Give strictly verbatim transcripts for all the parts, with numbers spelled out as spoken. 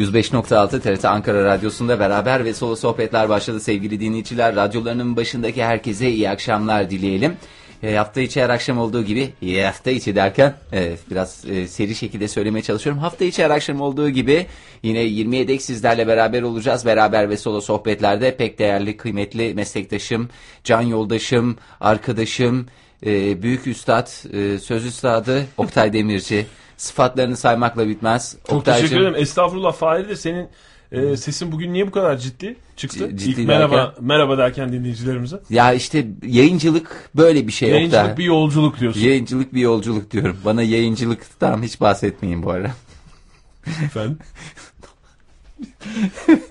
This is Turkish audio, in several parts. yüz beş nokta altı T R T Ankara Radyosu'nda beraber ve solo sohbetler başladı sevgili dinleyiciler. Radyolarının başındaki herkese iyi akşamlar dileyelim. E, hafta içi her akşam olduğu gibi, e, hafta içi derken e, biraz e, seri şekilde söylemeye çalışıyorum. Hafta içi her akşam olduğu gibi yine yirmiye dek sizlerle beraber olacağız. Beraber ve solo sohbetlerde pek değerli, kıymetli meslektaşım, can yoldaşım, arkadaşım, e, büyük üstad, e, söz üstadı Oktay Demirci. Sıfatlarını saymakla bitmez. Çok Oktay'cığım, teşekkür ederim. Estağfurullah Fahir de senin e, sesin bugün niye bu kadar ciddi çıktı? C- ciddi İlk merhaba derken, merhaba derken dinleyicilerimize. Ya işte yayıncılık böyle bir şey yok da. Yayıncılık bir yolculuk diyorsun. Yayıncılık bir yolculuk diyorum. Bana yayıncılıktan hiç bahsetmeyin bu ara. Efendim?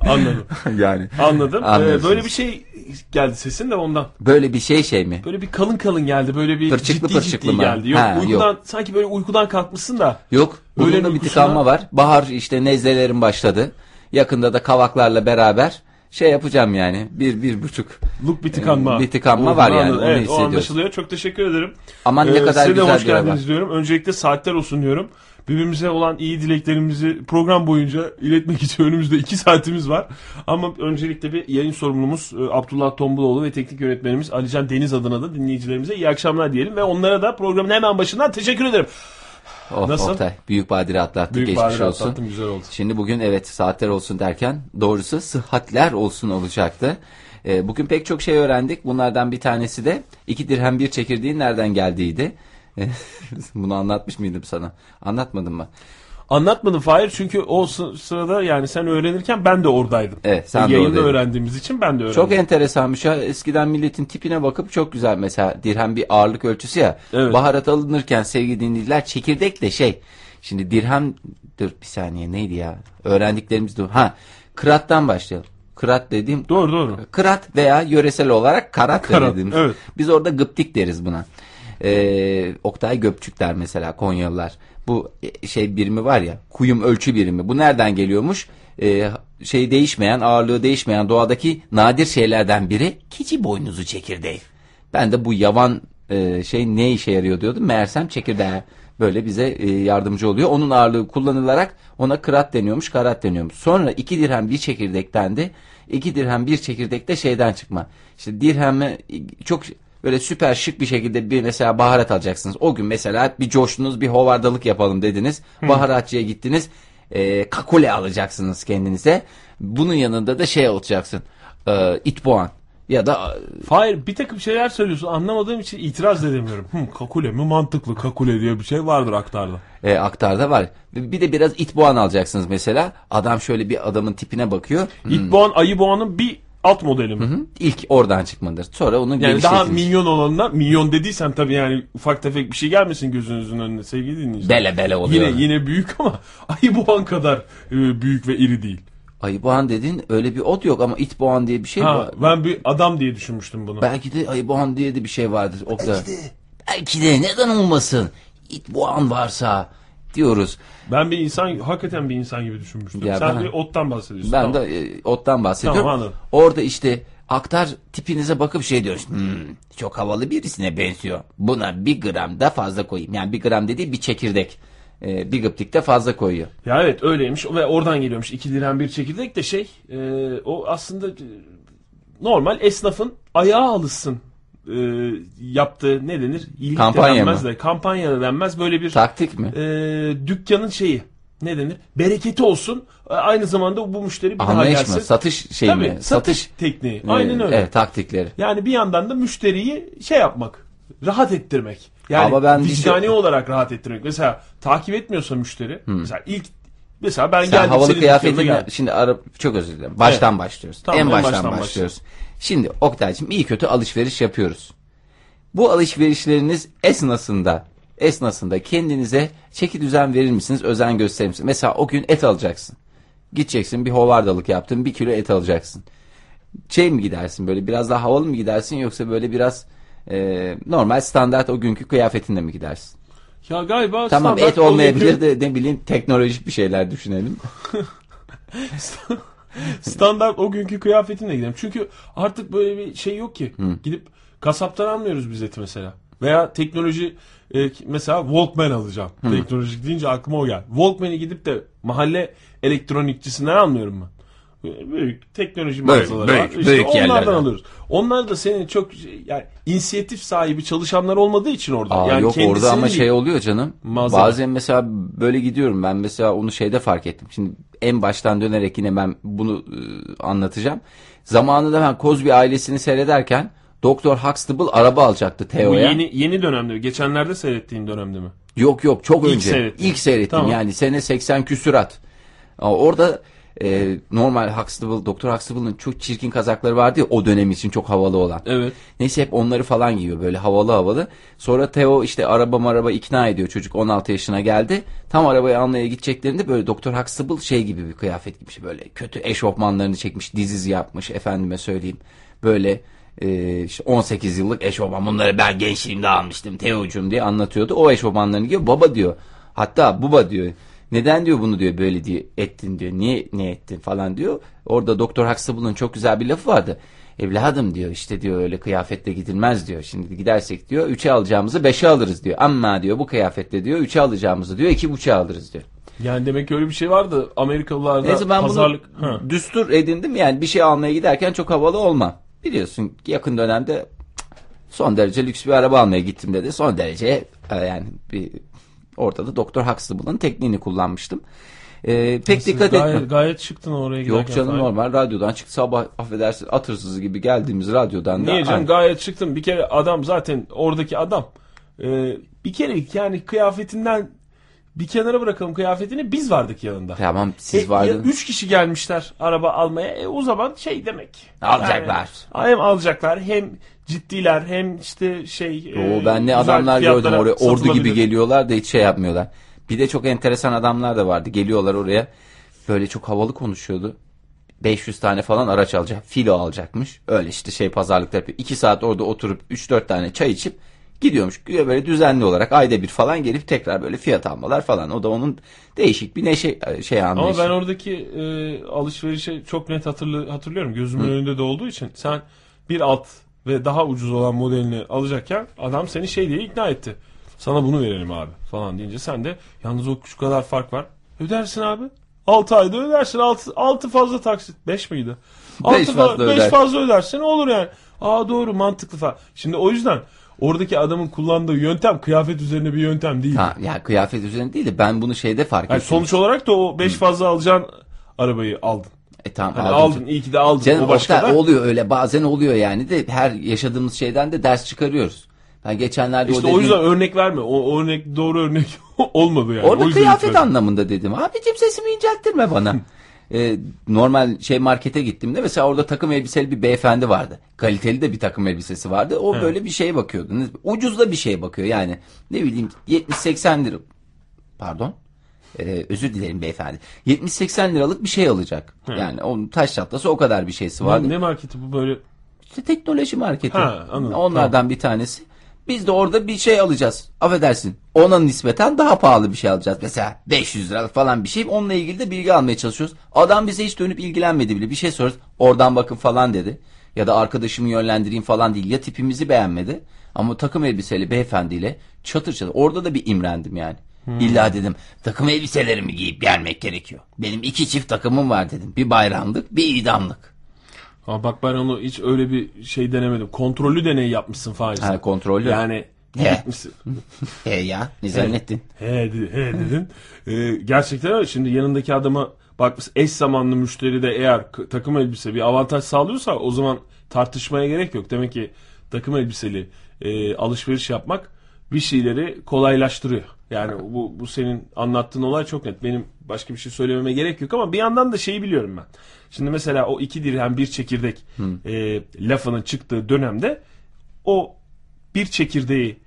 Anladım. Yani. Anladım. Ee, böyle bir şey geldi sesin de ondan. Böyle bir şey şey mi? Böyle bir kalın kalın geldi. Böyle bir pırçıklı ciddi pırçıklı ciddi mı geldi? Yok, ha, uykudan yok. Sanki böyle uykudan kalkmışsın da. Yok. Uykuda bir tıkanma var. Bahar işte, nezlelerim başladı. Yakında da kavaklarla beraber şey yapacağım yani. Bir, bir buçuk. Luk bir tıkanma. Bir tıkanma var yani. Onu evet, o anlaşılıyor. Çok teşekkür ederim. Aman ee, ne kadar güzel. Size de hoş geldiniz diyorum. Öncelikle saatler olsun diyorum. Birbirimize olan iyi dileklerimizi program boyunca iletmek için önümüzde iki saatimiz var. Ama öncelikle bir yayın sorumlumuz Abdullah Tombuloğlu ve teknik yönetmenimiz Alican Deniz adına da dinleyicilerimize iyi akşamlar diyelim. Ve onlara da programın hemen başından teşekkür ederim. Oh, nasıl? Oktay, büyük badire atlattık. Büyük geçmiş olsun. Atlattım, güzel oldu. Şimdi bugün evet saatler olsun derken doğrusu sıhhatler olsun olacaktı. E, bugün pek çok şey öğrendik. Bunlardan bir tanesi de iki dirhem bir çekirdeğin nereden geldiğiydi. Bunu anlatmış mıydım sana? Anlatmadım mı? Anlatmadım Fahir, çünkü o sırada yani sen öğrenirken ben de oradaydım. Evet, sen yayında de öğrendiğimiz için ben de öğrendim. Çok enteresanmış ya. Eskiden milletin tipine bakıp çok güzel, mesela dirhem bir ağırlık ölçüsü ya. Evet. Baharat alınırken sevgili dinleyiciler çekirdek de şey. Şimdi dirhem, dur bir saniye, neydi ya? Öğrendiklerimiz de ha. Kırattan başlayalım. Kırat dediğim. Doğru doğru. Kırat veya yöresel olarak karat, karat dediğimiz. Evet. Biz orada gıptik deriz buna. Ee, Oktay Göpçük der mesela Konyalılar. Bu şey birimi var ya, kuyum ölçü birimi. Bu nereden geliyormuş? Ee, şey değişmeyen, ağırlığı değişmeyen doğadaki nadir şeylerden biri keçi boynuzu çekirdeği. Ben de bu yavan e, şey ne işe yarıyor diyordum. Meğersem çekirdeği böyle bize e, yardımcı oluyor. Onun ağırlığı kullanılarak ona kırat deniyormuş, karat deniyormuş. Sonra iki dirhem bir çekirdekten de iki dirhem bir çekirdekte şeyden çıkma. İşte dirheme çok böyle süper şık bir şekilde bir mesela baharat alacaksınız. O gün mesela bir coştunuz, bir hovardalık yapalım dediniz. Hmm. Baharatçıya gittiniz. E, kakule alacaksınız kendinize. Bunun yanında da şey alacaksın. E, itboğan ya da... Hayır, bir takım şeyler söylüyorsun. Anlamadığım için itiraz edemiyorum. Hı, kakule mi? Mantıklı. Kakule diye bir şey vardır aktarda. E, aktarda var. Bir de biraz itboğan alacaksınız mesela. Adam şöyle bir adamın tipine bakıyor. İtboğan, hmm. ayı boğanın bir alt modeli mi? Hı hı. İlk oradan çıkmadır. Sonra onun yani daha milyon olanına, milyon dediysen tabii yani ufak tefek bir şey gelmesin gözünüzün önüne sevgili dinleyiciler. Bele bele oluyor. Yine yine büyük ama ayıboğan kadar büyük ve iri değil. Ayıboğan dediğin öyle bir ot yok ama itboğan diye bir şey ha, var. Ben bir adam diye düşünmüştüm bunu. Belki de ayıboğan diye de bir şey vardır. O belki da. de. Belki de neden olmasın? İtboğan varsa diyoruz. Ben bir insan, hakikaten bir insan gibi düşünmüştüm. Ya sen ben, bir ottan bahsediyorsun. Ben tamam. de e, ottan bahsediyorum. Tamam, orada işte aktar tipinize bakıp şey diyor. Hmm, çok havalı birisine benziyor. Buna bir gram da fazla koyayım. Yani bir gram dediği bir çekirdek. E, bir gıptik de fazla koyuyor. Ya evet öyleymiş ve oradan geliyormuş. İki dirhem bir çekirdek de şey e, o aslında e, normal esnafın ayağa alışsın E, yaptığı ne denir? İyilik kampanya denmez mı? De, kampanya da denmez. Böyle bir taktik mi? E, dükkanın şeyi ne denir? Bereketi olsun. E, aynı zamanda bu müşteri bir anlayış daha gelsin. Mı? Satış şeyi Tabii, mi? Satış, satış tekniği. E, Aynen öyle. Evet, taktikleri. Yani bir yandan da müşteriyi şey yapmak. Rahat ettirmek. Yani vicdani şey... olarak rahat ettirmek. Mesela takip etmiyorsa müşteri. Hmm. Mesela ilk mesela ben Sen geldim. Havalı kıyafetinle şimdi Arap çok özür dilerim. Baştan evet. başlıyoruz. Tamam, en, en baştan, baştan başlıyoruz. başlıyoruz. Şimdi Oktay'cığım iyi kötü alışveriş yapıyoruz. Bu alışverişleriniz esnasında esnasında kendinize çeki düzen verir misiniz? Özen gösterir misiniz? Mesela o gün et alacaksın. Gideceksin bir hovardalık yaptın. Bir kilo et alacaksın. Şey mi gidersin böyle biraz daha havalı mı gidersin? Yoksa böyle biraz e, normal standart o günkü kıyafetinle mi gidersin? Ya galiba tamam et olmayabilir de ne bileyim teknolojik bir şeyler düşünelim. Standart o günkü kıyafetimle gidelim. Çünkü artık böyle bir şey yok ki. Hı. Gidip kasaptan almıyoruz biz eti mesela. Veya teknoloji e, mesela Walkman alacağım. Hı. Teknolojik deyince aklıma o geldi. Walkman'i gidip de mahalle elektronikçisinden almıyorum ben. Büyük teknoloji mağazaları var. İşte büyük onlardan yerlerden alıyoruz. Onlar da senin çok yani inisiyatif sahibi çalışanlar olmadığı için orada. Aa, yani yok orada ama şey oluyor canım. Mağazalar. Bazen mesela böyle gidiyorum ben mesela onu şeyde fark ettim. Şimdi en baştan dönerek yine ben bunu e, anlatacağım. Zamanında ben Cosby Ailesi'ni seyrederken Doktor Huxtable araba alacaktı Theo'ya. Yeni, yeni dönemde mi? Geçenlerde seyrettiğin dönemde mi? Yok yok çok İlk önce. Seyrettim. İlk seyrettim tamam. Yani sene seksen küsürat. Orada Ee, normal Huxtable, Doktor Huxtable'ın çok çirkin kazakları vardı ya o dönem için çok havalı olan. Evet. Neyse hep onları falan giyiyor böyle havalı havalı. Sonra Theo işte araba maraba ikna ediyor çocuk on altı yaşına geldi. Tam arabayı almaya gideceklerinde böyle Doktor Huxtable şey gibi bir kıyafet gibi böyle kötü eşofmanlarını çekmiş diziz yapmış efendime söyleyeyim. Böyle e, işte on sekiz yıllık eşofman bunları ben gençliğimde almıştım Theo'cum diye anlatıyordu. O eşofmanlarını giyiyor baba diyor hatta buba diyor. Neden diyor bunu diyor böyle diye ettin diyor. Niye ne ettin falan diyor. Orada Doktor Huxtable'ın çok güzel bir lafı vardı. Evladım diyor işte diyor öyle kıyafetle gidilmez diyor. Şimdi gidersek diyor üçe alacağımızı beşe alırız diyor. Ama diyor bu kıyafetle diyor üçe alacağımızı diyor iki buçuğa alırız diyor. Yani demek ki öyle bir şey vardı Amerikalılarda neyse ben pazarlık. Bunu düstur edindim yani bir şey almaya giderken çok havalı olma. Biliyorsun yakın dönemde son derece lüks bir araba almaya gittim dedi. Son derece yani bir... Orada da Doktor Huxtable'ın tekniğini kullanmıştım. Ee, pek Siz dikkat gayet, etmem. Gayet çıktın oraya giderken. Yok canım normal radyodan çıktı sabah affedersin atırsız gibi geldiğimiz radyodan. Niye da, canım aynı. Gayet çıktım bir kere adam zaten oradaki adam ee, bir kere yani kıyafetinden bir kenara bırakalım kıyafetini biz vardık yanında. Tamam siz e, vardınız. Üç kişi gelmişler araba almaya e, o zaman şey demek. Alacaklar. Yani, hem alacaklar hem... Ciddiler hem işte şey... Doğru, ben ne adamlar gördüm oraya ordu gibi geliyorlar da hiç şey yapmıyorlar. Bir de çok enteresan adamlar da vardı. Geliyorlar oraya böyle çok havalı konuşuyordu. beş yüz tane falan araç alacak. Filo alacakmış. Öyle işte şey pazarlıkta yapıyor. iki saat orada oturup üç dört tane çay içip gidiyormuş. Böyle düzenli olarak ayda bir falan gelip tekrar böyle fiyat almalar falan. O da onun değişik bir neşe şey anlayışı. Ama ben oradaki e, alışverişi çok net hatırlı, hatırlıyorum. Gözümün Hı. önünde de olduğu için sen bir alt... Ve daha ucuz olan modelini alacakken adam seni şey diye ikna etti. Sana bunu verelim abi falan deyince sen de yalnız o şu kadar fark var. Ödersin abi. altı ayda ödersin. altı fazla taksit. beş miydi? beş fazla, öder. fazla ödersin olur yani. Aa doğru mantıklı falan. Şimdi o yüzden oradaki adamın kullandığı yöntem kıyafet üzerine bir yöntem değil. Ha, ya kıyafet üzerine değil de ben bunu şeyde fark ettim. Yani sonuç olarak da o beş fazla alacağın arabayı aldın. E tamam hani aldın. aldın iyi ki de aldın. Canım, o başka da oluyor öyle bazen oluyor yani de her yaşadığımız şeyden de ders çıkarıyoruz. Ben geçenlerde işte o, o yüzden dediğim... örnek verme o, o örnek doğru örnek olmadı yani. Orada o kıyafet anlamında dedim abicim sesimi incelttirme bana. ee, normal şey markete gittiğimde mesela orada takım elbiseli bir beyefendi vardı. Kaliteli de bir takım elbisesi vardı. O He. böyle bir şeye bakıyordu. Ucuz da bir şeye bakıyor yani ne bileyim yetmiş seksen lira pardon. Ee, özür dilerim beyefendi. yetmiş seksen liralık bir şey alacak. Hı. Yani onun taş çatlası o kadar bir şeysi var. Ne, ne marketi bu böyle? İşte teknoloji marketi. Ha, anladım. Onlardan tamam. bir tanesi. Biz de orada bir şey alacağız. Affedersin. Ona nispeten daha pahalı bir şey alacağız. Mesela beş yüz liralık falan bir şey. Onunla ilgili de bilgi almaya çalışıyoruz. Adam bize hiç dönüp ilgilenmedi bile. Bir şey soruyoruz. Oradan bakın falan dedi. Ya da arkadaşımı yönlendireyim falan değil. Ya tipimizi beğenmedi. Ama takım elbiseli beyefendiyle çatır çatır. Orada da bir imrendim yani. Hmm. İlla dedim takım elbiselerimi giyip gelmek gerekiyor. Benim iki çift takımım var dedim. Bir bayramlık bir idamlık. Aa, bak ben onu hiç öyle bir şey denemedim. Kontrollü deney yapmışsın Fahir. Ha kontrollü. Yani he. he ya ne zannettin? He, he, he dedin. ee, gerçekten öyle. Şimdi yanındaki adama bak eş zamanlı müşteri de eğer takım elbise bir avantaj sağlıyorsa o zaman tartışmaya gerek yok. Demek ki takım elbiseli e, alışveriş yapmak bir şeyleri kolaylaştırıyor. Yani bu, bu senin anlattığın olay çok net. Benim başka bir şey söylememe gerek yok ama bir yandan da şeyi biliyorum ben. Şimdi mesela o iki dirhem bir çekirdek e, lafının çıktığı dönemde o bir çekirdeği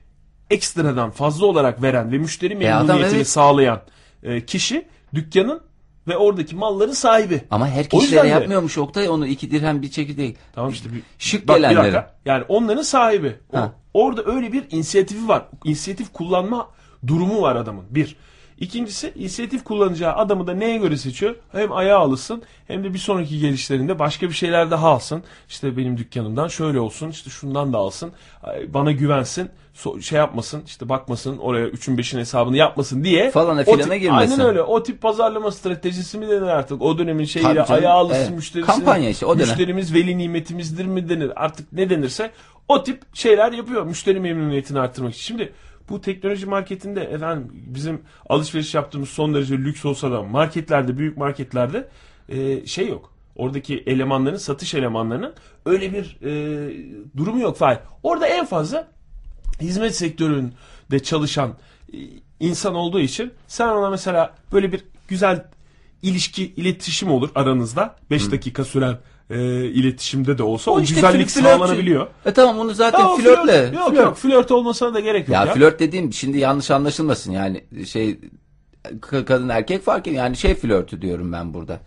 ekstradan fazla olarak veren ve müşteri memnuniyetini e evet. sağlayan e, kişi dükkanın ve oradaki malların sahibi. Ama herkes de yapmıyormuş Oktay onu iki dirhem bir çekirdeği. Tamam işte bir, şık bak, gelenleri. Bir dakika, yani onların sahibi. O, orada öyle bir inisiyatifi var. İnisiyatif kullanma durumu var adamın. Bir. İkincisi, inisiyatif kullanacağı adamı da neye göre seçiyor? Hem ayağa alışsın hem de bir sonraki gelişlerinde başka bir şeyler daha alsın. İşte benim dükkanımdan şöyle olsun, işte şundan da alsın, bana güvensin, şey yapmasın, işte bakmasın, oraya üçün beşin hesabını yapmasın diye. Falan filana girmesin. Aynen öyle. O tip pazarlama stratejisi mi denir artık? O dönemin şeyiyle ayağa alışsın, evet, müşterisine. Kampanya işte, o dönem. Müşterimiz veli nimetimizdir mi denir? Artık ne denirse o tip şeyler yapıyor müşteri memnuniyetini arttırmak için. Şimdi bu teknoloji marketinde efendim bizim alışveriş yaptığımız son derece lüks olsa da marketlerde, büyük marketlerde e, şey yok. Oradaki elemanların, satış elemanlarının öyle bir e, durumu yok. Hayır. Orada en fazla hizmet sektöründe çalışan e, insan olduğu için sen ona mesela böyle bir güzel ilişki, iletişim olur aranızda. beş dakika süren e, iletişimde de olsa o, o işte güzellik sağlanabiliyor. E tamam, onu zaten ya, flörtle. Flört, yok flört. yok flört olmasına da gerek yok. Ya, ya flört dediğim şimdi yanlış anlaşılmasın yani şey kadın erkek farkı yani şey flörtü diyorum ben burada.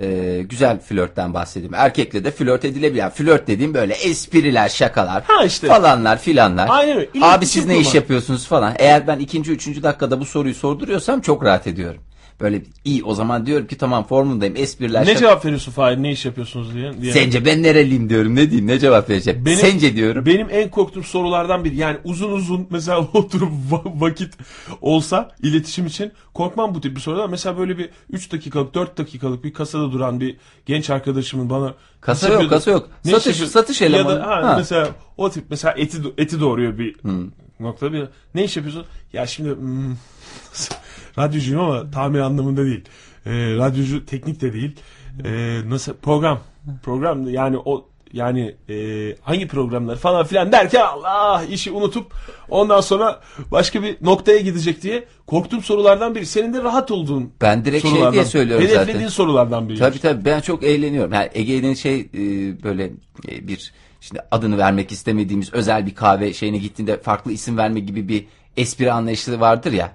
Ee, güzel flörtten bahsedeyim. Erkekle de flört edilebilir. Yani flört dediğim böyle espriler, şakalar ha işte. falanlar filanlar. Aynen. Abi siz ne iş yapıyorsunuz falan. Eğer ben ikinci, üçüncü dakikada bu soruyu sorduruyorsam çok rahat ediyorum. Böyle iyi, o zaman diyorum ki tamam formundayım, espriler. Ne şaka... cevap veriyorsun Fahir, ne iş yapıyorsunuz diye, diye. Sence ben nereliyim diyorum, ne diyeyim, ne cevap vereceğim. Benim, Sence diyorum. Benim en korktuğum sorulardan biri yani uzun uzun mesela oturup vakit olsa iletişim için korkmam bu tip bir sorudan. Mesela böyle bir üç dakikalık dört dakikalık bir kasada duran bir genç arkadaşımın bana. Kasa yok, kasa yok. Satış, satış elemanı. Da, ha, ha. Mesela o tip mesela eti eti doğuruyor bir hmm. nokta bir. Ne iş yapıyorsun? Ya şimdi... Hmm, radyocuyum ama tamir anlamında değil. E, radyocu teknik de değil. E, nasıl program program yani o yani e, hangi programlar falan filan derken Allah işi unutup ondan sonra başka bir noktaya gidecek diye korktuğum sorulardan biri. Senin de rahat olduğun. Ben direkt şey diye söylüyorum zaten. Hedeflediğin sorulardan biri. Tabii tabii, ben çok eğleniyorum. Yani Ege'nin şey e, böyle e, bir şimdi adını vermek istemediğimiz özel bir kahve şeyine gittiğinde farklı isim verme gibi bir espri anlayışı vardır ya.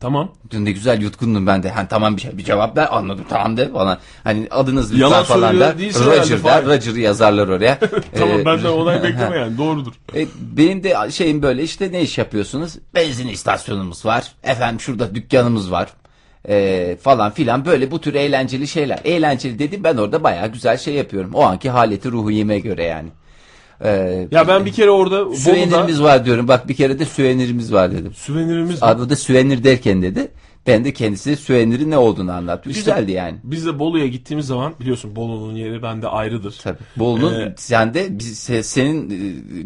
Tamam. Dün de güzel yutkundum ben de. Hani tamam bir şey, bir cevap ver, anladım tamam de falan. Hani adınız lütfen falan der. Roger der. Roger'ı yazarlar oraya. Tamam, ben de onay bekleme yani, doğrudur. E, benim de şeyim böyle işte, ne iş yapıyorsunuz? Benzin istasyonumuz var. Efendim şurada dükkanımız var. E, falan filan böyle bu tür eğlenceli şeyler. Eğlenceli dedim, ben orada bayağı güzel şey yapıyorum. O anki haleti ruhiyeme göre yani. Ee, ya ben bir kere orada süvenirimiz var diyorum. Bak bir kere de süvenirimiz var dedim. Süvenirimiz var. Abi da süvenir derken dedi. Ben de kendisi süvenirin ne olduğunu anlattım. İşte, güzeldi yani. Biz de Bolu'ya gittiğimiz zaman biliyorsun Bolu'nun yeri bende ayrıdır. Tabii. Bolu'nun ee, sende biz, senin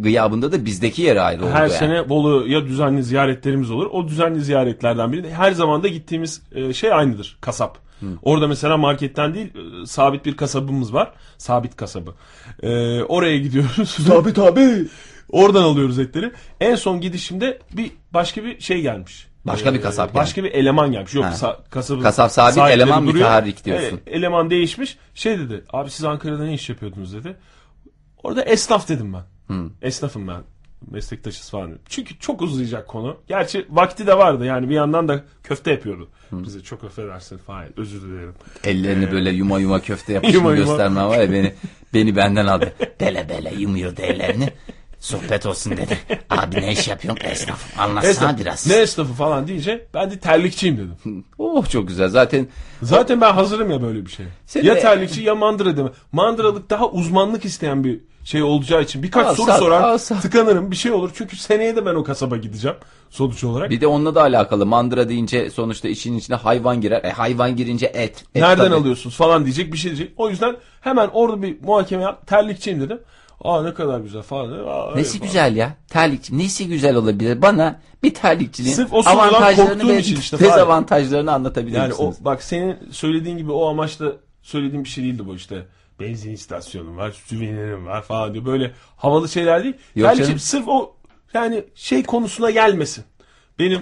gıyabında da bizdeki yeri ayrı oldu. Her yani. Sene Bolu'ya düzenli ziyaretlerimiz olur. O düzenli ziyaretlerden biri de her zaman da gittiğimiz şey aynıdır. Kasap. Orada mesela marketten değil, sabit bir kasabımız var. Sabit kasabı. Ee, oraya gidiyoruz. Sabit abi. Oradan alıyoruz etleri. En son gidişimde bir başka bir şey gelmiş. Başka bir kasap gelmiş. Başka bir eleman gelmiş. Yok sa- kasabın kasap sabit, eleman müteharrik diyorsun. E, eleman değişmiş. Şey dedi. Abi siz Ankara'da ne iş yapıyordunuz dedi. Orada esnaf dedim ben. Hı. Esnafım ben. Meslektaşız falan. Çünkü çok uzayacak konu. Gerçi vakti de vardı yani, bir yandan da köfte yapıyordu. Hı. Bize çok affedersin Fahir, özür dilerim. Ellerini ee... böyle yuma yuma köfte yapışını göstermen var ya, beni beni benden aldı. Bele bele yumuyordu ellerini. Sohbet olsun dedi. Abi ne iş yapıyorsun? Esnafım. Anlatsana Esnaf. biraz. Ne esnafı falan deyince ben de terlikçiyim dedim. Oh çok güzel. Zaten zaten ben hazırım ya böyle bir şeye. Seni ya de... terlikçi ya mandıra deme. Mandıralık daha uzmanlık isteyen bir şey olacağı için birkaç al, soru sal, sorar al, tıkanırım, bir şey olur. Çünkü seneye de ben o kasaba gideceğim sonuç olarak. Bir de onunla da alakalı, mandıra deyince sonuçta işin içine hayvan girer. E, hayvan girince et. et Nereden tabii. alıyorsunuz falan diyecek, bir şey diyecek. O yüzden hemen orada bir muhakeme yap. Terlikçiyim dedim. Aa ne kadar güzel falan. Aa, nesi falan. güzel ya? Terlikçi nesi güzel olabilir? Bana bir terlikçinin avantajlarını ve işte, dezavantajlarını anlatabilir yani misiniz? O, bak senin söylediğin gibi o amaçla söylediğim bir şey değildi bu işte. Benzin istasyonum var, süvenirim var falan diyor. Böyle havalı şeyler değil. Terlikçi sırf o yani şey konusuna gelmesin. Benim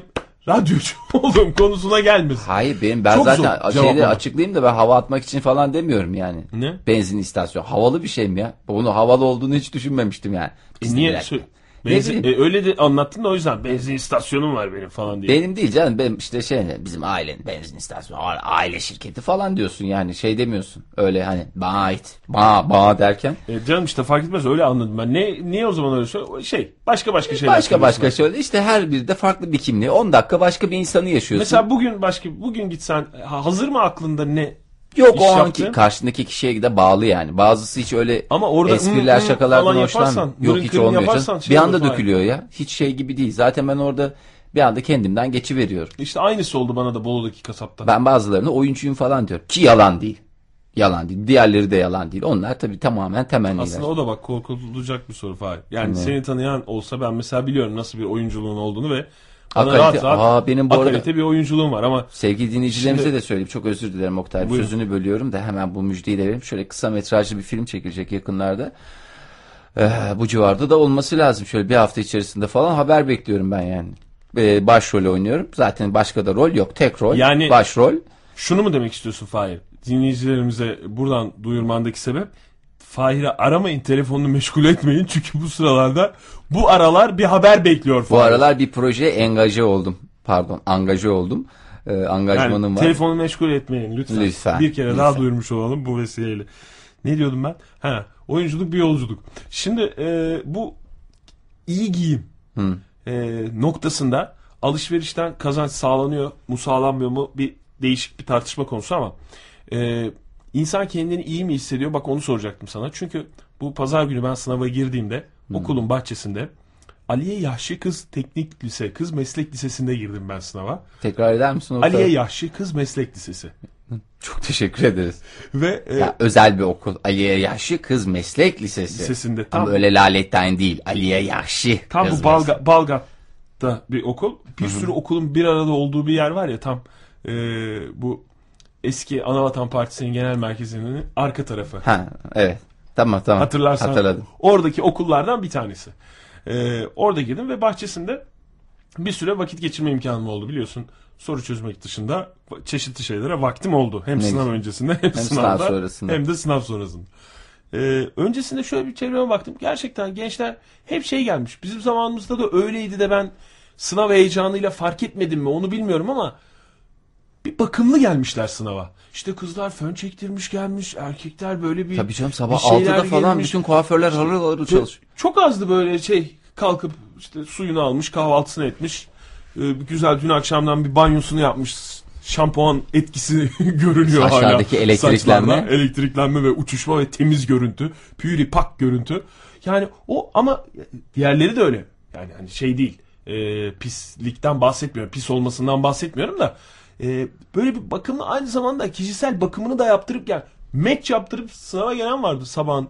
radyocu olduğum konusuna gelmesin. Hayır benim ben çok zaten şeyleri açıklayayım da ben hava atmak için falan demiyorum yani. Ne? Benzin istasyon. Havalı bir şey mi ya? Bunu havalı olduğunu hiç düşünmemiştim yani. Biz e niye? Sö- Benzin, e, öyle de anlattın da o yüzden benzin istasyonum var benim falan diye. Benim değil canım, benim işte şey, bizim ailenin benzin istasyonu, aile şirketi falan diyorsun yani, şey demiyorsun. Öyle hani bana ait, bana, bana derken. E, canım işte fark etmez, öyle anladım ben. Ne, niye o zaman öyle söylüyor? Şey başka başka şeyler. Başka başka şöyle işte, her bir de farklı bir kimliği. on dakika başka bir insanı yaşıyorsun. Mesela bugün başka, bugün gitsen hazır mı aklında ne? Yok, o anki karşındaki kişiye de bağlı yani. Bazısı hiç öyle ama orada espriler, ım, ım, şakalardan hoşlanmıyor. Yok, hiç olmuyor canım. Şey bir anda dökülüyor yani. Ya. Hiç şey gibi değil. Zaten ben orada bir anda kendimden geçiveriyorum. İşte aynısı oldu bana da Bolu'daki kasapta. Ben bazılarına oyuncuyum falan diyorum. Ki yalan değil. Yalan değil. Diğerleri de yalan değil. Onlar tabii tamamen temenniler. Aslında o da bak korkutulacak bir soru Fahir. Yani hmm. seni tanıyan olsa ben mesela biliyorum nasıl bir oyunculuğun olduğunu ve Akalite, aa, benim bu arada bir oyunculuğum var ama sevgili dinleyicilerimize şimdi... de söyleyeyim, çok özür dilerim Oktay, buyurun. Sözünü bölüyorum da hemen bu müjdeyi de vereyim. Şöyle kısa metrajlı bir film çekilecek yakınlarda, ee, bu civarda da olması lazım, şöyle bir hafta içerisinde falan haber bekliyorum ben yani. Ee, başrol oynuyorum zaten, başka da rol yok, tek rol yani, başrol. Şunu mu demek istiyorsun Fahir, dinleyicilerimize buradan duyurmandaki sebep? Fahir'i aramayın, telefonunu meşgul etmeyin çünkü bu sıralarda, bu aralar bir haber bekliyor. Fahir. Bu aralar bir projeye engaje oldum. Pardon, angaje oldum. Ee, angajmanım yani, var. Telefonu meşgul etmeyin lütfen. lütfen bir kere lütfen. daha duyurmuş olalım bu vesileyle. Ne diyordum ben? Ha, oyunculuk bir yolculuk. Şimdi e, bu iyi giyim e, noktasında alışverişten kazanç sağlanıyor mu sağlanmıyor mu, bir değişik bir tartışma konusu ama... E, İnsan kendini iyi mi hissediyor? Bak onu soracaktım sana. Çünkü bu pazar günü ben sınava girdiğimde hmm. okulun bahçesinde Aliye Yahşi Kız Teknik Lise, Kız Meslek Lisesi'nde girdim ben sınava. Tekrar eder misin? Orta? Aliye Yahşi Kız Meslek Lisesi. Çok teşekkür ederiz. Ve ya, e, özel bir okul. Aliye Yahşi Kız Meslek Lisesi. Lisesinde tam. Ama öyle laletten değil. Aliye Yahşi. Tam bu Balga, Balgat'ta bir okul. Bir sürü Hı-hı. okulun bir arada olduğu bir yer var ya, tam e, bu eski Anavatan Partisi'nin genel merkezinin arka tarafı. Ha, evet. Tamam tamam. Hatırlarsan. Hatırladım. Oradaki okullardan bir tanesi. Ee, orada girdim ve bahçesinde bir süre vakit geçirme imkanım oldu. Biliyorsun, soru çözmek dışında çeşitli şeylere vaktim oldu. Hem ne sınav güzel. öncesinde hem, hem sınavda, sınav sonrasında. Hem de sınav sonrasında. Ee, öncesinde şöyle bir çevreme baktım. Gerçekten gençler hep şey gelmiş. Bizim zamanımızda da öyleydi de ben sınav heyecanıyla fark etmedim mi onu bilmiyorum ama bir bakımlı gelmişler sınava. İşte kızlar fön çektirmiş gelmiş, erkekler böyle bir... Tabii canım, sabah altıda falan gelmiş. Bütün kuaförler harıl harıl çalışıyor. Çok azdı böyle şey, kalkıp işte suyunu almış, kahvaltısını etmiş. Güzel, dün akşamdan bir banyosunu yapmış. Şampuan etkisi görünüyor hala. Aşağıdaki elektriklenme. Saçlarla, elektriklenme ve uçuşma ve temiz görüntü. Püri pak görüntü. Yani o, ama diğerleri de öyle. Yani hani şey değil, e, pislikten bahsetmiyorum, pis olmasından bahsetmiyorum da... Böyle bir bakımı aynı zamanda kişisel bakımını da yaptırıp gel, yani match yaptırıp sınava gelen vardı sabahın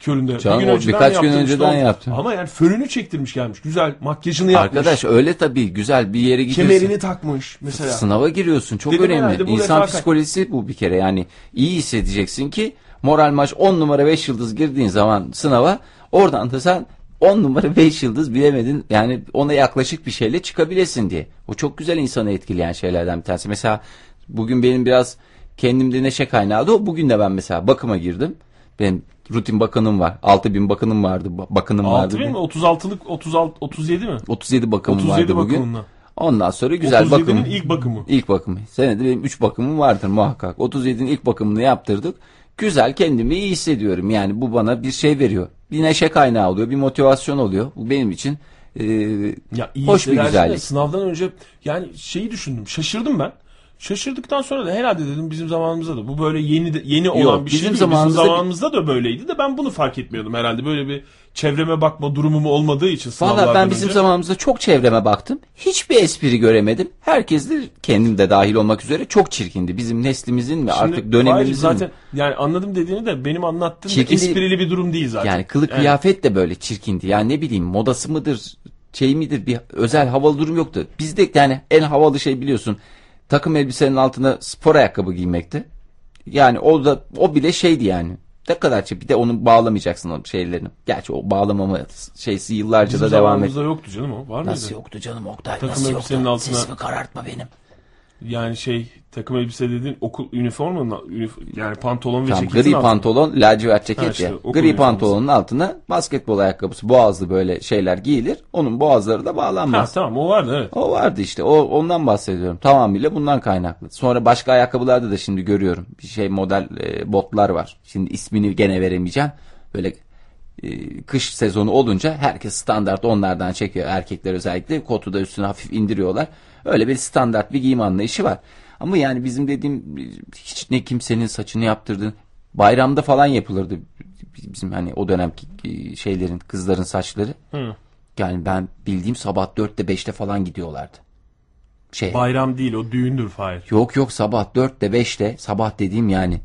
köründe. Canım, bir gün önceden birkaç gün önceden işte yaptım. Ama yani fönünü çektirmiş gelmiş, güzel makyajını yapmış. Arkadaş öyle tabii, güzel bir yere gidiyorsun. Kemerini takmış mesela. Sınava giriyorsun, çok Dedim önemli. İnsan psikolojisi bu bir kere, yani iyi hissedeceksin ki moral maç on numara beş yıldız girdiğin zaman sınava, oradan da sen on numara beş yıldız bilemedin yani, ona yaklaşık bir şeyle çıkabilesin diye. O çok güzel insanı etkileyen şeylerden bir tanesi. Mesela bugün benim biraz kendimde neşe kaynağı da o. Bugün de ben mesela bakıma girdim. Benim rutin bakımım var. altı bin bakımım vardı. Bakımım vardı. altı bin mi? otuz altılık otuz altı otuz yedi mi? otuz yedi bakımım otuz yedi vardı bugün. Bakımına. Ondan sonra güzel bakım. otuz yedinin ilk bakımı. İlk bakımı. Senede benim üç bakımım vardır muhakkak. otuz yedinin ilk bakımını yaptırdık. Güzel, kendimi iyi hissediyorum. Yani bu bana bir şey veriyor. Bir neşe kaynağı oluyor, bir motivasyon oluyor. Bu benim için e, ya, iyi hoş bir güzellik. Sınavdan önce yani şeyi düşündüm, şaşırdım ben. Şaşırdıktan sonra da herhalde dedim bizim zamanımızda da bu böyle yeni de, yeni Yok, olan bir şey değil. Bizim zamanımızda da böyleydi de ben bunu fark etmiyordum herhalde. Böyle bir çevreme bakma durumum olmadığı için sınavlardan önce. Valla ben bizim zamanımızda çok çevreme baktım. Hiçbir espri göremedim. Herkes de, kendim de dahil olmak üzere, çok çirkindi. Bizim neslimizin mi artık dönemimizin zaten, mi? Yani anladım dediğini de benim anlattığım çirkin esprili değil, bir durum değil zaten. Yani kılık yani. Kıyafet de böyle çirkindi. Yani ne bileyim, modası mıdır şey midir, bir özel havalı durum yoktu. Bizde yani en havalı şey biliyorsun, takım elbisenin altına spor ayakkabı giymekti. Yani o da, o bile şeydi yani. Ne kadar şey, bir de onu bağlamayacaksın o şeylerini. Gerçi o bağlamama şeysi yıllarca Bizim da devam etti. Bizim zamanımızda yoktu canım o. Var mıydı? Nasıl yoktu canım Oktay? Takım nasıl yoktu? Altına... Sesimi karartma benim. Yani şey takım elbise dediğin okul üniformanın yani pantolon ve ceketin gri altına. Pantolon lacivert ceket ha, işte, ya. Gri pantolonun altına basketbol ayakkabısı boğazlı böyle şeyler giyilir. Onun boğazları da bağlanmaz. Ha, tamam o vardı evet. O vardı işte o, ondan bahsediyorum. Tamamıyla bundan kaynaklı. Sonra başka ayakkabılarda da şimdi görüyorum. Bir şey model e, botlar var. Şimdi ismini gene veremeyeceğim. Böyle e, kış sezonu olunca herkes standart onlardan çekiyor. Erkekler özellikle kotu da üstüne hafif indiriyorlar. Öyle bir standart bir giyim anlayışı var. Ama yani bizim dediğim hiç ne kimsenin saçını yaptırdığını bayramda falan yapılırdı bizim hani o dönemki şeylerin kızların saçları. Hı. Yani ben bildiğim sabah dörtte beşte falan gidiyorlardı. Şey. Bayram değil o düğündür Fahir. Yok yok sabah dörtte beşte sabah dediğim yani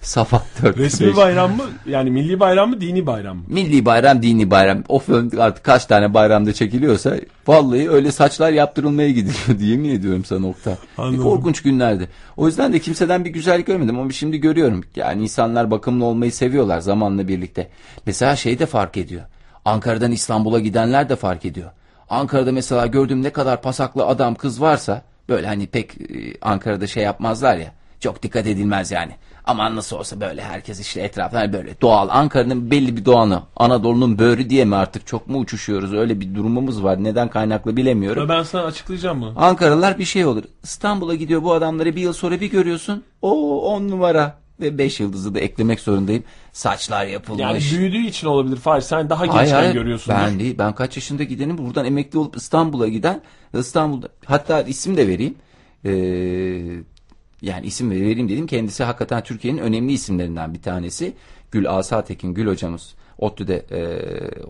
sabah dörtte beşte. Resmi bayram mı yani milli bayram mı dini bayram mı? Milli bayram dini bayram. O film artık kaç tane bayramda çekiliyorsa vallahi öyle saçlar yaptırılmaya gidiyor diye mi ediyorum sana nokta. Korkunç günlerdi. O yüzden de kimseden bir güzellik görmedim ama şimdi görüyorum. Yani insanlar bakımlı olmayı seviyorlar zamanla birlikte. Mesela şey de fark ediyor. Ankara'dan İstanbul'a gidenler de fark ediyor. Ankara'da mesela gördüğüm ne kadar pasaklı adam kız varsa böyle hani pek Ankara'da şey yapmazlar ya. Çok dikkat edilmez yani. Aman nasıl olsa böyle herkes işte etraflar böyle doğal. Ankara'nın belli bir doğanı. Anadolu'nun böğrü diye mi artık çok mu uçuşuyoruz? Öyle bir durumumuz var. Neden kaynaklı bilemiyorum. Ben sana açıklayacağım mı? Ankaralılar bir şey olur. İstanbul'a gidiyor bu adamları bir yıl sonra bir görüyorsun. Oo on numara. Ve beş yıldızı da eklemek zorundayım. Saçlar yapılmış. Yani büyüdüğü için olabilir Fahir. Sen daha gençken görüyorsun. Ben değil. Ben kaç yaşında gidenim. Buradan emekli olup İstanbul'a giden. İstanbul'da hatta isim de vereyim. Eee... Yani isim vereyim dedim. Kendisi hakikaten Türkiye'nin önemli isimlerinden bir tanesi. Gül Asatekin, Gül hocamız. ODTÜ'de e,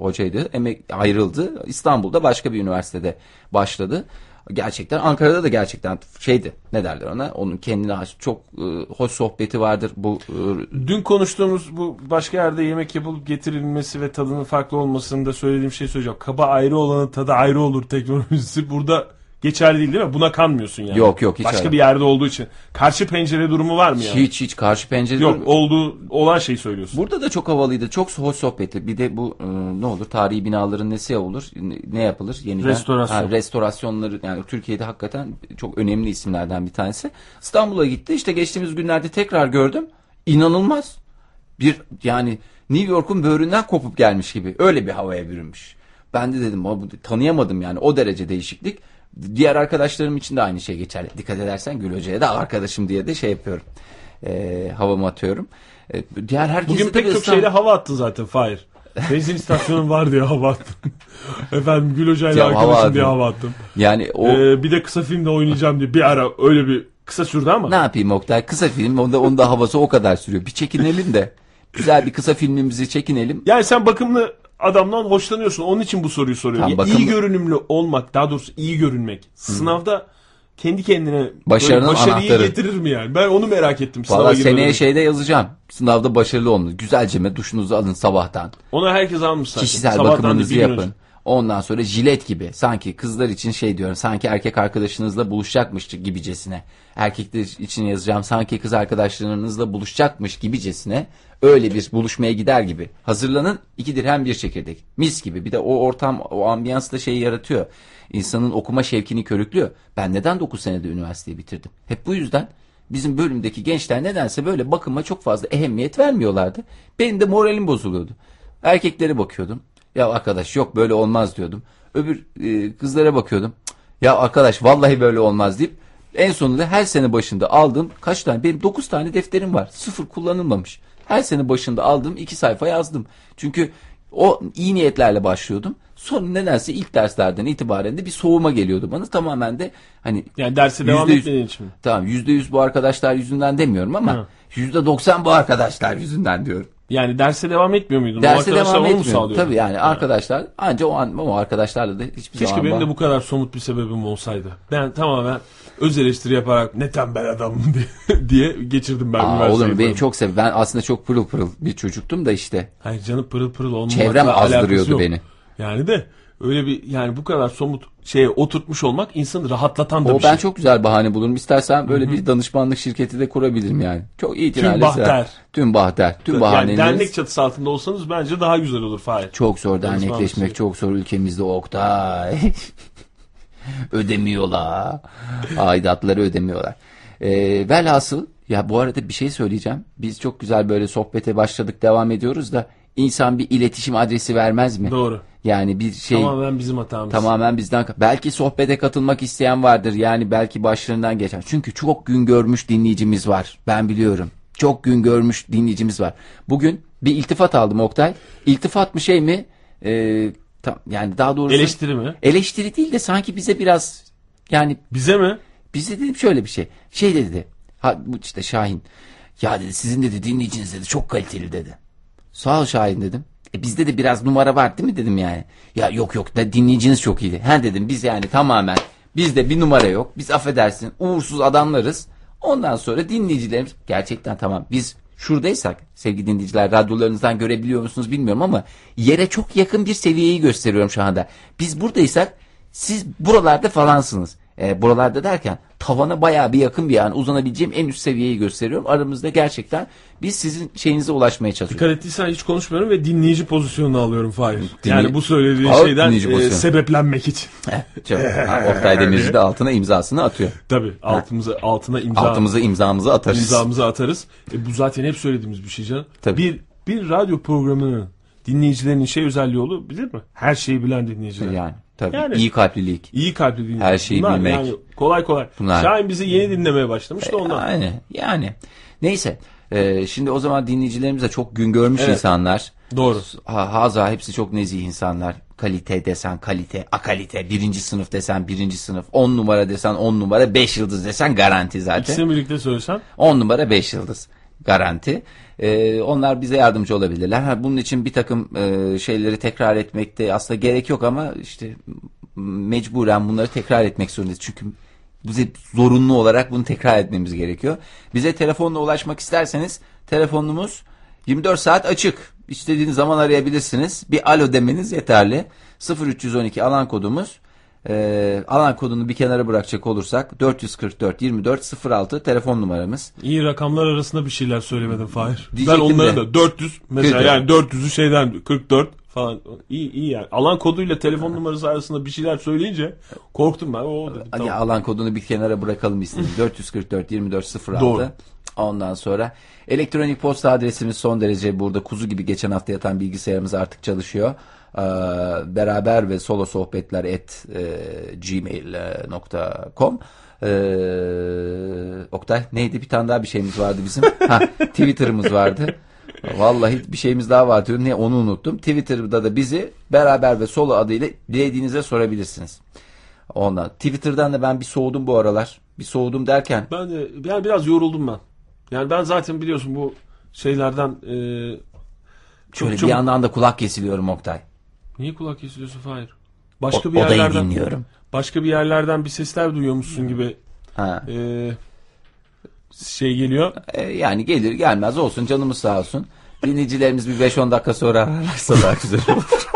hocaydı. Emek, ayrıldı. İstanbul'da başka bir üniversitede başladı. Gerçekten Ankara'da da gerçekten şeydi. Ne derler ona? Onun kendine has çok e, hoş sohbeti vardır. Bu e, dün konuştuğumuz bu başka yerde yemek yapılıp getirilmesi ve tadının farklı olmasını da söylediğim şey söyleyeceğim. Kaba ayrı olanın tadı ayrı olur teknolojisi. Burada geçerli değil değil mi? Buna kanmıyorsun yani. Yok yok. Hiç başka öyle. Bir yerde olduğu için. Karşı pencere durumu var mı yani? Hiç hiç karşı pencere yok. Durumu... Olduğu olan şeyi söylüyorsun. Burada da çok havalıydı. Çok hoş sohbeti. Bir de bu e, ne olur? Tarihi binaların nesi olur? Ne yapılır? Yeniden. Restorasyon. Ha, restorasyonları yani Türkiye'de hakikaten çok önemli isimlerden bir tanesi. İstanbul'a gitti. İşte geçtiğimiz günlerde tekrar gördüm. İnanılmaz. Bir yani New York'un böğründen kopup gelmiş gibi. Öyle bir havaya bürünmüş. Ben de dedim tanıyamadım yani o derece değişiklik. Diğer arkadaşlarım için de aynı şey geçerli. Dikkat edersen Gül Hoca'ya da arkadaşım diye de şey yapıyorum. E, havamı atıyorum. E, diğer herkes bugün pek çok şeyle hava attın zaten Fahir. Benzin istasyonun var diye hava attım. Efendim Gül Hoca'yla arkadaşım diye hava attım. Yani o... e, bir de kısa filmde oynayacağım diye bir ara öyle bir kısa sürdü ama. Ne yapayım Oktay? Kısa film onda, onda havası o kadar sürüyor. Bir çekinelim de. Güzel bir kısa filmimizi çekinelim. Yani sen bakımlı adamdan hoşlanıyorsun. Onun için bu soruyu soruyorum. Tamam, iyi görünümlü olmak, daha doğrusu iyi görünmek. Sınavda hmm. kendi kendine başarıyı getirir mi yani? Ben onu merak ettim. Valla seneye şeyde yazacağım. Sınavda başarılı olun. Güzelce mi duşunuzu alın sabahtan. Ona herkes almış zaten. Kişisel sabahtan bakımınızı yapın. Önce. Ondan sonra jilet gibi. Sanki kızlar için şey diyorum. Sanki erkek arkadaşınızla buluşacakmış gibicesine. Erkekler için yazacağım. Sanki kız arkadaşlarınızla buluşacakmış gibicesine. Öyle bir buluşmaya gider gibi. Hazırlanın iki dirhem bir çekirdek. Mis gibi. Bir de o ortam, o ambiyans da şeyi yaratıyor. İnsanın okuma şevkini körüklüyor. Ben neden dokuz senede üniversiteyi bitirdim? Hep bu yüzden bizim bölümdeki gençler nedense böyle bakıma çok fazla ehemmiyet vermiyorlardı. Benim de moralim bozuluyordu. Erkeklere bakıyordum. Ya arkadaş yok böyle olmaz diyordum. Öbür e, kızlara bakıyordum. Ya arkadaş vallahi böyle olmaz deyip en sonunda her sene başında aldığım kaç tane benim dokuz tane defterim var. Sıfır kullanılmamış. Her sene başında aldığım iki sayfa yazdım. Çünkü o iyi niyetlerle başlıyordum. Sonra nedense ilk derslerden itibaren de bir soğuma geliyordu bana. Tamamen de hani yani derse devam etmediğin için mi? Tamam yüzde yüz bu arkadaşlar yüzünden demiyorum ama Hı. yüzde doksan bu arkadaşlar yüzünden diyorum. Yani derse devam etmiyor muydun? Derse devam etmiyorum. Tabii yani, yani arkadaşlar ancak o an ama arkadaşlarla da hiçbir keşke zaman... Keşke benim de bu kadar somut bir sebebim olsaydı. Ben tamamen öz eleştiri yaparak ne tembel adamım diye, diye geçirdim ben. Aa, oğlum beni çok sev. Ben aslında çok pırıl pırıl bir çocuktum da işte. Hayır canım pırıl pırıl olmamakla çevrem azdırıyordu beni. Yani de öyle bir yani bu kadar somut şeye oturtmuş olmak insanı rahatlatan da o bir şey. O ben çok güzel bahane bulurum. İstersen böyle Hı-hı. bir danışmanlık şirketi de kurabilirim yani. Çok iyi tüm bahter. Tüm bahter. Tüm bahaneniz. Yani dernek çatısı altında olsanız bence daha güzel olur Fahir. Çok zor dernekleşmek. Çok zor ülkemizde Oktay. ödemiyorlar. Aidatları ödemiyorlar. E, velhasıl ya bu arada bir şey söyleyeceğim. Biz çok güzel böyle sohbete başladık, devam ediyoruz da insan bir iletişim adresi vermez mi? Doğru. Yani bir şey. Tamamen bizim hatamız. Tamamen bizden. Belki sohbete katılmak isteyen vardır. Yani belki başlarından geçen. Çünkü çok gün görmüş dinleyicimiz var. Ben biliyorum. Çok gün görmüş dinleyicimiz var. Bugün bir iltifat aldım Oktay. İltifat mı şey mi? Ee, tam, yani daha doğrusu. Eleştiri mi? Eleştiri değil de sanki bize biraz yani. Bize mi? Bize dedim şöyle bir şey. Şey dedi. Ha, bu işte Şahin. Ya dedi sizin dedi dinleyiciniz dedi çok kaliteli dedi. Sağ ol Şahin dedim. E bizde de biraz numara var değil mi dedim yani. Ya yok yok da dinleyiciniz çok iyiydi. Ha dedim biz yani tamamen bizde bir numara yok. Biz affedersin uğursuz adamlarız. Ondan sonra dinleyicilerimiz gerçekten tamam biz şuradaysak sevgili dinleyiciler radyolarınızdan görebiliyor musunuz bilmiyorum ama yere çok yakın bir seviyeyi gösteriyorum şu anda. Biz buradaysak siz buralarda falansınız. E, buralarda derken tavana bayağı bir yakın bir yani uzanabileceğim en üst seviyeyi gösteriyorum. Aramızda gerçekten biz sizin şeyinize ulaşmaya çalışıyoruz. Dikkat ettiysen hiç konuşmuyorum ve dinleyici pozisyonunu alıyorum Fahir. Dinle... Yani bu söylediği Ağır şeyden e, sebeplenmek için. Oktay Demirci de altına imzasını atıyor. Tabii altımıza, altına imza... altımıza imzamızı atarız. İmzamızı atarız. E, bu zaten hep söylediğimiz bir şey canım. Tabii. Bir, bir radyo programının dinleyicilerinin şey özelliği olur bilir mi? Her şeyi bilen dinleyiciler. Yani. Tabii. Yani, iyi kalplilik. İyi kalplilik. Her şeyi bunlar bilmek. Yani kolay kolay. Bunlar. Şahin bizi yeni dinlemeye başlamış da ondan. Yani. yani. Neyse. Ee, şimdi o zaman dinleyicilerimiz de çok gün görmüş evet. insanlar. Doğru. Ha, haza hepsi çok nezih insanlar. Kalite desen kalite. Akalite. Birinci sınıf desen birinci sınıf. On numara desen on numara. Beş yıldız desen garanti zaten. İkisini birlikte söylesen. On numara beş yıldız. Garanti. Ee, onlar bize yardımcı olabilirler. Ha, bunun için bir takım e, şeyleri tekrar etmekte aslında gerek yok ama işte mecburen bunları tekrar etmek zorundayız. Çünkü bize zorunlu olarak bunu tekrar etmemiz gerekiyor. Bize telefonla ulaşmak isterseniz telefonumuz yirmi dört saat açık. İstediğiniz zaman arayabilirsiniz. Bir alo demeniz yeterli. sıfır üç on iki alan kodumuz. Ee, alan kodunu bir kenara bırakacak olursak dört yüz kırk dört yirmi dört sıfır altı telefon numaramız. İyi rakamlar arasında bir şeyler söylemedim Fahir. Ben onlara da dört yüz mesela yani dört yüzü şeyden kırk dört falan iyi iyi yani. Alan koduyla telefon numarası arasında bir şeyler söyleyince korktum ben. O dedim, tamam. Ya alan kodunu bir kenara bırakalım istedim. dört yüz kırk dört yirmi dört sıfır altı. Doğru. Ondan sonra elektronik posta adresimiz son derece burada kuzu gibi geçen hafta yatan bilgisayarımız artık çalışıyor. Beraber ve solo sohbetler et gmail nokta com. Oktay neydi bir tane daha bir şeyimiz vardı bizim. Ha, Twitter'ımız vardı. Vallahi bir şeyimiz daha vardı. Ne onu unuttum. Twitter'da da bizi beraber ve solo adıyla dilediğinize sorabilirsiniz. Ondan Twitter'dan da ben bir soğudum bu aralar. Bir soğudum derken. Ben de yani biraz yoruldum ben. Yani ben zaten biliyorsun bu şeylerden e, çok, şöyle çok... bir yandan da kulak kesiliyorum Oktay. Niye kulak kesiliyorsun Fahir? Başka o, bir yerlerden dinliyorum. Başka bir yerlerden bir sesler duyuyormuşsun gibi ha. E, şey geliyor. E, yani gelir gelmez olsun canımız sağ olsun. Dinleyicilerimiz bir beş on dakika sonra ararsa daha güzel olur.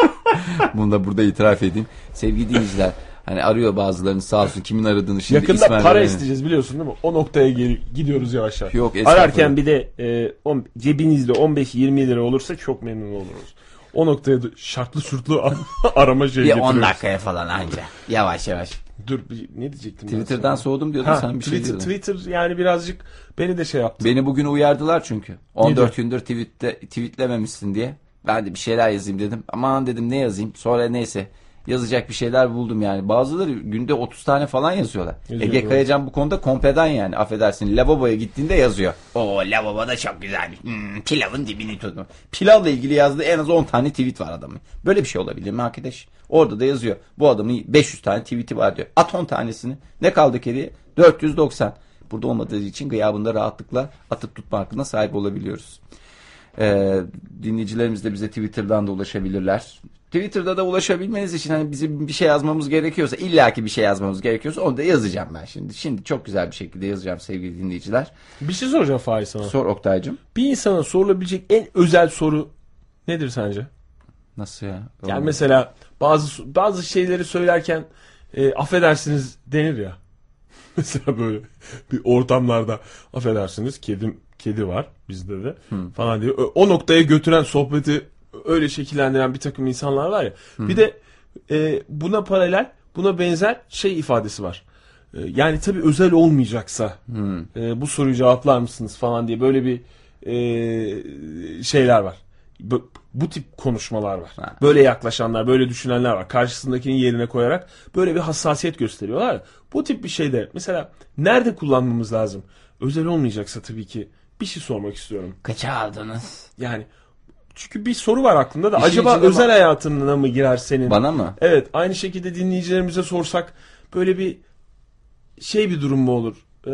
Bunu da burada itiraf edeyim. Sevgili dinleyiciler hani arıyor bazılarını sağ olsun kimin aradığını şimdi. Yakında para vermeni isteyeceğiz biliyorsun değil mi? O noktaya geri, gidiyoruz yavaş yavaş. Yok, ararken bir de e, on, cebinizde on beş yirmi lira olursa çok memnun oluruz. O noktaya da şartlı şurtlu arama şeyi getiriyoruz. Bir on dakikaya falan anca. Yavaş yavaş. Dur ne diyecektim? Twitter'dan soğudum diyordun ha, sen bir Twitter, şey diyordun. Twitter yani birazcık beni de şey yaptı. Beni bugün uyardılar çünkü. on dört gündür tweette, tweetlememişsin diye. Ben de bir şeyler yazayım dedim. Aman dedim ne yazayım sonra neyse. Yazacak bir şeyler buldum yani. Bazıları günde otuz tane falan yazıyorlar. Yazıyor, Ege Kayacan bu konuda kompleden yani. Affedersin lavaboya gittiğinde yazıyor. Oo lavabo da çok güzelmiş. Hmm, pilavın dibini tuttum. Pilavla ilgili yazdığı en az on tane tweet var adamın. Böyle bir şey olabilir mi arkadaş? Orada da yazıyor. Bu adamın beş yüz tane tweet'i var diyor. At on tanesini. Ne kaldı geriye? dört yüz doksan. Burada olmadığı için gıyabında rahatlıkla atıp tutma hakkına sahip olabiliyoruz. Ee, dinleyicilerimiz de bize Twitter'dan da ulaşabilirler. Twitter'da da ulaşabilmeniz için hani bizim bir şey yazmamız gerekiyorsa illaki bir şey yazmamız gerekiyorsa onu da yazacağım ben şimdi. Şimdi çok güzel bir şekilde yazacağım sevgili dinleyiciler. Bir şey soracağım Fahir sana. Sor Oktay'cığım. Bir insana sorulabilecek en özel soru nedir sence? Nasıl ya? Olur. Yani mesela bazı bazı şeyleri söylerken e, affedersiniz denir ya. Mesela böyle bir ortamlarda affedersiniz kedim kedi var bizde de hmm. falan diye o noktaya götüren sohbeti öyle şekillendiren bir takım insanlar var ya. Hmm. Bir de e, buna paralel buna benzer şey ifadesi var. E, yani tabii özel olmayacaksa hmm. e, bu soruyu cevaplar mısınız falan diye böyle bir e, şeyler var. B- bu tip konuşmalar var. Ha. Böyle yaklaşanlar, böyle düşünenler var. Karşısındakinin yerine koyarak böyle bir hassasiyet gösteriyorlar. Bu tip bir şeyde mesela nerede kullanmamız lazım? Özel olmayacaksa tabii ki bir şey sormak istiyorum. Kaça aldınız? Yani çünkü bir soru var aklımda da. İşin acaba özel bak- hayatına mı girer senin? Bana mı? Evet. Aynı şekilde dinleyicilerimize sorsak böyle bir şey bir durum mu olur? Ee,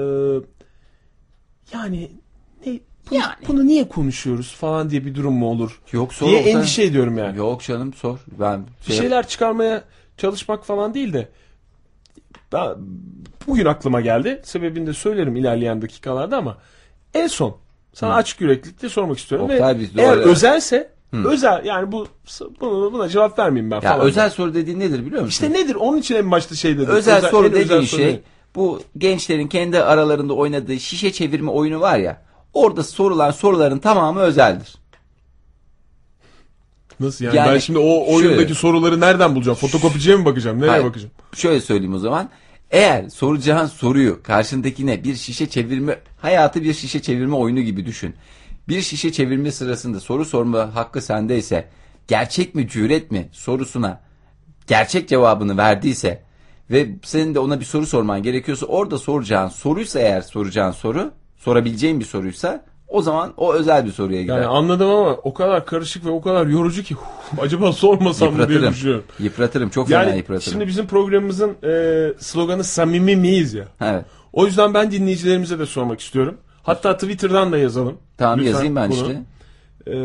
yani ne... Yani. Bunu niye konuşuyoruz falan diye bir durum mu olur? Yok, sor. Diye endişe ediyorum yani. Yok canım, sor. Ben şey... bir şeyler çıkarmaya çalışmak falan değil de daha bugün aklıma geldi. Sebebini de söylerim ilerleyen dakikalarda ama en son sana Hı. açık yüreklilikle sormak istiyorum. Oktay, ve eğer yani. Özelse Hı. özel yani bu buna, buna cevap vermeyeyim ben ya falan. Özel soru dediğin nedir biliyor musun? İşte nedir? Onun için en başta şey dedim. Özel, özel soru dediğin özel şey soru. Bu gençlerin kendi aralarında oynadığı şişe çevirme oyunu var ya. Orada sorulan soruların tamamı özeldir. Nasıl yani? Yani ben şimdi o oyundaki şöyle, soruları nereden bulacağım? Fotokopiciye mi bakacağım? Nereye hayır, bakacağım? Şöyle söyleyeyim o zaman. Eğer soracağın soruyu karşındakine bir şişe çevirme, hayatı bir şişe çevirme oyunu gibi düşün. Bir şişe çevirme sırasında soru sorma hakkı sendeyse, gerçek mi cüret mi sorusuna gerçek cevabını verdiyse ve senin de ona bir soru sorman gerekiyorsa, orada soracağın soruysa eğer soracağın soru sorabileceğin bir soruysa, o zaman o özel bir soruya gider. Yani anladım ama o kadar karışık ve o kadar yorucu ki acaba sormasam mı diye düşünüyorum. Yıpratırım. Çok yani fena yıpratırım. Şimdi bizim programımızın e, sloganı samimi miyiz ya. Evet. O yüzden ben dinleyicilerimize de sormak istiyorum. Hatta Twitter'dan da yazalım. Tamam, lütfen yazayım ben bunu. işte. E,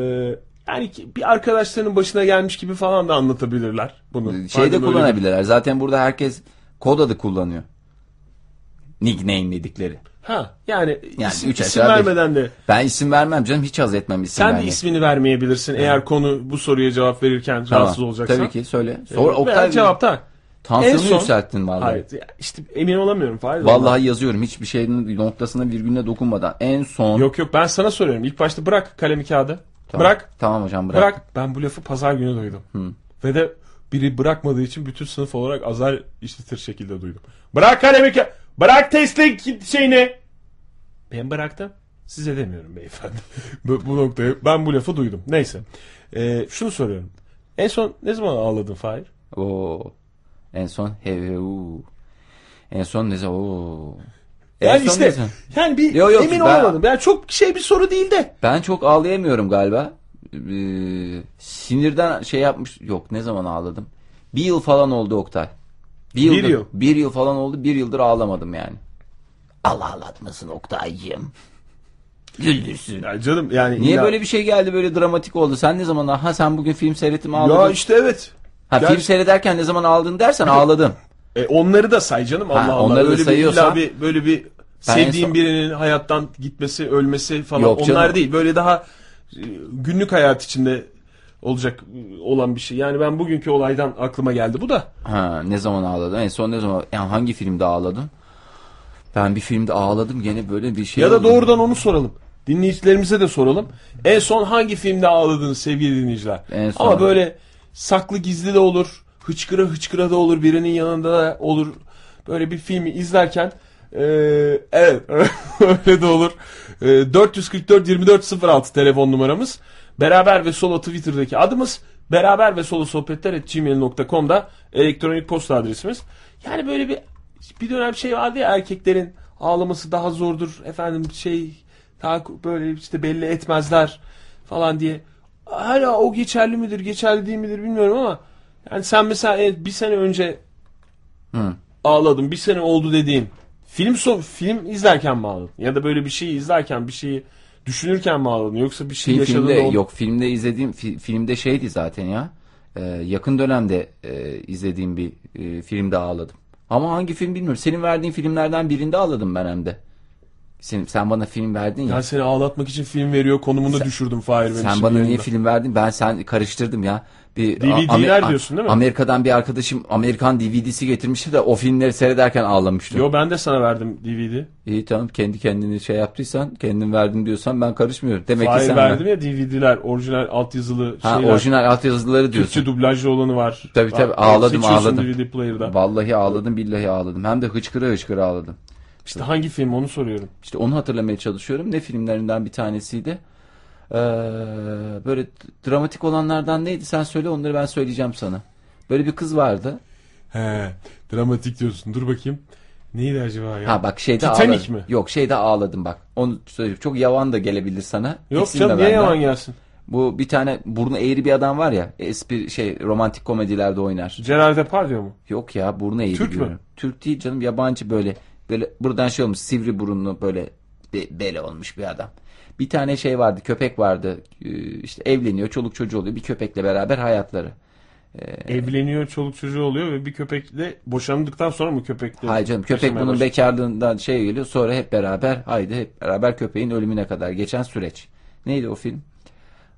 yani bir arkadaşlarının başına gelmiş gibi falan da anlatabilirler bunu. Şeyde kullanabilirler. Bir... Zaten burada herkes kod adı kullanıyor. Nickname dedikleri. Ha yani, yani isim, isim vermeden de. Ben isim vermem canım, hiç haz etmem isim vermeye. Sen vermeye. De ismini vermeyebilirsin evet. Eğer konu bu soruya cevap verirken tamam. rahatsız olacaksan. Tabii ki söyle. Sor ee, Oktay. Cevapta. Tansiyonu son... yükselttin vallahi. Hayır işte emin olamıyorum. Hayır, vallahi ondan. Yazıyorum hiçbir şeyin noktasına virgülüne dokunmadan en son. Yok yok ben sana soruyorum. İlk başta bırak kalemi kağıdı. Tamam. Bırak. Tamam hocam bırak. Bırak. Ben bu lafı pazar günü duydum. Hı. Ve de biri bırakmadığı için bütün sınıf olarak azar işitir şekilde duydum. Bırak kalemi kağıdı. Bırak testin şeyini. Ben bıraktım. Size demiyorum beyefendi. bu, bu noktayı ben bu lafı duydum. Neyse. Ee, şunu soruyorum. En son ne zaman ağladın Fahir? Oo. En son heveu. En son ne zaman? Oo. Yani en işte yani bir yo, yo, emin ben, olamadım. Yani çok şey bir soru değil de. Ben çok ağlayamıyorum galiba. Ee, sinirden şey yapmış. Yok ne zaman ağladım? Bir yıl falan oldu Oktay. Bir, yıldır, bir yıl. Bir yıl falan oldu. Bir yıldır ağlamadım yani. Allah ağlatmasın Oktay'cığım. Güldürsün. Ya canım yani. Niye ya... böyle bir şey geldi, böyle dramatik oldu? Sen ne zaman ha sen bugün film seyrettim ağladın. Ya işte evet. Ha Gerçekten... film seyrederken ne zaman ağladın dersen ağladım. E onları da say canım Allah ha, Allah. Onları öyle da sayıyorsan. Bir, böyle bir sevdiğin son... birinin hayattan gitmesi, ölmesi falan. Yok, onlar canım. Değil. Böyle daha günlük hayat içinde olacak olan bir şey. Yani ben bugünkü olaydan aklıma geldi bu da. Ha, ne zaman ağladın? En son ne zaman? Yani hangi filmde ağladın? Ben bir filmde ağladım gene böyle bir şey. Ya da doğrudan onu soralım. Dinleyicilerimize de soralım. En son hangi filmde ağladınız sevgili dinleyiciler? En son. Ama böyle saklı gizli de olur. Hıçkıra hıçkıra da olur. Birinin yanında da olur. Böyle bir filmi izlerken ee, evet öyle de olur. E, dört yüz kırk dört yirmi dört sıfır altı telefon numaramız. Beraber ve Solo Twitter'daki adımız, beraber ve solo sohbetler at gmail nokta com'da elektronik posta adresimiz. Yani böyle bir bir dönem şey vardı ya, erkeklerin ağlaması daha zordur efendim şey daha böyle işte belli etmezler falan diye. Hala o geçerli midir geçerli değil midir bilmiyorum ama yani sen mesela evet, bir sene önce Hı. ağladın, bir sene oldu dediğin film so- film izlerken mi ağladın ya da böyle bir şeyi izlerken bir şeyi düşünürken mi ağladın yoksa bir şey yaşadığında oldu? Yok filmde izlediğim fi, filmde şeydi zaten ya e, yakın dönemde e, izlediğim bir e, filmde ağladım. Ama hangi film bilmiyorum. Senin verdiğin filmlerden birinde ağladım ben hem de. Sen, sen bana film verdin ya. Ben seni ağlatmak için film veriyor konumunda sen, düşürdüm Fahir. Sen bana yanında. Niye film verdin? Ben sen karıştırdım ya. Bir, D V D'ler Amer- diyorsun değil mi? Amerika'dan bir arkadaşım Amerikan D V D'si getirmişti de o filmleri seyrederken ağlamıştım. Yo ben de sana verdim D V D. İyi tamam, kendi kendini şey yaptıysan, kendin verdim diyorsan ben karışmıyorum. Demek Fahir ki sen verdim ya D V D'ler, orijinal altyazılı şeyler. Ha, orijinal altyazıları diyorsun. Türkçe dublajlı olanı var. Tabii tabii var. ağladım ağladım. D V D player'da. Vallahi ağladım billahi ağladım. Hem de hıçkıra hıçkıra ağladım. İşte hangi film onu soruyorum. İşte onu hatırlamaya çalışıyorum. Ne filmlerinden bir tanesiydi? Ee, böyle dramatik olanlardan neydi? Sen söyle, onları ben söyleyeceğim sana. Böyle bir kız vardı. He, dramatik diyorsun. Dur bakayım. Neydi acaba ya? Ha bak şeyde Titanic ağladım. Mi? Yok şeyde ağladım bak. Onu söyleyeyim. Çok yavan da gelebilir sana. Yok canım niye yavan gelsin? Bu bir tane burnu eğri bir adam var ya. Espri şey romantik komedilerde oynar. Gerard Depardieu mu? Yok ya burnu eğri. Türk mü? Türk değil canım, yabancı böyle. Böyle buradan şey olmuş, sivri burunlu böyle be, bele olmuş bir adam. Bir tane şey vardı, köpek vardı. Ee, işte evleniyor, çoluk çocuğu oluyor. Bir köpekle beraber hayatları. Ee, evleniyor, çoluk çocuğu oluyor ve bir köpekle boşandıktan sonra mı köpekle? Hayır canım, köpek bunun başladı. Bekarlığından şey geliyor. Sonra hep beraber haydi hep beraber köpeğin ölümüne kadar geçen süreç. Neydi o film?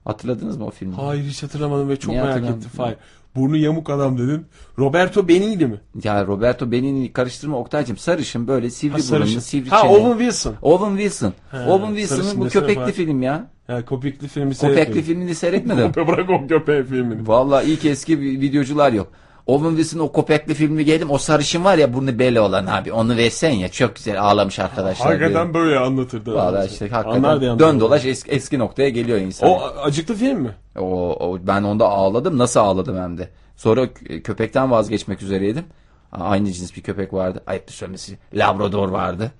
Hatırladınız mı o filmi? Hayır hiç hatırlamadım ve çok Niye merak ettim. Hayır. Burnu yamuk adam dedin. Roberto Benigni mi? Ya Roberto Benigni karıştırma Oktay'cığım. Sarışın böyle sivri ha, burunlu sivri çeneli. Ha Owen Wilson. Owen Wilson. He, Owen Wilson'ın bu köpekli var. Film ya. Ya köpekli filmi seyretmedim. Köpekli filmini seyretmedim. Bırak o köpeği filmini. Valla ilk eski videocular yok. Owen Wilson o köpekli filmi geldim. O sarışın var ya burnu beli olan abi. Onu versen ya. Çok güzel ağlamış arkadaşlar. Hakikaten diyor. Böyle anlatırdı. Valla işte hakikaten dön dolaş eski, eski noktaya geliyor insan. O acıklı film mi? O, o ben onda ağladım. Nasıl ağladım hem de. Sonra köpekten vazgeçmek üzereydim. Aynı cins bir köpek vardı. Ayıptır söylemesi. Labrador vardı.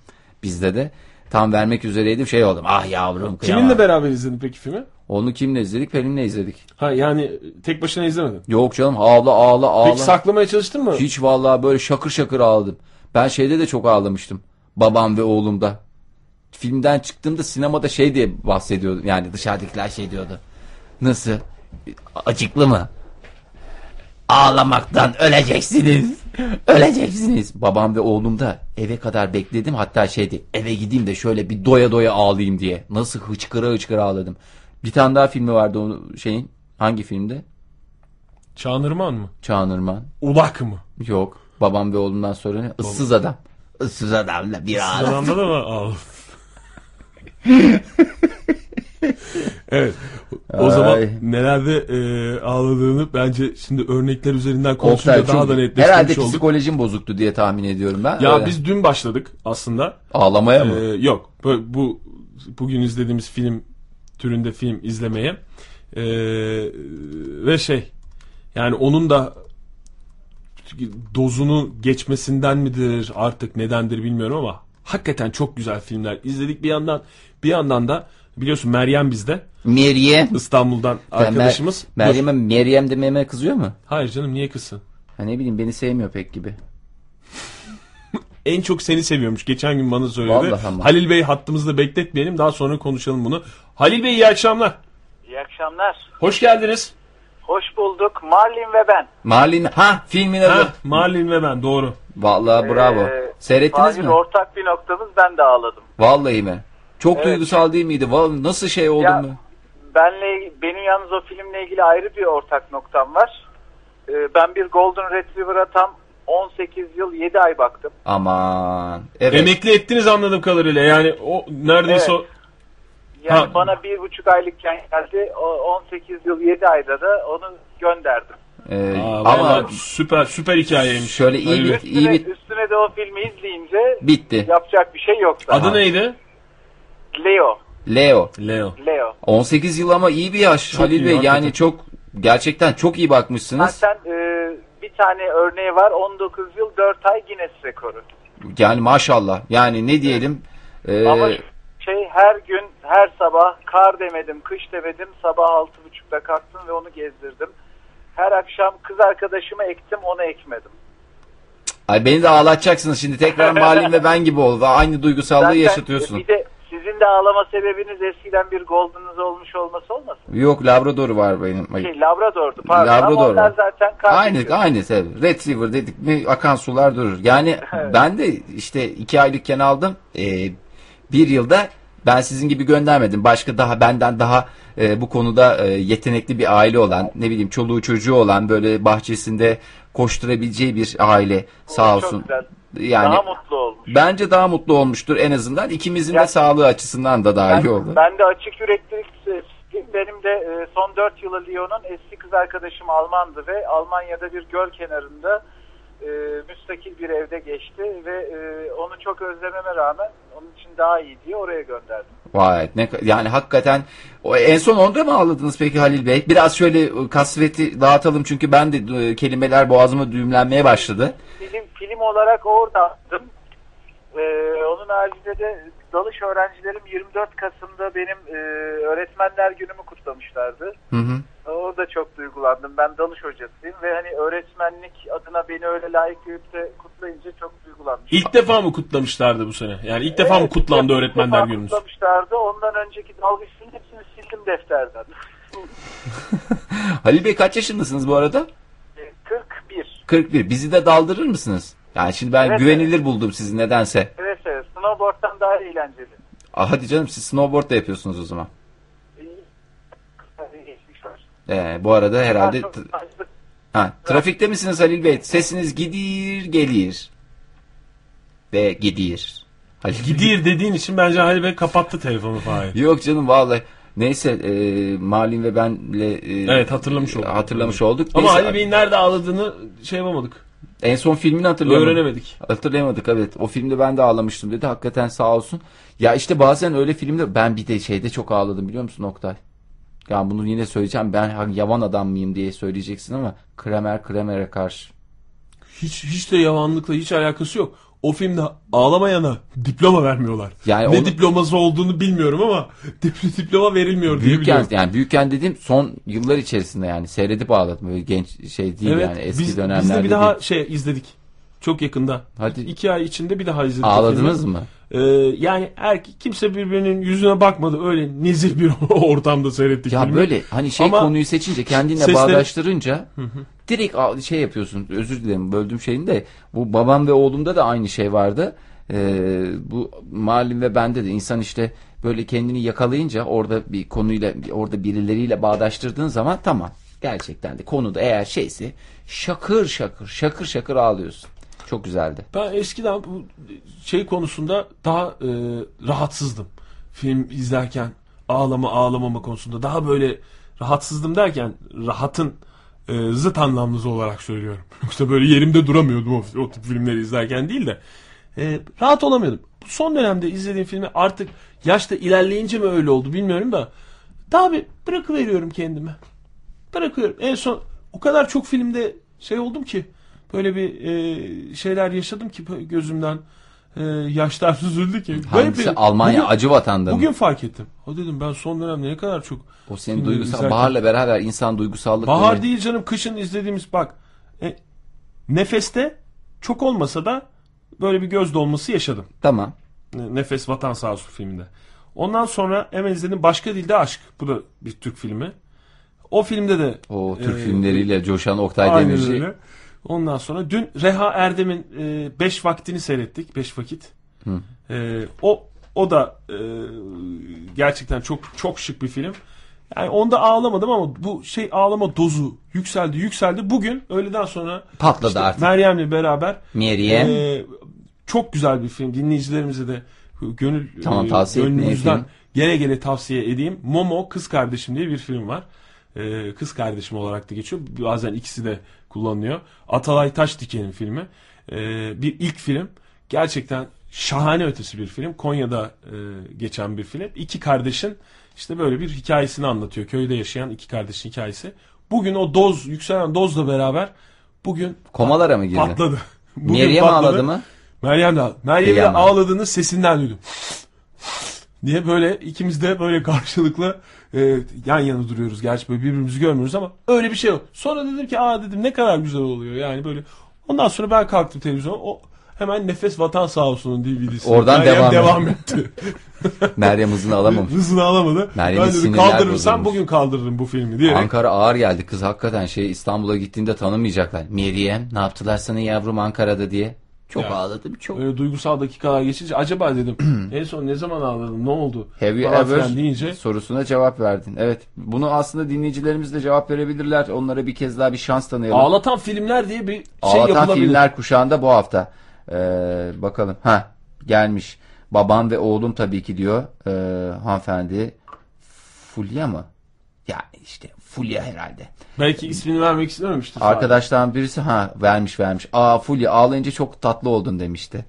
Bizde de. Tam vermek üzereydim. Şey oldum. Ah yavrum. Kıyamam. Kiminle beraber izledin peki filmi? Onu kimle izledik? Pelin'le izledik. Ha yani tek başına izlemedin? Yok canım. Ağla ağla ağla. Peki saklamaya çalıştın mı? Hiç vallahi böyle şakır şakır ağladım. Ben şeyde de çok ağlamıştım. Babam ve oğlumda. Filmden çıktığımda sinemada şey diye bahsediyordum. Yani dışarıdakiler şey diyordu. Nasıl? Acıklı mı? Ağlamaktan öleceksiniz. Öleceksiniz. Babam ve oğlum da eve kadar bekledim. Hatta şeydi, eve gideyim de şöyle bir doya doya ağlayayım diye. Nasıl hıçkıra hıçkıra ağladım. Bir tane daha filmi vardı onu şeyin. Hangi filmde? Çağınırman mı? Çağınırman. Ulak mı? Yok. Babam ve oğlumdan sonra ne? Issız Adam. Issız Adam'la bir ağladım. Issız Adam'da da mı ağladım? Evet. O Ay. Zaman nelerde e, ağladığını bence şimdi örnekler üzerinden konuşunca daha da netleşmiş olduk. Herhalde psikolojim bozuktu diye tahmin ediyorum ben. Ya öyle. Biz dün başladık aslında. Ağlamaya mı? Ee, yok. Bu, bu bugün izlediğimiz film türünde film izlemeye. Ee, ve şey yani onun da dozunu geçmesinden midir artık nedendir bilmiyorum ama hakikaten çok güzel filmler izledik bir yandan. Bir yandan da biliyorsun Meryem bizde. Meryem. İstanbul'dan arkadaşımız. Mer- Meryem'e Meryem dememe kızıyor mu? Hayır canım niye kızsın? Ha ne bileyim beni sevmiyor pek gibi. En çok seni seviyormuş. Geçen gün bana söyledi. Halil Bey hattımızda bekletmeyelim. Daha sonra konuşalım bunu. Halil Bey iyi akşamlar. İyi akşamlar. Hoş geldiniz. Hoş bulduk. Marlin ve ben. Marlin. Ha filmin adı. Marlin ve ben doğru. Vallahi bravo. Ee, Seyrettiniz mi? Ortak bir noktamız, ben de ağladım. Vallahi mi? Çok evet. Duygusal değil miydi? Nasıl şey oldu mu? Benle, benim yalnız o filmle ilgili ayrı bir ortak noktam var. Ee, ben bir Golden Retriever'a tam on sekiz yıl yedi ay baktım. Aman. Evet. Emekli ettiniz anladığım kadarıyla. Yani o neredeyse evet. o... Yani ha. Bana bir buçuk aylıkken geldi. O on sekiz yıl yedi ayda da onu gönderdim. Ee, Aa, ama süper süper hikayeymiş. Şöyle iyi bir üstüne, iyi bir üstüne de o filmi izleyince bitti. Yapacak bir şey yoktu. Adı ha. neydi? Leo. Leo. Leo. Leo. on sekiz yıl ama iyi bir yaş çok Halil iyi, Bey. Hakikaten. Yani çok gerçekten çok iyi bakmışsınız. Zaten e, bir tane örneği var. on dokuz yıl dört ay Guinness rekoru. Yani maşallah. Yani ne diyelim? E... Ama şey her gün her sabah kar demedim, kış demedim. Sabah altı buçukta kalktım ve onu gezdirdim. Her akşam kız arkadaşımı ektim, onu ekmedim. Ay beni de ağlatacaksınız şimdi. Tekrar Malin ve ben gibi oldu. Aynı duygusallığı zaten yaşatıyorsunuz. Bir de sizin de ağlama sebebiniz eskiden bir Golden'ınız olmuş olması olmasın? Yok, Labrador var benim. Şey, Labrador'du pardon. Labrador onlar var. Zaten aynı, aynı sebep. Retriever dedik mi akan sular durur. Yani ben de işte iki aylıkken aldım. Ee, bir yılda ben sizin gibi göndermedim. Başka daha benden daha e, bu konuda e, yetenekli bir aile olan, ne bileyim çoluğu çocuğu olan, böyle bahçesinde koşturabileceği bir aile sağ olsun. Yani daha mutlu olmuş. Bence daha mutlu olmuştur en azından. İkimizin yani, de sağlığı açısından da daha yani, iyi oldu. Ben de açık yüreklilik, benim de son dört yılı Lyon'un eski kız arkadaşım Almandı ve Almanya'da bir göl kenarında e, müstakil bir evde geçti ve e, onu çok özlememe rağmen onun için daha iyi diye oraya gönderdim. Vay, ne, yani hakikaten en son onda mı ağladınız peki Halil Bey? Biraz şöyle kasveti dağıtalım çünkü ben de kelimeler boğazıma düğümlenmeye başladı. Film, film olarak oradaydım. Ee, onun haricinde de dalış öğrencilerim yirmi dört Kasım'da benim e, öğretmenler günümü kutlamışlardı. Hı hı. Orada çok duygulandım. Ben dalış hocasıyım ve hani öğretmenlik adına beni öyle layık görüp de kutlayınca çok duygulanmıştım. İlk defa mı kutlamışlardı bu sene? Yani ilk defa evet, mı kutlandı ilk öğretmenler günümüz? İlk defa kutlamışlardı. Ondan önceki dalgısının hepsini sildim defterden. Halil Bey kaç yaşındasınız bu arada? kırk bir. kırk bir. Bizi de daldırır mısınız? Yani şimdi ben evet, güvenilir evet. buldum sizi nedense. Evet evet. Snowboard'dan daha eğlenceli. Ah, hadi canım, siz snowboard da yapıyorsunuz o zaman. Ee, bu arada herhalde... Ha, trafikte misiniz Halil Bey? Sesiniz gidir gelir. Ve gidir. Halil gidir dediğin için bence Halil Bey kapattı telefonu falan. Yok canım vallahi. Neyse e, Malin ve benle... E, evet hatırlamış olduk. Hatırlamış olduk. Ama Halil Bey'in nerede ağladığını şey yapamadık. En son filmini hatırlayamadık. Öğrenemedik. Hatırlayamadık evet. O filmde ben de ağlamıştım dedi. Hakikaten sağ olsun. Ya işte bazen öyle filmde ben bir de şeyde çok ağladım biliyor musun Oktay? Yani bunu yine söyleyeceğim. Ben yavan adam mıyım diye söyleyeceksin ama Kramer Kramer'e karşı. Hiç hiç de yavanlıkla hiç alakası yok. O filmde ağlamayana diploma vermiyorlar. Yani ne onu... diploması olduğunu bilmiyorum ama diploma verilmiyor diye biliyorum. Yani büyükken dediğim son yıllar içerisinde yani seyredip ağladım. Böyle genç şey değil evet, yani eski biz, dönemlerde. Biz de bir daha değil. Şey izledik. Çok yakında. Hadi. İki ay içinde bir daha izledik. Ağladınız filmi. Mı? Ee, yani erkek kimse birbirinin yüzüne bakmadı. Öyle nezih bir ortamda seyrettik ya filmi. Böyle hani şey ama konuyu seçince kendinle sesleri... bağdaştırınca hı hı. direkt şey yapıyorsun. Özür dilerim böldüğüm şeyin de bu babam ve oğlumda da aynı şey vardı. Ee, bu malum ve bende de insan işte böyle kendini yakalayınca orada bir konuyla orada birileriyle bağdaştırdığın zaman tamam. Gerçekten de konuda eğer şeyse şakır şakır şakır şakır ağlıyorsun. Çok güzeldi. Ben eskiden bu şey konusunda daha e, rahatsızdım. Film izlerken ağlama ağlamama konusunda daha böyle rahatsızdım derken rahatın e, zıt anlamlısı olarak söylüyorum. Yoksa böyle yerimde duramıyordum o, o tip filmleri izlerken değil de. E, rahat olamıyordum. Son dönemde izlediğim filmi artık yaşta ilerleyince mi öyle oldu bilmiyorum da daha bir bırakıveriyorum kendime. Bırakıyorum. En son o kadar çok filmde şey oldum ki böyle bir e, şeyler yaşadım ki gözümden e, yaşlar süzüldü ki. Hangisi? Böyle bir, Almanya bugün, acı vatanda mı? Bugün fark ettim. O dedim ben son dönemde ne kadar çok... O senin duygusal, izlerken, baharla beraber insan duygusallık... Bahar böyle. Değil canım, kışın izlediğimiz bak. E, nefeste çok olmasa da böyle bir göz dolması yaşadım. Tamam. E, Nefes Vatan Sağ Olsun filminde. Ondan sonra hemen izledim Başka Dilde Aşk. Bu da bir Türk filmi. O filmde de... O Türk e, filmleriyle coşan Oktay Demirci. Öyle. Ondan sonra dün Reha Erdem'in beş vaktini seyrettik. beş vakit. Hı. E, o o da e, gerçekten çok çok şık bir film. Yani onda ağlamadım ama bu şey ağlama dozu yükseldi yükseldi. Bugün öğleden sonra patladı işte artık. Meryem'le beraber. Meryem. E, çok güzel bir film. Dinleyicilerimize de gönül tamam, tavsiye gönlümüzden gele gele tavsiye edeyim. Momo Kız Kardeşim diye bir film var. E, Kız Kardeşim olarak da geçiyor. Bazen ikisi de kullanılıyor. Atalay Taşdiken'in filmi. Ee, bir ilk film. Gerçekten şahane ötesi bir film. Konya'da e, geçen bir film. İki kardeşin işte böyle bir hikayesini anlatıyor. Köyde yaşayan iki kardeşin hikayesi. Bugün o doz, yükselen dozla beraber bugün komalara mı girdi? Patladı. Meryem patladı. Ağladı mı? Meryem de ağladı. Meryem de ağladığını sesinden duydum. diye böyle ikimiz de böyle karşılıklı e, yan yana duruyoruz. Gerçi böyle birbirimizi görmüyoruz ama öyle bir şey yok. Sonra dedim ki aa dedim ne kadar güzel oluyor yani böyle. Ondan sonra ben kalktım televizyona. O hemen Nefes Vatan Sağ Olsun'un D V D'si. Oradan Meryem devam, devam etti. Meryem hızını alamamış. Hızını alamadı. Meryem'in sinirler bozulmuş. Kaldırırsam bugün kaldırırım bu filmi diyerek. Ankara ağır geldi. Kız hakikaten şey İstanbul'a gittiğinde tanımayacaklar. Meryem ne yaptılar sana yavrum Ankara'da diye. Çok yani, ağladım. Çok. Öyle duygusal dakikalar geçince acaba dedim en son ne zaman ağladım, ne oldu? Have you ever deyince... sorusuna cevap verdin. Evet. Bunu aslında dinleyicilerimiz de cevap verebilirler. Onlara bir kez daha bir şans tanıyalım. Ağlatan filmler diye bir şey yapılabilir. Ağlatan filmler kuşağında bu hafta. Ee, bakalım. Ha, gelmiş. Babam ve oğlum tabii ki diyor. Ee, hanımefendi. Fulya mı? Ya işte Fulya herhalde. Belki ismini vermek istememiştir. Arkadaşlardan birisi ha vermiş vermiş. Aa Fulya, ağlayınca çok tatlı oldun demişti.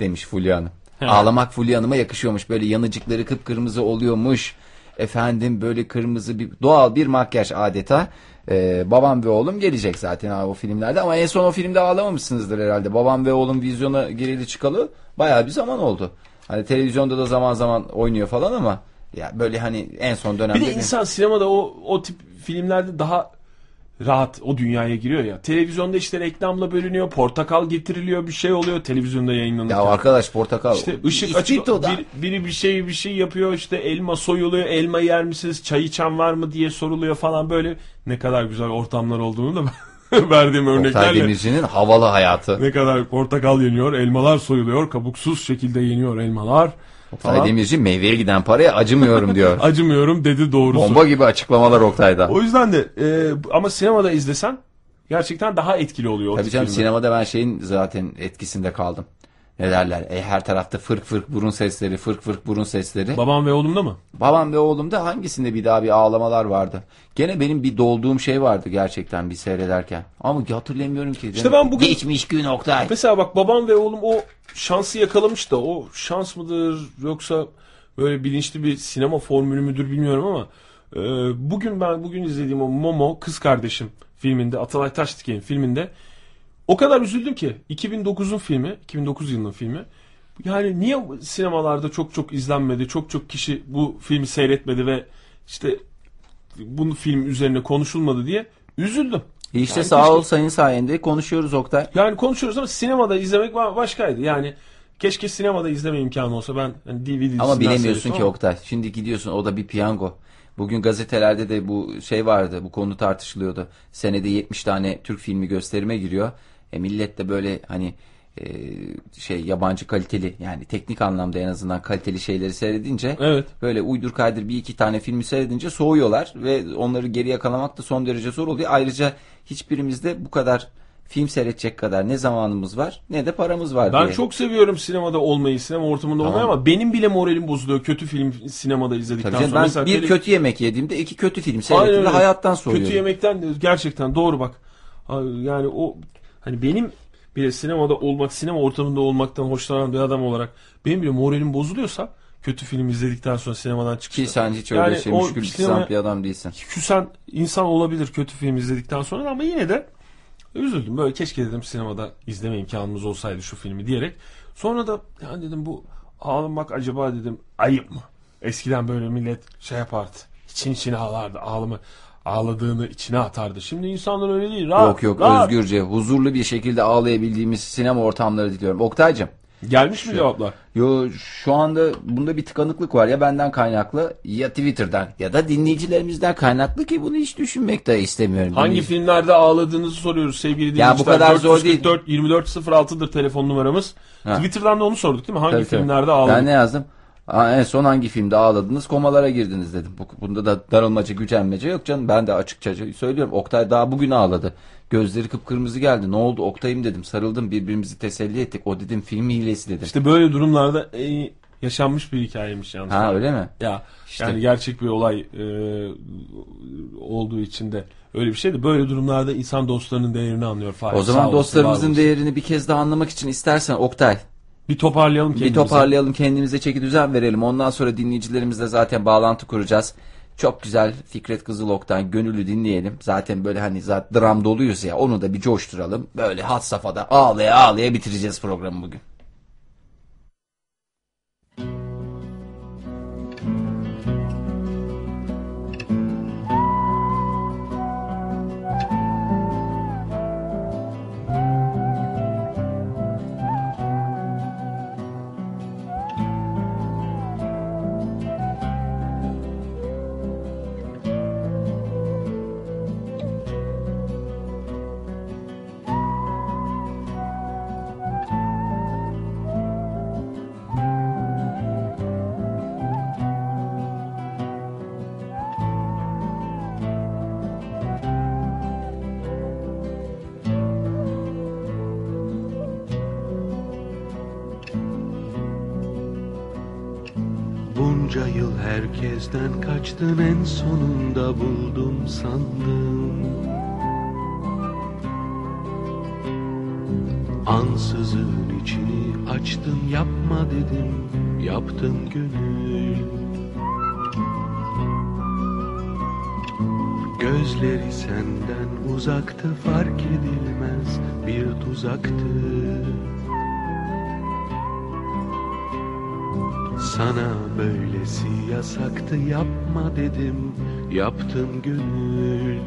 Demiş Fulya Hanım. He. Ağlamak Fulya Hanım'a yakışıyormuş. Böyle yanıcıkları kıpkırmızı oluyormuş. Efendim böyle kırmızı bir doğal bir makyaj adeta. Ee, babam ve oğlum gelecek zaten abi o filmlerde. Ama en son o filmde ağlamamışsınızdır herhalde. Babam ve oğlum vizyona gireli çıkalı bayağı bir zaman oldu. Hani televizyonda da zaman zaman oynuyor falan ama. Ya böyle hani en son dönemde... Bir de insan mi? Sinemada o o tip filmlerde daha rahat o dünyaya giriyor ya. Televizyonda işte reklamla bölünüyor, portakal getiriliyor, bir şey oluyor televizyonda yayınlanırken. Ya arkadaş portakal... İşte ışık açık, bir, biri bir şey bir şey yapıyor, işte elma soyuluyor, elma yer misiniz, çay içen var mı diye soruluyor falan böyle. Ne kadar güzel ortamlar olduğunu da verdiğim örneklerle... Oktay Demirci'nin havalı hayatı. Ne kadar portakal yeniyor, elmalar soyuluyor, kabuksuz şekilde yeniyor elmalar... Oktay Demirci meyveye giden paraya acımıyorum diyor. Acımıyorum dedi doğrusu. Bomba gibi açıklamalar Oktay'da. O yüzden de e, ama sinemada izlesen gerçekten daha etkili oluyor. Tabii canım, sinemada ben şeyin zaten etkisinde kaldım. Ne derler? E, her tarafta fırk fırk burun sesleri, fırk fırk burun sesleri. Babam ve oğlumda mı? Babam ve oğlumda hangisinde bir daha bir ağlamalar vardı. Gene benim bir dolduğum şey vardı gerçekten bir seyrederken. Ama hatırlamıyorum ki. İşte ben bugün... Geçmiş gün Oktay. Mesela bak babam ve oğlum o şansı yakalamış da o şans mıdır yoksa böyle bilinçli bir sinema formülü müdür bilmiyorum ama e, bugün ben bugün izlediğim o Momo Kız Kardeşim filminde, Atalay Taşdik'in filminde o kadar üzüldüm ki iki bin dokuzun filmi, iki bin dokuz yılının filmi. Yani niye sinemalarda çok çok izlenmedi, çok çok kişi bu filmi seyretmedi ve işte bunu film üzerine konuşulmadı diye üzüldüm. İşte yani sağ keşke... ol sayın sayende konuşuyoruz Oktay. Yani konuşuyoruz ama sinemada izlemek başkaydı. Yani keşke sinemada izleme imkanı olsa. Ben hani D V D'sinden ama bilemiyorsun ki ama... Oktay. Şimdi gidiyorsun, o da bir piyango. Bugün gazetelerde de bu şey vardı. Bu konu tartışılıyordu. Senede yetmiş tane Türk filmi gösterime giriyor. E millet de böyle hani e, şey yabancı kaliteli yani teknik anlamda en azından kaliteli şeyleri seyredince evet. Böyle uydur kaydır bir iki tane filmi seyredince soğuyorlar ve onları geri yakalamak da son derece zor oluyor. Ayrıca hiçbirimizde bu kadar film seyredecek kadar ne zamanımız var ne de paramız var. Ben diye. Çok seviyorum sinemada olmayı, sinema ortamında tamam. Olmayı ama benim bile moralim bozuluyor kötü film sinemada izledikten tabii sonra. Ben mesela bir tele... kötü yemek yediğimde iki kötü film seyrettiğimde aynen, hayattan soğuyorum. Kötü yemekten gerçekten doğru bak. Yani o hani benim bile sinemada olmak, sinema ortamında olmaktan hoşlanan bir adam olarak benim bile moralim bozuluyorsa kötü film izledikten sonra sinemadan çıkışta. Ki sen hiç öyle yani şey müşkül sinema, bir adam değilsin. Küsen insan olabilir kötü film izledikten sonra ama yine de üzüldüm. Böyle keşke dedim sinemada izleme imkanımız olsaydı şu filmi diyerek. Sonra da yani dedim bu ağlamak acaba dedim ayıp mı? Eskiden böyle millet şey yapardı. İçin içine ağlardı. Ağlama. Ağladığını içine atardı. Şimdi insanlar öyle değil. Rahat, yok yok rahat. Özgürce, huzurlu bir şekilde ağlayabildiğimiz sinema ortamları diliyorum. Oktay'cığım. Gelmiş mi cevaplar? Yo, şu anda bunda bir tıkanıklık var ya benden kaynaklı ya Twitter'dan ya da dinleyicilerimizden kaynaklı ki bunu hiç düşünmek de istemiyorum. Hangi bunu... filmlerde ağladığınızı soruyoruz sevgili dinleyiciler. Ya bu kadar zor değil. dört yüz kırk dört yirmi dört sıfır altı'dır telefon numaramız. Ha. Twitter'dan da onu sorduk değil mi? Hangi tabii, filmlerde tabii. Ağladınız? Ben ne yazdım? Aa, en son hangi filmde ağladınız, komalara girdiniz dedim. Bunda da darılmaca, gücenmece yok canım. Ben de açıkça söylüyorum. Oktay daha bugün ağladı. Gözleri kıpkırmızı geldi. Ne oldu Oktay'ım dedim. Sarıldım, birbirimizi teselli ettik. O dedim film hilesi dedim. İşte böyle durumlarda e, yaşanmış bir hikayemiş yalnız. Ha öyle mi? Ya işte. Yani gerçek bir olay e, olduğu için de öyle bir şey de böyle durumlarda insan dostlarının değerini anlıyor. Fahir. O zaman sağ dostlarımızın olsun, değerini bir kez daha anlamak için istersen Oktay. Bir toparlayalım kendimize. Bir toparlayalım kendimize, çeki düzen verelim. Ondan sonra dinleyicilerimizle zaten bağlantı kuracağız. Çok güzel Fikret Kızılok'tan Gönül'ü dinleyelim. Zaten böyle hani zaten dram doluyuz ya, onu da bir coşturalım. Böyle had safhada ağlaya ağlaya bitireceğiz programı bugün. yıl herkesten kaçtın, en sonunda buldum sandım. Ansızın içini açtın, yapma dedim, yaptın gönül. Gözleri senden uzaktı, fark edilmez bir tuzaktı. Sana böylesi yasaktı, yapma dedim, yaptın gönül.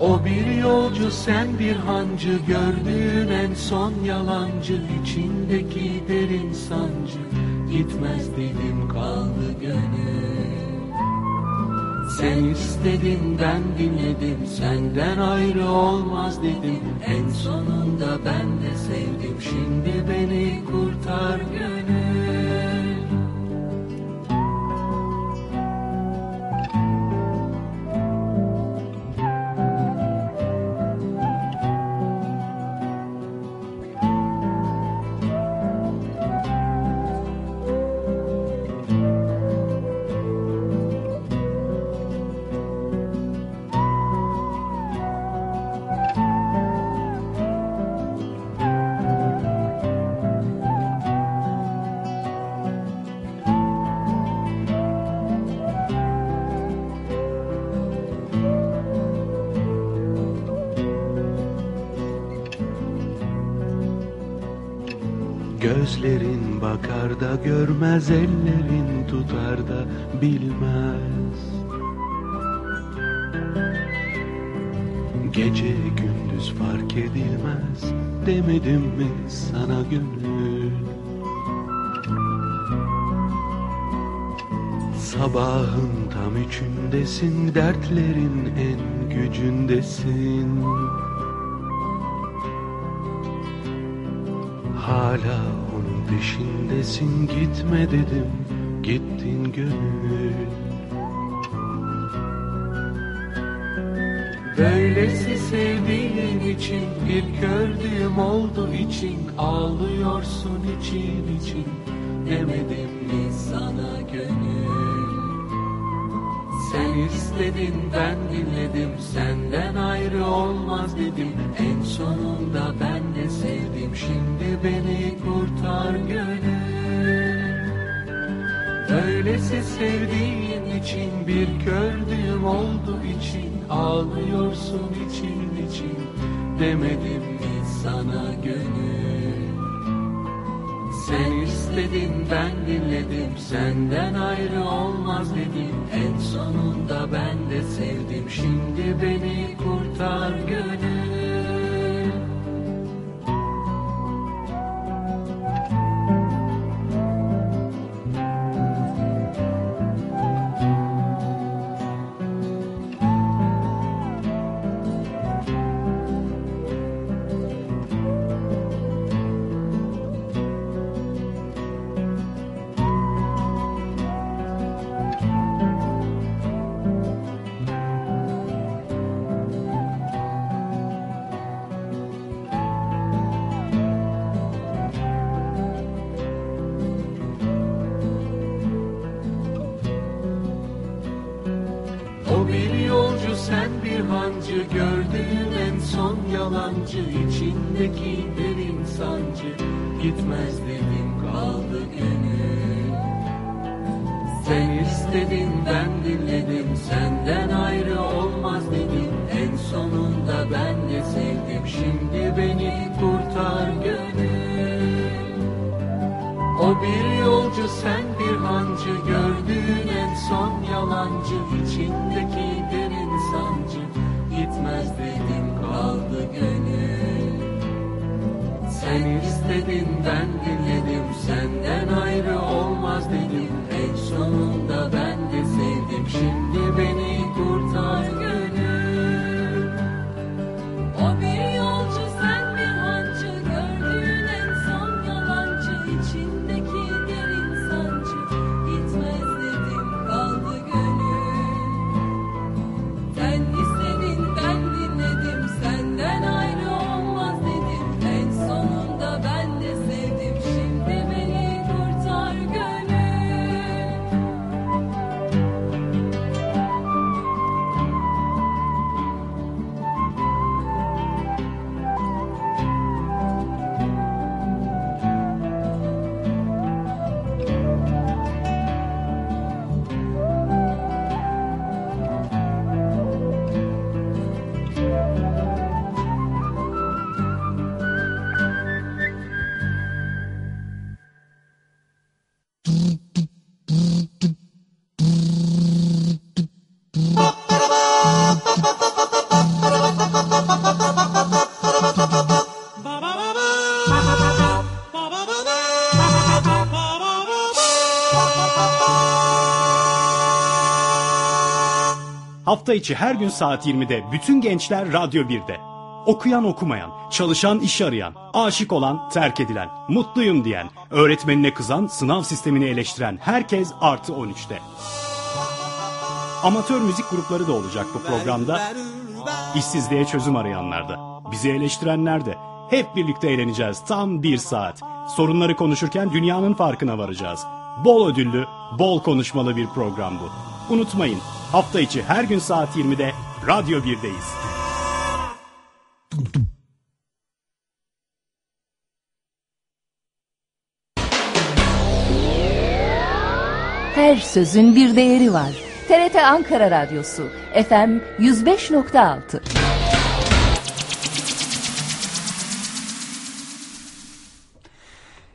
O bir yolcu, sen bir hancı, gördüğün en son yalancı, içindeki derin sancı, gitmez dedim kaldı gönül. Sen istedin, ben dinledim, senden ayrı olmaz dedim, en sonunda ben de sevdim, şimdi beni kurtar gönül. Gözlerin bakar da görmez, ellerin tutar da bilmez. Gece gündüz fark edilmez, demedim mi sana gönül? Sabahın tam üçündesin, dertlerin en gücündesin. Hala onun peşindesin, gitme dedim, gittin gönül. Böylesi sevdiğin için, bir gördüğüm oldu için, ağlıyorsun için için, demedim mi sana gönül? Sen istedin, ben dinledim, senden ayrı olmaz dedim, en sonunda ben de sevdim, şimdi beni kurtar gönül. Öylesi sevdiğin için, bir gördüğüm oldu için, ağlıyorsun için için, demedim mi sana gönül? Sen istedin, ben dinledim, senden ayrı olmaz dedim, en sonunda ben de sevdim, şimdi beni kurtar gönül. Gördüğüm en son yalancı, içindeki derin sancı, gitmez dedim kaldı gönül. Sen istedin, ben dinledim, senden ayrı olmaz dedim, en sonunda ben de sevdim, şimdi beni kurtar gönül. O bir yolcu, sen bir hancı, gördüğün en son yalancı, içindeki derin sancı, gitmez dedim kaldı gönül. Sen istedin, ben dinledim, senden ayrı olmaz dedim, en sonunda ben de sevdim, şimdi beni kurtar gönül. O bir yolcu, sen bir hancı, gördüğün en son yalancı, içindeki derin sancı, gitmez dedim kaldı gönül. Sen ayrı olmaz dedim, en sonunda ben de sevdim, şimdi beni Hafta içi her gün saat yirmide bütün gençler Radyo birde. Okuyan okumayan, çalışan iş arayan, aşık olan terk edilen, mutluyum diyen, öğretmenine kızan, sınav sistemini eleştiren herkes artı on üçte. Amatör müzik grupları da olacak bu programda. İşsizliğe çözüm arayanlar da, bizi eleştirenler de. Hep birlikte eğleneceğiz tam bir saat. Sorunları konuşurken dünyanın farkına varacağız. Bol ödüllü, bol konuşmalı bir program bu. Unutmayın, hafta içi her gün saat yirmide Radyo birdeyiz. Her sözün bir değeri var. T R T Ankara Radyosu F M yüz beş nokta altı.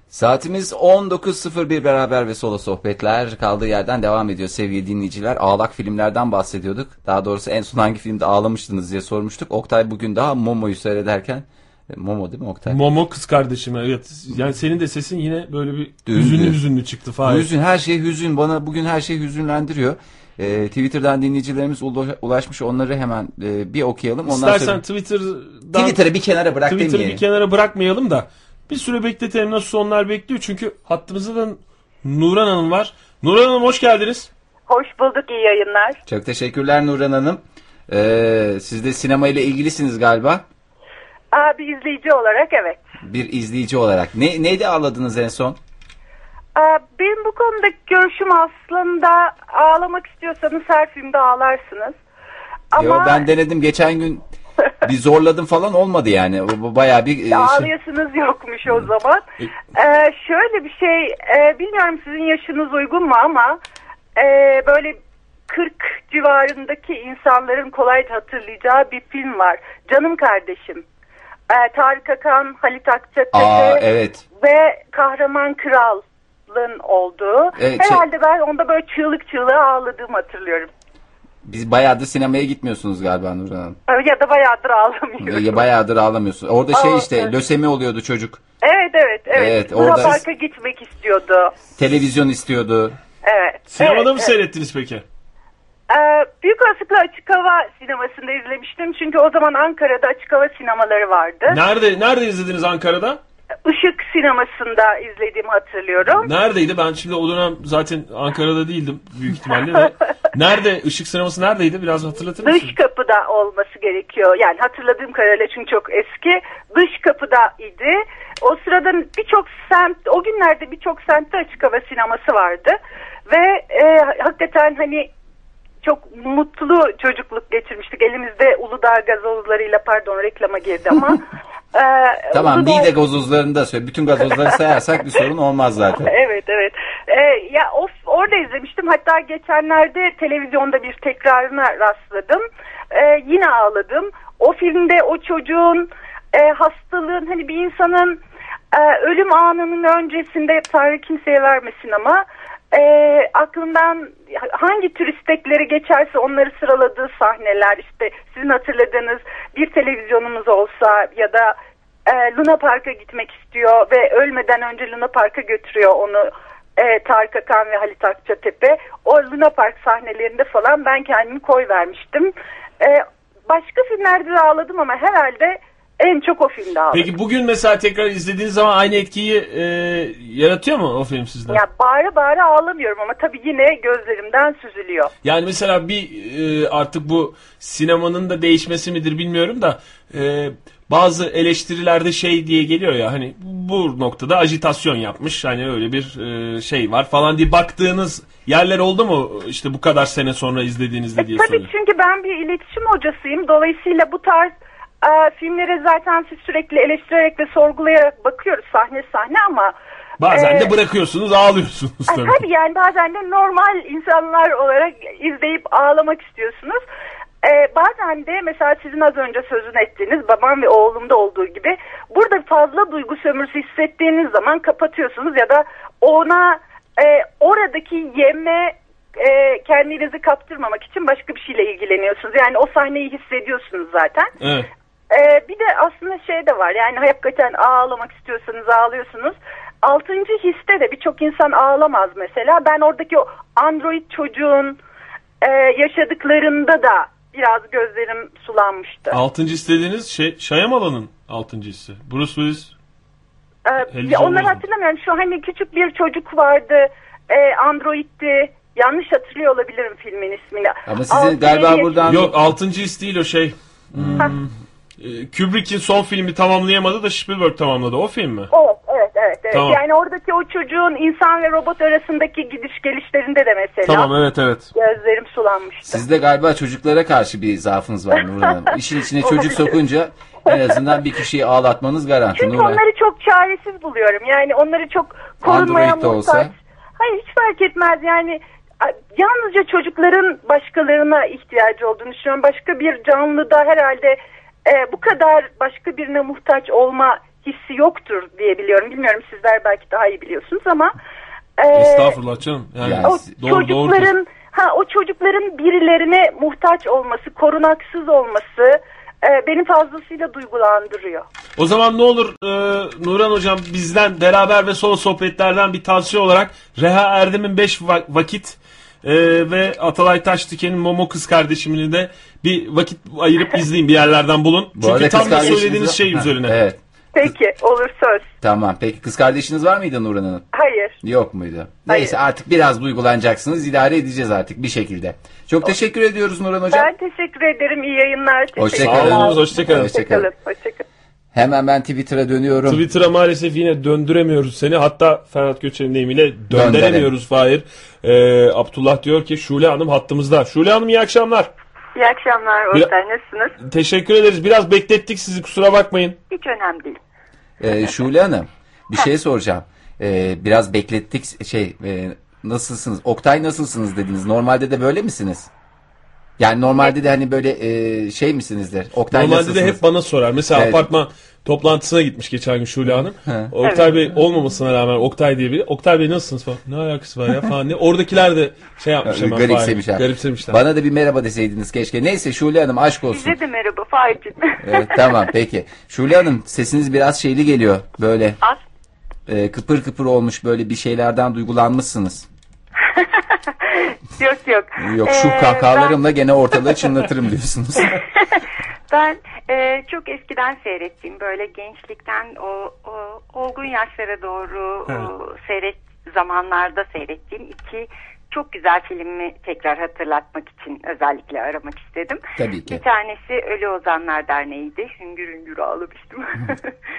Saatimiz on dokuz sıfır bir. Beraber ve Solo sohbetler kaldığı yerden devam ediyor sevgili dinleyiciler. Ağlak filmlerden bahsediyorduk. Daha doğrusu en son hangi filmde ağlamıştınız diye sormuştuk. Oktay bugün daha Momo'yu seyrederken, Momo değil mi Oktay? Momo kız kardeşime, evet. Yani senin de sesin yine böyle bir hüzünlü hüzünlü çıktı falan. Hüzün, her şey hüzün. Bana bugün her şey hüzünlendiriyor. E, Twitter'dan dinleyicilerimiz ulaşmış, onları hemen e, bir okuyalım. Ondan İstersen sonra... Twitter'dan... Twitter'ı bir kenara bırak Twitter'ı demeyelim. bir kenara bırakmayalım da bir süre bekletelim, nasıl onlar bekliyor. Çünkü hattımızda da Nuran Hanım var. Nuran Hanım hoş geldiniz. Hoş bulduk, iyi yayınlar. Çok teşekkürler Nuran Hanım. Ee, siz de sinemayla ilgilisiniz galiba. Aa, bir izleyici olarak, evet. Bir izleyici olarak. Ne, neydi ağladınız en son? Aa, benim bu konudaki görüşüm aslında, ağlamak istiyorsanız her filmde ağlarsınız. Ama... Yo, ben denedim geçen gün. Bir zorladım falan, olmadı yani. Bayağı bir ağlayasınız şey... yokmuş o zaman. Ee, şöyle bir şey, e, bilmiyorum sizin yaşınız uygun mu ama e, böyle kırk civarındaki insanların kolayca hatırlayacağı bir film var. Canım Kardeşim. Ee, Tarık Akan, Halit Akçatepe, Aa, evet. Ve Kahraman Kral'ın olduğu. Evet, herhalde şey... ben onda böyle çığlık çığlığa ağladığımı hatırlıyorum. Biz bayağıdır sinemaya gitmiyorsunuz galiba Nurhan Hanım. Ya da bayağıdır ağlamıyorsunuz. Ya bayağıdır ağlamıyorsunuz. Orada Aa, şey işte evet. lösemi oluyordu çocuk. Evet evet. evet. evet orada parka gitmek istiyordu. Televizyon istiyordu. Evet. Sinemada evet, mı evet. seyrettiniz peki? Ee, büyük olasılıkla açık hava sinemasında izlemiştim. Çünkü o zaman Ankara'da açık hava sinemaları vardı. Nerede, nerede izlediniz Ankara'da? Işık sinemasında izlediğimi hatırlıyorum. Neredeydi? Ben şimdi o dönem zaten Ankara'da değildim büyük ihtimalle. De. Nerede? Işık sineması neredeydi? Biraz hatırlatır mısın? Dış kapıda olması gerekiyor. Yani hatırladığım kadarıyla, çünkü çok eski. Dış kapıda idi. O sırada birçok semt, o günlerde birçok semtte açık hava sineması vardı. Ve e, hakikaten hani çok mutlu çocukluk geçirmiştik. Elimizde Uludağ gazozlarıyla, pardon reklama girdi ama. Ee, tamam, Uludağ... Niğde gazozlarını da söyle. Bütün gazozları sayarsak bir sorun olmaz zaten. Evet evet. Ee, ya of, orada izlemiştim. Hatta geçenlerde televizyonda bir tekrarına rastladım. Ee, yine ağladım. O filmde o çocuğun e, hastalığın, hani bir insanın e, ölüm anının öncesinde, Tanrı kimseye vermesin ama, E, aklından hangi tür istekleri geçerse onları sıraladığı sahneler, işte sizin hatırladığınız bir televizyonumuz olsa ya da e, Luna Park'a gitmek istiyor ve ölmeden önce Luna Park'a götürüyor onu e, Tarık Akan ve Halit Akçatepe. O Luna Park sahnelerinde falan ben kendimi koyvermiştim. E, başka filmlerde de ağladım ama herhalde en çok o filmde ağladım. Peki bugün mesela tekrar izlediğiniz zaman aynı etkiyi e, yaratıyor mu o film sizden? Ya bağıra bağıra ağlamıyorum ama tabii yine gözlerimden süzülüyor. Yani mesela bir e, artık bu sinemanın da değişmesi midir bilmiyorum da e, bazı eleştirilerde şey diye geliyor ya, hani bu noktada ajitasyon yapmış, hani öyle bir e, şey var falan diye baktığınız yerler oldu mu işte bu kadar sene sonra izlediğinizde diye e, tabii soruyorum. Tabii, çünkü ben bir iletişim hocasıyım, dolayısıyla bu tarz Ee, filmlere zaten siz sürekli eleştirerek ve sorgulayarak bakıyoruz sahne sahne ama bazen e, de bırakıyorsunuz, ağlıyorsunuz tabii. Tabii, yani bazen de normal insanlar olarak izleyip ağlamak istiyorsunuz. Ee, bazen de mesela sizin az önce sözünü ettiğiniz babam ve oğlumda olduğu gibi, burada fazla duygu sömürüsü hissettiğiniz zaman kapatıyorsunuz ya da ona e, oradaki yeme E, kendinizi kaptırmamak için başka bir şeyle ilgileniyorsunuz. Yani o sahneyi hissediyorsunuz zaten. Evet. E, bir de aslında şey de var. Yani hakikaten ağlamak istiyorsanız ağlıyorsunuz. Altıncı histe de birçok insan ağlamaz mesela. Ben oradaki o android çocuğun e, yaşadıklarında da biraz gözlerim sulanmıştı. Altıncı istediğiniz şey Şayamalan'ın altıncı hissi. Bruce Willis. Ee, onları hatırlamıyorum. Şu hani küçük bir çocuk vardı. E, Android'ti. Yanlış hatırlıyor olabilirim filmin ismini. Ama sizin Altı galiba buradan... Yok, altıncı his değil o şey. Hmm. Kubrick'in son filmi tamamlayamadı da Spielberg tamamladı. O film mi? Evet, evet, evet. evet. Tamam. Yani oradaki o çocuğun insan ve robot arasındaki gidiş gelişlerinde de mesela. Tamam, evet, evet. Gözlerim sulanmıştı. Sizde galiba çocuklara karşı bir zaafınız var Nurhan Hanım. İşin içine çocuk sokunca en azından bir kişiyi ağlatmanız garanti. Çünkü Nurhan, onları çok çaresiz buluyorum. Yani onları çok korunmaya muhtaç. Olsa... Hayır, hiç fark etmez yani. Yalnızca çocukların başkalarına ihtiyacı olduğunu düşünüyorum. Başka bir canlıda herhalde e, bu kadar başka birine muhtaç olma hissi yoktur diye biliyorum. Bilmiyorum, sizler belki daha iyi biliyorsunuz ama e, estağfurullah canım. Yani yani, o doğru, çocukların doğrudur. ha o çocukların birilerine muhtaç olması, korunaksız olması e, beni fazlasıyla duygulandırıyor. O zaman ne olur e, Nurhan Hocam, bizden beraber ve solo sohbetlerden bir tavsiye olarak Reha Erdem'in beş vakit Ee, ve Atalay Taşdiken'in Momo Kız Kardeşimini de bir vakit ayırıp izleyin, bir yerlerden bulun. Çünkü tam da söylediğiniz şey ha, üzerine. Evet. Peki, olur, söz. Tamam, peki kız kardeşiniz var mıydı Nurhan Hanım? Hayır. Yok muydu? Neyse, hayır, artık biraz duygulanacaksınız, idare edeceğiz artık bir şekilde. Çok o... teşekkür ediyoruz Nurhan Hocam. Ben teşekkür ederim, iyi yayınlar. Hoşçakalın. Hoşçakalın. Hoşçakalın. Hoşçakalın. Hoşçakalın. Hemen ben Twitter'a dönüyorum. Twitter'a maalesef yine döndüremiyoruz seni. Hatta Ferhat Göçer'in deyimiyle döndüremiyoruz Fahir. Ee, Abdullah diyor ki Şule Hanım hattımızda. Şule Hanım, iyi akşamlar. İyi akşamlar Oktay, nasılsınız? Teşekkür ederiz. Biraz beklettik sizi, kusura bakmayın. Hiç önemli değil. Ee, Şule Hanım, bir şey soracağım. Ee, biraz beklettik şey e, nasılsınız? Oktay nasılsınız dediniz. Normalde de böyle misiniz? Yani normalde de hani böyle e, şey misinizdir? Oktay normalde nasılsınız? De hep bana sorar. Mesela evet, apartman toplantısına gitmiş geçen gün Şule Hanım. He. Oktay evet. Bey olmamasına rağmen Oktay diye biri. Oktay Bey nasılsınız falan. Ne alakası var ya falan diye. Oradakiler de şey yapmış hemen. Garipsemişler. Garipsemişler. Bana da bir merhaba deseydiniz keşke. Neyse Şule Hanım, aşk olsun. Size de merhaba Fahir'cim. Evet, tamam peki. Şule Hanım, sesiniz biraz şeyli geliyor böyle. Az. E, kıpır kıpır olmuş, böyle bir şeylerden duygulanmışsınız. yok yok. Yok şu ee, kahkahalarımla ben... gene ortalığı çınlatırım diyorsunuz. Ben e, çok eskiden seyrettiğim, böyle gençlikten o, o olgun yaşlara doğru evet, o, seyret zamanlarda seyrettiğim iki çok güzel filmi tekrar hatırlatmak için özellikle aramak istedim. Tabii ki. Bir tanesi Ölü Ozanlar Derneği'ydi. Hüngür hüngür ağlamıştım.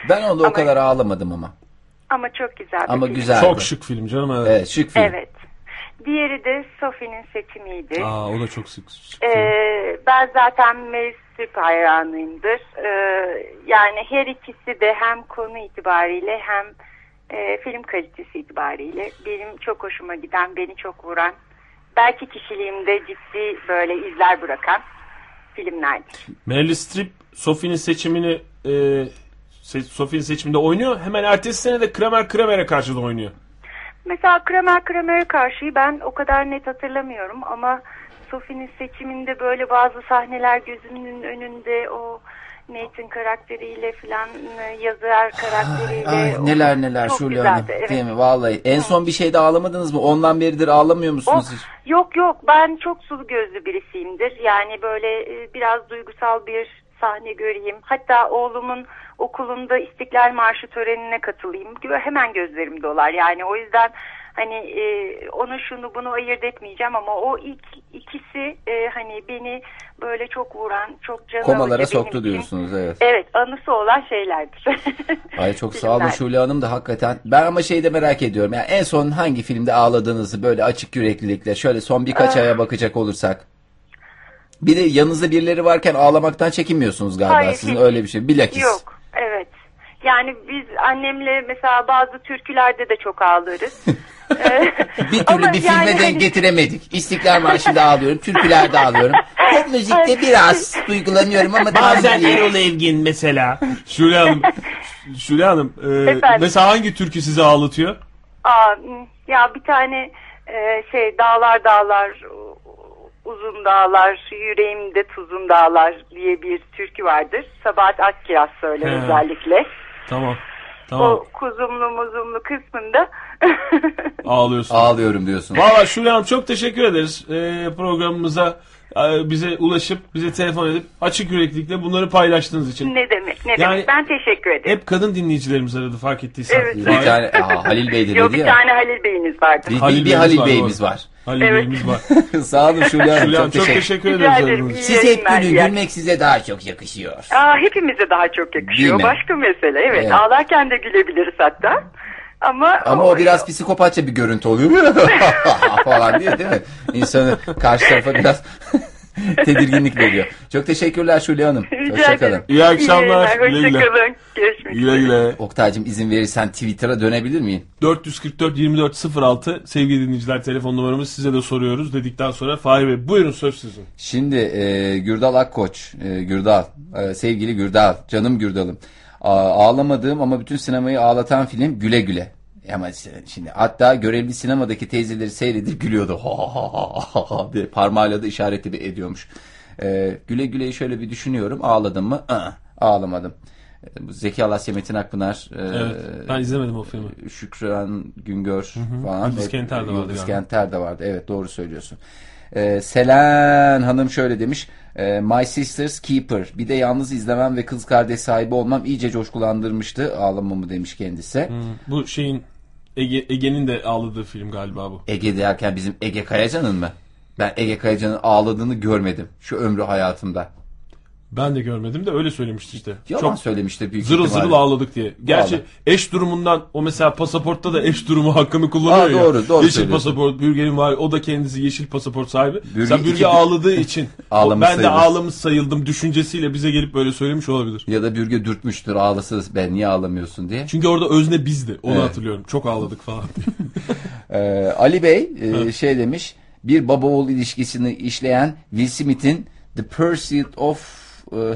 Ben onu ama, o kadar ağlamadım ama. Ama çok güzel. Ama güzel. Çok şık film canım, evet. Evet, şık film. Evet. Diğeri de Sophie'nin Seçimiydi. Aa, o da çok sık. Ee, ben zaten Meryl Streep hayranıyımdır. Ee, yani her ikisi de hem konu itibariyle hem e, film kalitesi itibariyle benim çok hoşuma giden, beni çok vuran, belki kişiliğimde ciddi böyle izler bırakan filmlerdir. Meryl Streep Sophie'nin Seçimini e, Sophie'nin Seçiminde oynuyor. Hemen ertesi sene de Kramer Kramer'e karşı da oynuyor. Mesela Kramer Kramer'e karşıyı ben o kadar net hatırlamıyorum ama Sophie'nin Seçiminde böyle bazı sahneler gözümün önünde, o Nathan karakteriyle filan, yazar karakteriyle. Ay, neler neler Şule Hanım, evet, değil mi? Vallahi en son bir şeyde ağlamadınız mı? Ondan beridir ağlamıyor musunuz o, hiç? Yok yok, ben çok sulu gözlü birisiyimdir. Yani böyle biraz duygusal bir sahne göreyim. Hatta oğlumun okulunda İstiklal Marşı törenine katılayım. Hemen gözlerim dolar. Yani o yüzden hani e, onu şunu bunu ayırt etmeyeceğim ama o ilk ikisi e, hani beni böyle çok vuran, çok canlı. Komalara soktu diyorsunuz, evet. Evet, anısı olan şeylerdir. Ay çok sağ olun Şule Hanım da hakikaten. Ben ama şeyi de merak ediyorum. Yani en son hangi filmde ağladığınızı böyle açık yüreklilikle, şöyle son birkaç Aa. aya bakacak olursak. Bir de yanınızda birileri varken ağlamaktan çekinmiyorsunuz galiba. Hayır, sizin hiç öyle bir şey. Bilakis. Yok, evet. Yani biz annemle mesela bazı türkülerde de çok ağlarız. Bir türlü ama bir filme yani... denk getiremedik. İstiklal Marşı'nda ağlıyorum, türkülerde ağlıyorum. Pop müzikte biraz duygulanıyorum ama... Bazen Erol Evgin mesela. Şule Hanım, Şule Hanım e, mesela hangi türkü sizi ağlatıyor? Aa, ya bir tane e, şey, dağlar dağlar... Uzun dağlar, yüreğimde tuzun dağlar diye bir türkü vardır. Sabahat Akkiraz söyler özellikle. Tamam. Tamam. O kuzumlu muzumlu kısmında. Ağlıyorsun. Ağlıyorum diyorsun. Valla Şule Hanım çok teşekkür ederiz ee, programımıza. Bize ulaşıp, bize telefon edip açık yüreklilikle bunları paylaştığınız için. Ne demek, ne yani demek. Ben teşekkür ederim. Hep kadın dinleyicilerimiz aradı, fark ettiysen. Evet. Bir tane aa, Halil Bey de dedi ya. Yok, bir tane Halil Bey'iniz vardı. Bir, Halil bir, bir Halil var, Bey'imiz var. var. Halil evet. Bey'imiz var. Sağ olun Şule Hanım. Şule Hanım çok teşekkür ederiz. Siz hep gülün, gülmek size daha çok yakışıyor. Aa, hepimize daha çok yakışıyor. Bilmem. Başka mesele. Evet, evet, ağlarken de gülebiliriz hatta. Ama, Ama o, o biraz o. Psikopatça bir görüntü oluyor mu? Falan diye değil mi? İnsanı karşı tarafa biraz tedirginlik veriyor. Çok teşekkürler Şule Hanım. Hoşçakalın. İyi akşamlar. Güle güle. Güle güle. Oktay'cığım izin verirsen Twitter'a dönebilir miyim? dört yüz kırk dört yirmi dört sıfır altı sevgili dinleyiciler telefon numaramız, size de soruyoruz dedikten sonra Fahir Bey buyurun söz sizin. Şimdi e, Gürdal Akkoç, e, Gürdal, e, sevgili Gürdal, canım Gürdal'ım. Ağlamadığım ama bütün sinemayı ağlatan film Güle Güle. Ama şimdi hatta görevli sinemadaki teyzeleri seyredip gülüyordu. Ha ha ha ha diye parmağıyla da işaret ediyormuş. Ee, Güle Güle'yi şöyle bir düşünüyorum. Ağladım mı? Aa, ağlamadım. Zeki Alasya, Metin Akpınar. Evet, e, ben izlemedim o filmi. Şükran Güngör hı hı. falan. Yıldız Kenter de vardı. Yıldız Kenter de vardı. Evet, doğru söylüyorsun. Ee, Selen Hanım şöyle demiş. My Sister's Keeper. Bir de yalnız izlemem ve kız kardeş sahibi olmam iyice coşkulandırmıştı ağlamamı demiş kendisi. Hmm, bu şeyin Ege, Ege'nin de ağladığı film galiba bu. Ege derken bizim Ege Kayacan'ın mı? Ben Ege Kayacan'ın ağladığını görmedim şu ömrü hayatımda. Ben de görmedim de öyle söylemişti işte. Yalan çok söylemişti büyük ihtimalle. Zırıl zırıl ağladık diye. Gerçi vallahi. Eş durumundan o mesela pasaportta da eş durumu hakkını kullanıyor. Aa, ya. Doğru, doğru yeşil pasaport Bürge'nin var. O da kendisi yeşil pasaport sahibi. Bürge, sen Bürge iki... ağladığı için o, ben de ağlamış sayıldım düşüncesiyle bize gelip böyle söylemiş olabilir. Ya da Bürge dürtmüştür ağlasız ben niye ağlamıyorsun diye. Çünkü orada özne bizdi onu evet. hatırlıyorum. Çok ağladık falan. ee, Ali Bey e, şey demiş. Bir baba oğul ilişkisini işleyen Will Smith'in The Pursuit of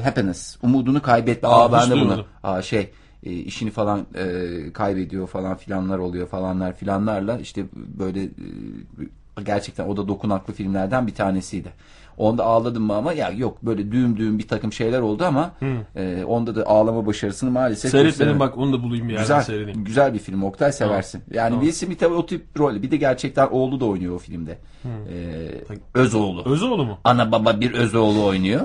Happiness. Umudunu kaybetme. Aa, Aa ben de bunu. Aa, şey e, işini falan e, kaybediyor falan filanlar oluyor falanlar filanlarla işte böyle e, gerçekten o da dokunaklı filmlerden bir tanesiydi. Onda ağladım mı ama ya yok böyle düğüm düğüm bir takım şeyler oldu ama e, onda da ağlama başarısını maalesef. Seyretmedim bak onu da bulayım yani. Güzel, seyredeyim. Güzel bir film Oktay seversin. Tamam. Yani Will Smith'e o tip rolü bir de gerçekten oğlu da oynuyor o filmde. E, Özoğlu. Özoğlu mu? Ana baba bir Özoğlu oynuyor.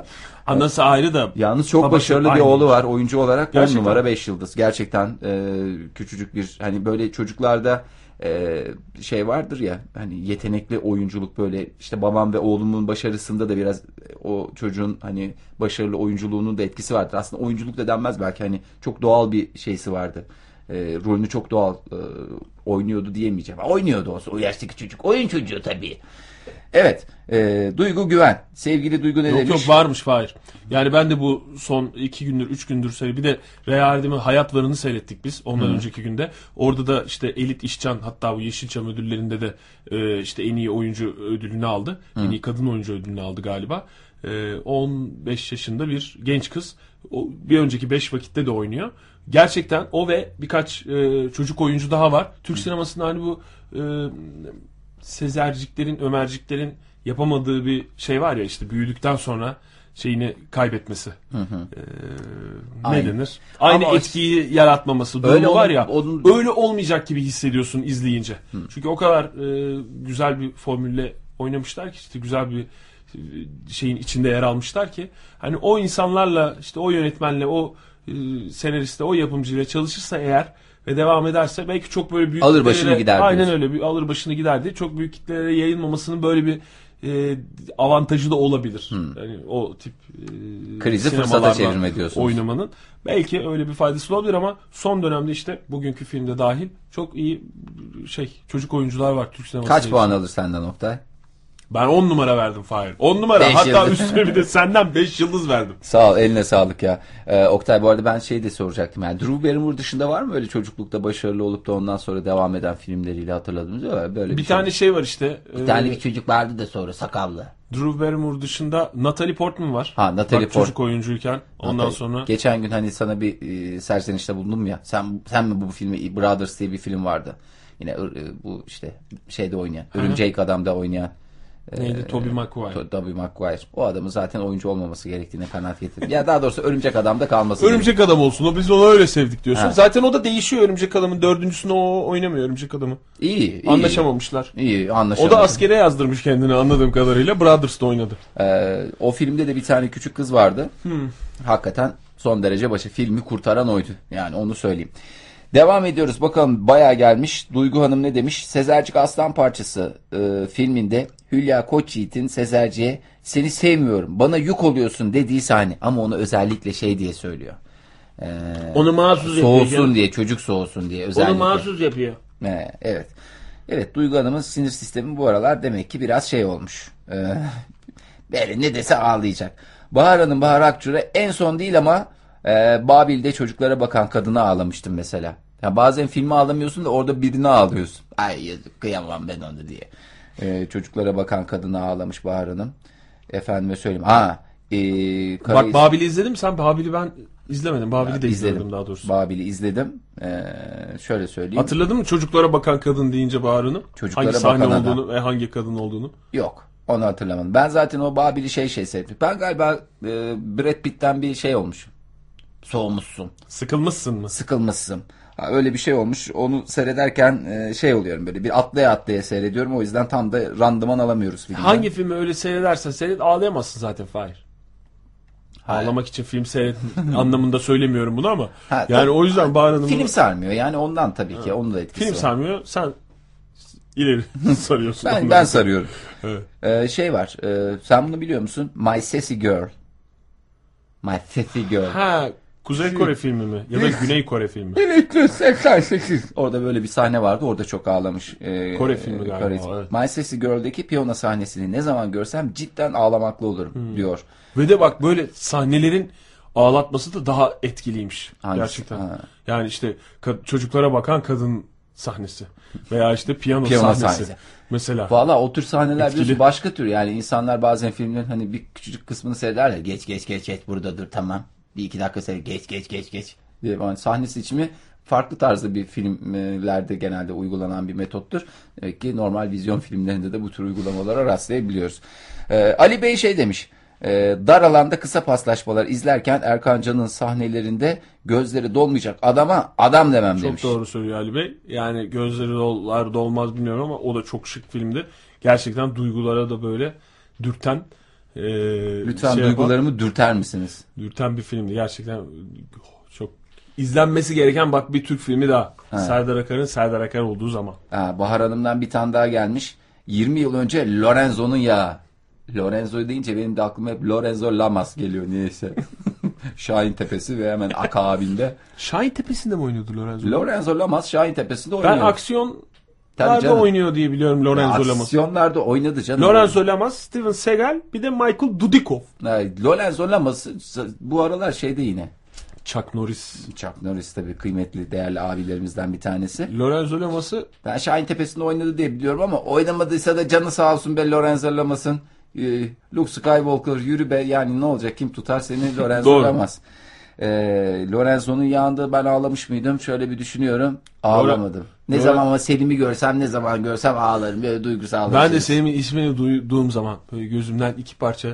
Anası ayrı da. Yalnız çok başarılı bir oğlu var oyuncu olarak. Gerçekten. on numara beş yıldız. Gerçekten e, küçücük bir hani böyle çocuklarda e, şey vardır ya hani yetenekli oyunculuk böyle işte babam ve oğlumun başarısında da biraz o çocuğun hani başarılı oyunculuğunun da etkisi vardır. Aslında oyunculuk da denmez belki hani çok doğal bir şeysi vardı. E, rolünü çok doğal e, oynuyordu diyemeyeceğim. Oynuyordu olsa o yaştaki çocuk oyun çocuğu tabii. Evet. E, Duygu Güven. Sevgili Duygu ne yok, demiş? Yok yok varmış Fahir. Yani ben de bu son iki gündür, üç gündür seyredim. Bir de Realdim'in hayatlarını seyrettik biz ondan Hı. önceki günde. Orada da işte Elit İşcan hatta bu Yeşilçam ödüllerinde de e, işte en iyi oyuncu ödülünü aldı. Hı. En iyi kadın oyuncu ödülünü aldı galiba. E, on beş yaşında bir genç kız. O, bir önceki beş vakitte de oynuyor. Gerçekten o ve birkaç e, çocuk oyuncu daha var. Türk Hı. sinemasında hani bu... E, Sezerciklerin, Ömerciklerin yapamadığı bir şey var ya işte büyüdükten sonra şeyini kaybetmesi. Hı hı. Ee, ne Aynı. denir? Aynı ama etkiyi işte, yaratmaması durumu var ya. Onun... Öyle olmayacak gibi hissediyorsun izleyince. Hı. Çünkü o kadar e, güzel bir formülle oynamışlar ki işte güzel bir şeyin içinde yer almışlar ki hani o insanlarla işte o yönetmenle o e, senariste o yapımcıyla çalışırsa eğer ve devam ederse belki çok böyle büyük alır başını gider. Aynen öyle bir alır başını giderdi. Çok büyük kitlelere yayılmamasının böyle bir e, avantajı da olabilir. Hmm. Yani o tip e, krizi fırsata çevirme diyorsunuz. Oynamanın belki öyle bir faydası olabilir ama son dönemde işte bugünkü filmde dahil çok iyi şey çocuk oyuncular var Türk sinemasında. Kaç puan alır senden Oktay? Ben on numara verdim Fahir. on numara beş hatta yıldız. Üstüne bir de senden beş yıldız verdim. Sağ ol, eline sağlık ya. Ee, Oktay bu arada ben şey de soracaktım. Yani Drew Barrymore dışında var mı öyle çocuklukta başarılı olup da ondan sonra devam eden filmleriyle hatırladığımız böyle bir, bir şey. Bir tane şey var işte. Bir ee, tane bir çocuk vardı da sonra sakallı. Drew Barrymore dışında Natalie Portman var. Ha Natalie Portman. Çocuk oyuncuyken ondan Natalie. sonra. Geçen gün hani sana bir e, serzenişte bulundum ya. Sen sen mi bu filmi Brothers diye bir film vardı. Yine e, bu işte şeyde oynayan. Örümcek Adam'da oynayan. Neydi? Toby McGuire. Toby McGuire. O adamın zaten oyuncu olmaması gerektiğine kanaat getirdim. Ya daha doğrusu Örümcek Adam'da kalması. Örümcek Adam olsun. O biz onu öyle sevdik diyorsun. Ha. Zaten o da değişiyor. Örümcek Adam'ın dördüncüsünü o oynamıyor Örümcek Adam'ı. İyi, iyi. Anlaşamamışlar. İyi, anlaşamamışlar. O da askere yazdırmış kendini anladığım kadarıyla. Brothers'da oynadı. Ee, o filmde de bir tane küçük kız vardı. Hmm. Hakikaten son derece başı filmi kurtaran oydu. Yani onu söyleyeyim. Devam ediyoruz. Bakalım bayağı gelmiş. Duygu Hanım ne demiş? Sezercik Aslan Parçası e, filminde Hülya Koçyiğit'in Sezercik'e seni sevmiyorum, bana yük oluyorsun dediği sahne. Ama onu özellikle şey diye söylüyor. E, onu mahsus yapıyor. Soğusun diye, çocuk soğusun diye özellikle. Onu mahsus yapıyor. E, evet. Evet, Duygu Hanım'ın sinir sistemi bu aralar demek ki biraz şey olmuş. E, böyle ne dese ağlayacak. Bahar Hanım, Bahar Akçura en son değil ama e, Babil'de çocuklara bakan kadına ağlamıştım mesela. Ya bazen filmi ağlamıyorsun da orada birine ağlıyorsun. Ay yazık, kıyamam ben onu diye. Ee, çocuklara bakan kadına ağlamış Bahar Hanım. Efendime söyleyeyim. Ha, e, Bak iz... Babil'i izledim. Sen Babil'i ben izlemedim. Babil'i ya, de izledim daha doğrusu. Babil'i izledim. Ee, şöyle söyleyeyim. Hatırladın mı çocuklara bakan kadın deyince Bahar Hanım? Çocuklara hangi sahne olduğunu ve hangi kadın olduğunu? Yok. Onu hatırlamadım. Ben zaten o Babil'i şey şey sevdim. Ben galiba e, Brad Pitt'ten bir şey olmuşum. Soğumuşsun. Sıkılmışsın mı? Sıkılmışsın. Öyle bir şey olmuş. Onu seyrederken şey oluyorum, böyle bir atlaya atlaya seyrediyorum. O yüzden tam da randıman alamıyoruz filmden. Hangi filmi öyle seyredersen seyret ağlayamazsın zaten Fahir. Hayır. Ağlamak için film seyret anlamında söylemiyorum bunu ama. Ha, yani o yüzden Bahar Hanım'ın... Film sarmıyor yani ondan tabii ki. Ha. Onun da etkisi film var. Sarmıyor. Sen ileri sarıyorsun. ben, ben sarıyorum. Evet. Ee, şey var. E, sen bunu biliyor musun? My Sassy Girl. My Sassy Girl. Ha. Kuzey Kore filmi mi? Ya da Güney Kore filmi. bin dokuz yüz seksen sekiz Orada böyle bir sahne vardı. Orada çok ağlamış. Ee, Kore filmi galiba. Kore filmi. Evet. My Sassy Girl'deki piyano sahnesini ne zaman görsem cidden ağlamaklı olurum hmm. diyor. Ve de bak böyle sahnelerin ağlatması da daha etkiliymiş. Hangisi? Gerçekten. Ha. Yani işte çocuklara bakan kadın sahnesi. Veya işte piyano, piyano sahnesi. sahnesi. Mesela. Valla o tür sahneler bir başka tür. Yani insanlar bazen filmlerin hani bir küçücük kısmını seyrederler. Geç geç geç geç burada dur tamam. Bir iki dakika sonra geç geç geç geç. Yani sahne seçimi farklı tarzda bir filmlerde genelde uygulanan bir metottur. Demek ki normal vizyon filmlerinde de bu tür uygulamalara rastlayabiliyoruz. Ee, Ali Bey şey demiş. E, dar alanda kısa paslaşmalar izlerken Erkan Can'ın sahnelerinde gözleri dolmayacak adama adam demem demiş. Çok doğru söylüyor Ali Bey. Yani gözleri dolar dolmaz bilmiyorum ama o da çok şık filmdi. Gerçekten duygulara da böyle dürten. Ee, Lütfen şey duygularımı yapan, dürter misiniz? Dürten bir filmdi. Gerçekten çok izlenmesi gereken bak bir Türk filmi daha. Ha. Serdar Akar'ın Serdar Akar olduğu zaman. Ha, Bahar Hanım'dan bir tane daha gelmiş. yirmi yıl önce Lorenzo'nun yağı. Lorenzo'yu deyince benim de aklıma hep Lorenzo Lamas geliyor niyeyse. Şahin Tepesi ve hemen akabinde. Şahin Tepesi'nde mi oynuyordu Lorenzo? Lorenzo Lamas Şahin Tepesi'nde oynuyor. Ben aksiyon Lorenzo'da oynuyor diye biliyorum Lorenzo Lamas. Aksiyonlarda oynadı canım. Lorenzo Lamas, Steven Segal, bir de Michael Dudikoff. Evet, Lorenzo Lamas bu aralar şeyde yine. Chuck Norris. Chuck Norris tabii kıymetli, değerli abilerimizden bir tanesi. Lorenzo Lamas'ı ben Şahin Tepesi'nde oynadı diye biliyorum ama oynamadıysa da canı sağ olsun be Lorenzo Lamas'ın. Luke Skywalker yürü be yani ne olacak, kim tutar seni Lorenzo Lamas. E, Lorenzo'nun yağında ben ağlamış mıydım? Şöyle bir düşünüyorum. Ağlamadım. Ne Loren... zaman ama Selim'i görsem ne zaman görsem ağlarım. Böyle duygusal ağlarım. Ben de Selim'in ismini duyduğum zaman böyle gözümden iki parça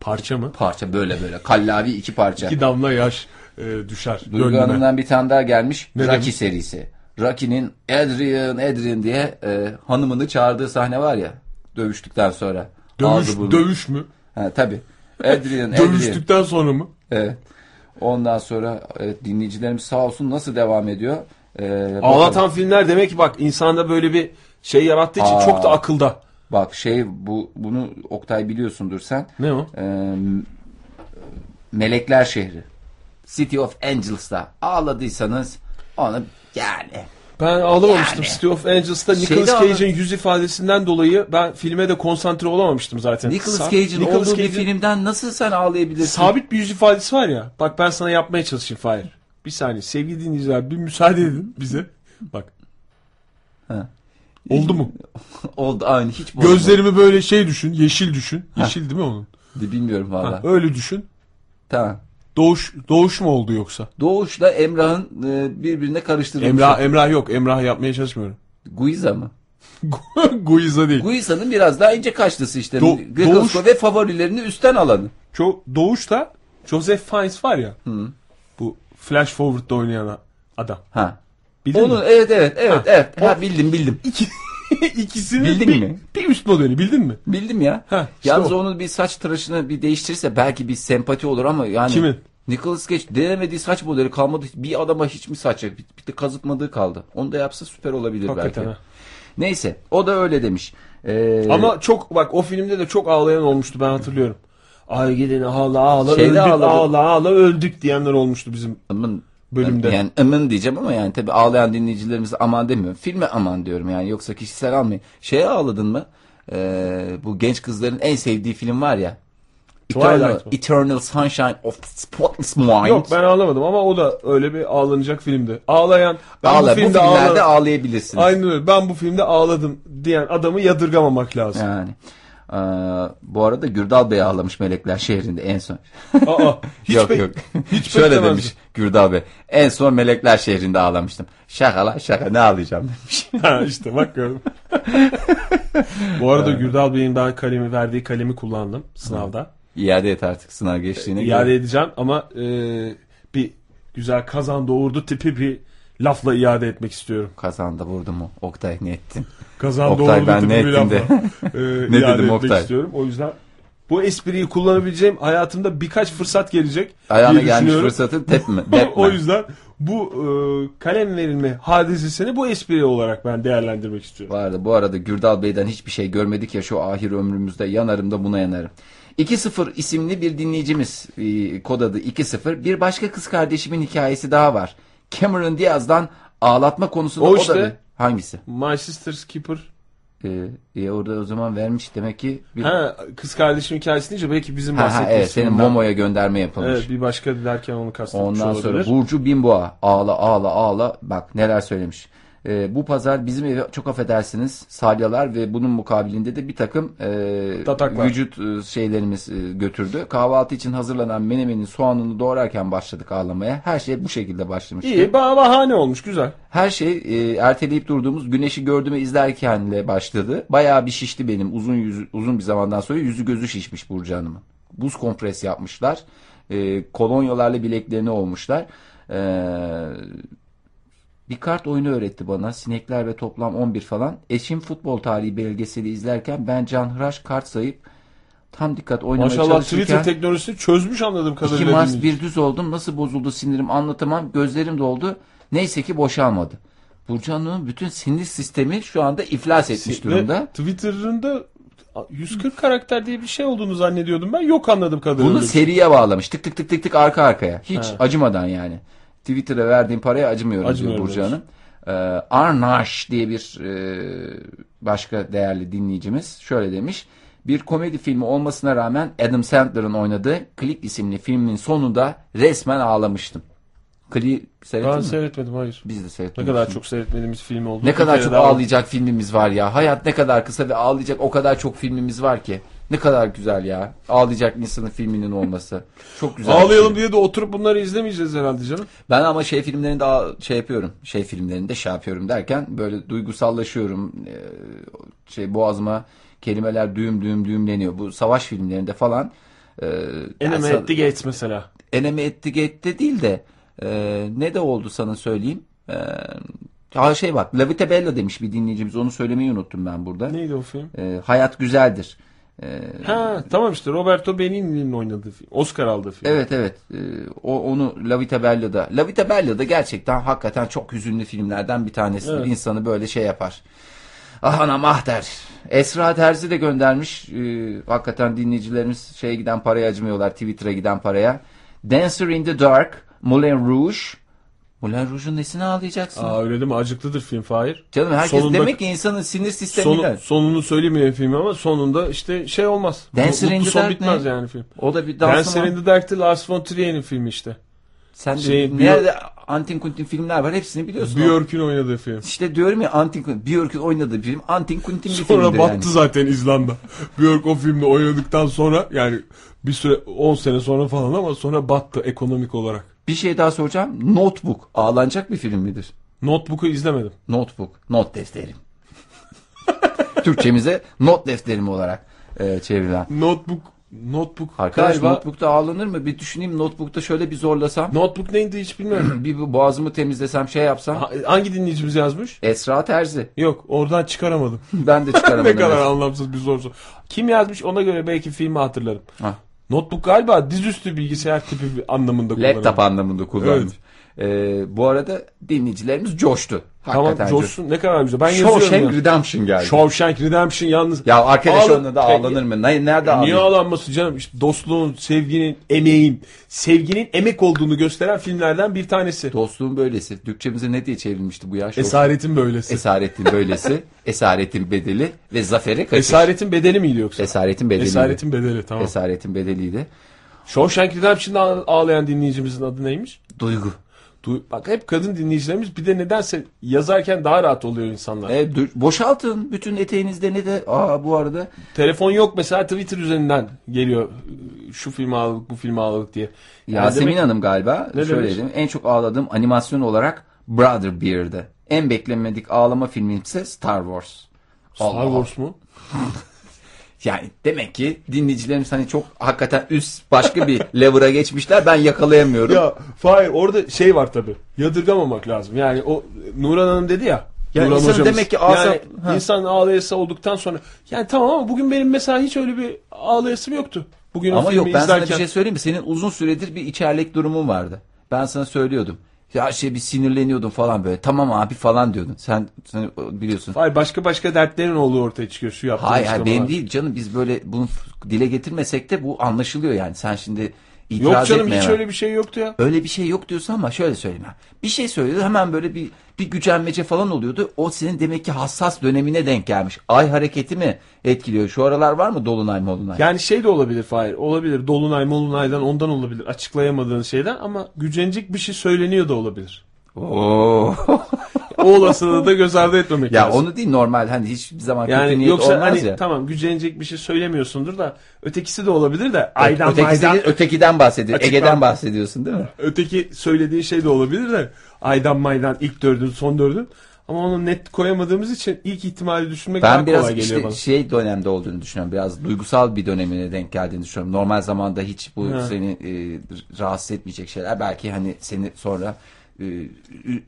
parça mı? Parça böyle böyle. Kallavi iki parça. İki damla yaş e, düşer. Duygu Hanım'dan bir tane daha gelmiş. Ne Rocky demiş? Serisi. Rocky'nin Adrian Adrian diye e, hanımını çağırdığı sahne var ya. Dövüştükten sonra. Dövüş, dövüş mü? Ha, tabii. Adrian, dövüştükten Adrian. Sonra mı? Evet. Ondan sonra evet, dinleyicilerimiz sağ olsun nasıl devam ediyor? Ee, Ağlatan filmler demek ki bak insanda böyle bir şey yarattığı için Aa, çok da akılda. Bak şey bu bunu Oktay biliyorsundur sen. Ne o? Ee, Melekler Şehri. City of Angels'da ağladıysanız onu yani. Ben ağlamamıştım yani. City of Angels'ta Nicolas Cage'in yüz ifadesinden dolayı ben filme de konsantre olamamıştım zaten. Nicolas Cage'in Nicolas olduğu Cage'in... bir filmden nasıl sen ağlayabilirsin? Sabit bir yüz ifadesi var ya. Bak ben sana yapmaya çalışayım Fahir. Bir saniye sevgili dinleyiciler bir müsaade edin bize. Bak. Ha. Oldu mu? Oldu aynı hiç bozulmadı. Gözlerimi böyle şey düşün, yeşil düşün. Yeşil ha. Değil mi onun? De bilmiyorum valla. Öyle düşün. Tamam. Doğuş doğuş mu oldu yoksa? Doğuşla Emrah'ın birbirine karıştırılmış. Emrah, Emrah yok. Emrah yapmaya çalışmıyorum. Guiza mı? Guiza değil. Guiza'nın biraz daha ince kaşlısı işte. Do- Gregorsko ve favorilerini üstten alanı. Ço- Doğuş'ta Joseph Fiennes var ya. Hı. Bu Flash Forward'da oynayan adam. Ha. Bildin Onu, mi? Evet evet evet ha. evet. Ha, bildim bildim. İki, ikisini bildin bir, mi? Bir üst modeli bildin mi? Bildim ya. Ha, işte Yalnız o. Onun bir saç tıraşını bir değiştirirse belki bir sempati olur ama yani. Kimin? Nicolas Cage denemediği saç modeli kalmadı. Bir adama hiç mi saç yok? Bir, bir de kazıtmadığı kaldı. Onu da yapsa süper olabilir hakikaten belki. Ha. Neyse o da öyle demiş. Ee, Ama çok bak o filmde de çok ağlayan olmuştu ben hatırlıyorum. Ay gidin ağla ağla öldük ağladı. ağla ağla öldük diyenler olmuştu bizim. Aman. Bölümde. Yani aman diyeceğim ama yani tabii ağlayan dinleyicilerimize aman demiyorum. Filme aman diyorum yani yoksa kişisel almayın. Şeye ağladın mı? Ee, bu genç kızların en sevdiği film var ya. Eternal, Eternal Sunshine of the Spotless Mind. Yok ben ağlamadım ama o da öyle bir ağlanacak filmdi. Ağlayan ben Ağla, bu, filmde bu filmlerde ağladım. Ağlayabilirsiniz. Aynen öyle. Ben bu filmde ağladım diyen adamı yadırgamamak lazım. Yani. Ee, bu arada Gürdal Bey ağlamış Melekler Şehri'nde en son. Aa, hiç yok be, yok. Hiç şöyle demiş Gürdal Bey. En son Melekler Şehri'nde ağlamıştım. Şaka lan şaka ne ağlayacağım demiş. Ha işte bak gördüm. Bu arada Gürdal Bey'in daha kalemi verdiği kalemi kullandım sınavda. İade et artık sınav geçtiğine. İade göre. Edeceğim ama e, bir güzel kazan doğurdu tipi bir lafla iade etmek istiyorum. Kazan da vurdu mu? Oktay ne ettin? Kazan Oktay, doğurdu tipi ne bir lafla e, ne iade dedim, etmek Oktay? istiyorum. O yüzden bu espriyi kullanabileceğim hayatımda birkaç fırsat gelecek. Ayağına gelmiş fırsatı tepme. O yüzden bu e, kalem verilme hadisesini bu espri olarak ben değerlendirmek istiyorum. Bu arada, bu arada Gürdal Bey'den hiçbir şey görmedik ya şu ahir ömrümüzde yanarım da buna yanarım. iki sıfır isimli bir dinleyicimiz e, kod adı iki sıfır. Bir başka kız kardeşimin hikayesi daha var. Cameron Diaz'dan ağlatma konusunda o, işte, o da bir, hangisi? My Sister's Keeper. Ee, e, orada o zaman vermiş demek ki. Bir... Ha, kız kardeşimin hikayesi deyince belki bizim bahsettiğimiz. Ha, ha, evet, senin Momo'ya gönderme yapılmış. Evet, bir başka derken onu kastetmiş olabilir. Ondan sonra Burcu Binboğa ağla ağla ağla bak neler söylemiş. Ee, bu pazar bizim eve çok affedersiniz salyalar ve bunun mukabilinde de bir takım e, vücut e, şeylerimiz e, götürdü. Kahvaltı için hazırlanan menemenin soğanını doğrarken başladık ağlamaya. Her şey bu şekilde başlamıştı. İyi bahane olmuş güzel. Her şey e, erteleyip durduğumuz güneşi gördüğümü izlerkenle başladı. Bayağı bir şişti benim uzun yüzü, uzun bir zamandan sonra yüzü gözü şişmiş Burcu Hanım'ın. Buz kompres yapmışlar. E, kolonyalarla bileklerini olmuşlar. Eee... Bir kart oyunu öğretti bana. Sinekler ve toplam on bir falan. Eşim futbol tarihi belgeseli izlerken ben canhıraş kart sayıp tam dikkat oynamaya maşallah çalışırken. Maşallah Twitter teknolojisini çözmüş anladığım kadarıyla. iki Mars bir düz oldum. Nasıl bozuldu sinirim anlatamam. Gözlerim doldu. Neyse ki boşalmadı. Burcu Hanım'ın bütün sinir sistemi şu anda iflas etmiş S- durumda. Twitter'ın da yüz kırk karakter diye bir şey olduğunu zannediyordum ben. Yok anladığım kadarıyla. Bunu seriye bağlamış. Tık tık tık tık tık arka arkaya. Hiç He. acımadan yani. Twitter'a verdiğim paraya acımıyorum, acımıyorum diyor Burcu Hanım. Ee, Arnaş diye bir e, başka değerli dinleyicimiz şöyle demiş. Bir komedi filmi olmasına rağmen Adam Sandler'ın oynadığı Click isimli filmin sonunda resmen ağlamıştım. Click'i seyrettin ben mi? Ben seyretmedim hayır. Biz de seyretmedik. Ne kadar şimdi. Çok seyretmediğimiz film oldu. Ne kadar çok ağlayacak var. Filmimiz var ya. Hayat ne kadar kısa ve ağlayacak o kadar çok filmimiz var ki. Ne kadar güzel ya. Ağlayacak insanın filminin olması. Çok güzel. Ağlayalım şey. Diye de oturup bunları izlemeyeceğiz herhalde canım. Ben ama şey filmlerinde şey yapıyorum. Şey filmlerinde şey yapıyorum derken böyle duygusallaşıyorum. Şey boğazıma kelimeler düğüm düğüm düğümleniyor. Bu savaş filmlerinde falan. Enemy at the Gates mesela. Enemy at the Gate de değil de ne de oldu sana söyleyeyim. Ha şey bak. La Vita Bella demiş bir dinleyicimiz. Onu söylemeyi unuttum ben burada. Neydi o film? Hayat Güzeldir. Ha tamam işte Roberto Benigni'nin oynadığı film. Oscar aldığı film. Evet evet. O onu La Vita Bella'da. La Vita Bella'da gerçekten hakikaten çok hüzünlü filmlerden bir tanesi. Evet. İnsanı böyle şey yapar. Ah anam ah der. Esra Terzi de göndermiş. Ee, hakikaten dinleyicilerimiz şeye giden paraya acımıyorlar. Twitter'a giden paraya. Dancer in the Dark, Moulin Rouge. Moulin Rouge'un nesine ağlayacaksın? Aa öyle deme acıklıdır film Fahir. Canım herkes sonunda, demek ki insanın sinir sistemiyle. Sonu, sonunu söylemiyor filmi ama sonunda işte şey olmaz. Dancer in the Dark bitmez ne? Yani film. O da bir dansı Dancer var. Dancer in the Dark'tı Lars von Trier'in filmi işte. Sen şey, de nerede Björ- Antin Kuntin filmler var hepsini biliyorsun. Björk'ün oynadığı film. İşte diyorum ya Antin Kuntin. Björk'ün oynadığı film Antin Kuntin bir filmdir yani. Sonra battı zaten İzlanda. Björk o filmde oynadıktan sonra yani bir süre on sene sonra falan ama sonra battı ekonomik olarak. Bir şey daha soracağım. Notebook ağlanacak bir film midir? Notebook'u izlemedim. Notebook. Not defterim. Türkçemize not defterim olarak e, çevrilen. Notebook. Notebook. Arkadaş galiba... notebook'ta ağlanır mı? Bir düşüneyim, notebook'ta şöyle bir zorlasam. Notebook neydi hiç bilmiyorum. Bir boğazımı temizlesem, şey yapsam. Ha, hangi dinleyicimiz yazmış? Esra Terzi. Yok, oradan çıkaramadım. Ben de çıkaramadım. Ne kadar anlamsız bir zor soru. Kim yazmış, ona göre belki filmi hatırlarım. Ha. Notebook galiba dizüstü bilgisayar tipi anlamında kullanılmış. Laptop anlamında kullanılmış. Evet. Ee, bu arada dinleyicilerimiz coştu. Hakikaten tamam, coşsun, ne kadar güzel. Ben yazıyorum. Shawshank Redemption geldi. Shawshank Redemption yalnız. Ya arkadaş, onunla da ağlanır mı? Nerede ağlanır? Niye ağlanması canım? İşte dostluğun, sevginin, emeğin, sevginin emek olduğunu gösteren filmlerden bir tanesi. Dostluğun böylesi. Türkçemize ne diye çevrilmişti bu ya? Esaretin böylesi. Esaretin böylesi. Esaretin bedeli ve zafere kaçış. Esaretin bedeli miydi yoksa? Esaretin bedeli. Esaretin bedeli, tamam. Esaretin bedeliydi. Shawshank Redemption'da ağlayan dinleyicimizin adı neymiş? Duygu. Bak, hep kadın dinleyicilerimiz, bir de nedense yazarken daha rahat oluyor insanlar. E, boşaltın bütün eteğinizde ne de. Aa, bu arada telefon yok mesela, Twitter üzerinden geliyor şu filmi ağladık, bu filmi ağladık diye. Yasemin demek... Hanım galiba şöyle dedim, en çok ağladığım animasyon olarak Brother Bear'dı. En beklenmedik ağlama filmim ise Star Wars. Star Allah. Wars mu? Yani demek ki dinleyicilerimiz hani çok hakikaten üst, başka bir lever'a geçmişler. Ben yakalayamıyorum. Ya Fahir, orada şey var tabii. Yadırgamamak lazım. Yani o Nurhan Hanım dedi ya. Yani Nurhan hocamız. Demek ki ağzı, yani insan ağlayası olduktan sonra. Yani tamam, ama bugün benim mesela hiç öyle bir ağlayasım yoktu. Bugün ama yok, ben izlerken... sana bir şey söyleyeyim mi? Senin uzun süredir bir içerlek durumun vardı. Ben sana söylüyordum. Ya şey, bir sinirleniyordum falan böyle. Tamam abi falan diyordun. Sen, sen biliyorsun. Hayır, başka başka dertlerin olduğu ortaya çıkıyor şu yaptığın. Hayır hayır, benim değil canım. Biz böyle bunu dile getirmesek de bu anlaşılıyor yani. Sen şimdi itiraz yok canım, etme hiç hemen. Öyle bir şey yoktu ya. Öyle bir şey yok diyorsun ama şöyle söyleyeyim. Bir şey söylüyordu, hemen böyle bir bir gücenmece falan oluyordu. O senin demek ki hassas dönemine denk gelmiş. Ay hareketi mi etkiliyor? Şu aralar var mı dolunay molunay? Yani şey de olabilir Fahir. Olabilir. Dolunay molunaydan, ondan olabilir. Açıklayamadığın şeyden, ama gücenecek bir şey söyleniyor da olabilir. Oo. O olasılığı da göz ardı etmemek ya lazım. Ya onu değil, normal hani hiçbir zaman yani kötü niyet yoksa olmaz hani, ya. Tamam, gücenecek bir şey söylemiyorsundur da ötekisi de olabilir de. Aydan, Ötekisi maydan, değil, ötekiden bahsediyor. Açıklam. Ege'den bahsediyorsun değil mi? Öteki söylediğin şey de olabilir de. Aydan maydan, ilk dördün, son dördün. Ama onu net koyamadığımız için ilk ihtimali düşünmek ben daha kolay geliyor işte bana. Ben biraz şey dönemde olduğunu düşünüyorum. Biraz duygusal bir dönemine denk geldiğini düşünüyorum. Normal zamanda hiç bu ha. seni e, rahatsız etmeyecek şeyler. Belki hani seni sonra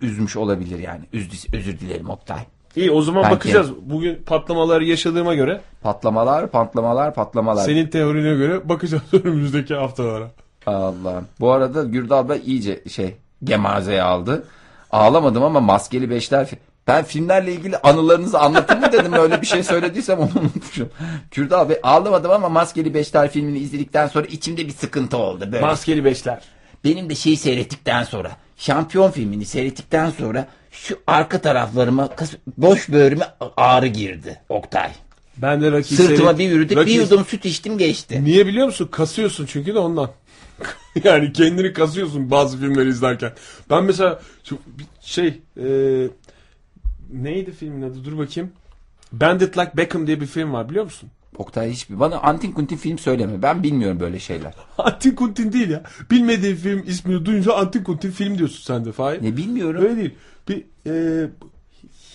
üzmüş olabilir yani. Üzdü, özür dilerim Oktay. İyi, o zaman ben bakacağız. Kendim. Bugün patlamaları yaşadığıma göre. Patlamalar, patlamalar, patlamalar. Senin teorine göre bakacağız önümüzdeki haftalara. Allah'ım. Bu arada Gürdal Bey iyice şey gemazeye aldı. Ağlamadım ama Maskeli Beşler. Ben filmlerle ilgili anılarınızı anlatayım mı dedim. Öyle bir şey söylediysem onu unutmuşum. Gürdal Bey, ağlamadım ama Maskeli Beşler filmini izledikten sonra içimde bir sıkıntı oldu. Böyle. Maskeli Beşler. Benim de şeyi seyrettikten sonra, Şampiyon filmini seyrettikten sonra şu arka taraflarıma, boş böğrüme ağrı girdi Oktay. Ben de Rocky sırtıma seyret... bir yürüdük, Rocky... bir yudum süt içtim geçti. Niye biliyor musun? Kasıyorsun çünkü de ondan. Yani kendini kasıyorsun bazı filmleri izlerken. Ben mesela şu şey, e... neydi filmin adı, dur bakayım. Bandit Like Beckham diye bir film var, biliyor musun? Oktay hiçbir bana Antin Kuntin film söyleme. Ben bilmiyorum böyle şeyler. Antin Kuntin değil ya. Bilmediğin film ismini duyunca Antin Kuntin film diyorsun sen de Fahir. Ne bilmiyorum. Öyle değil. Bir e,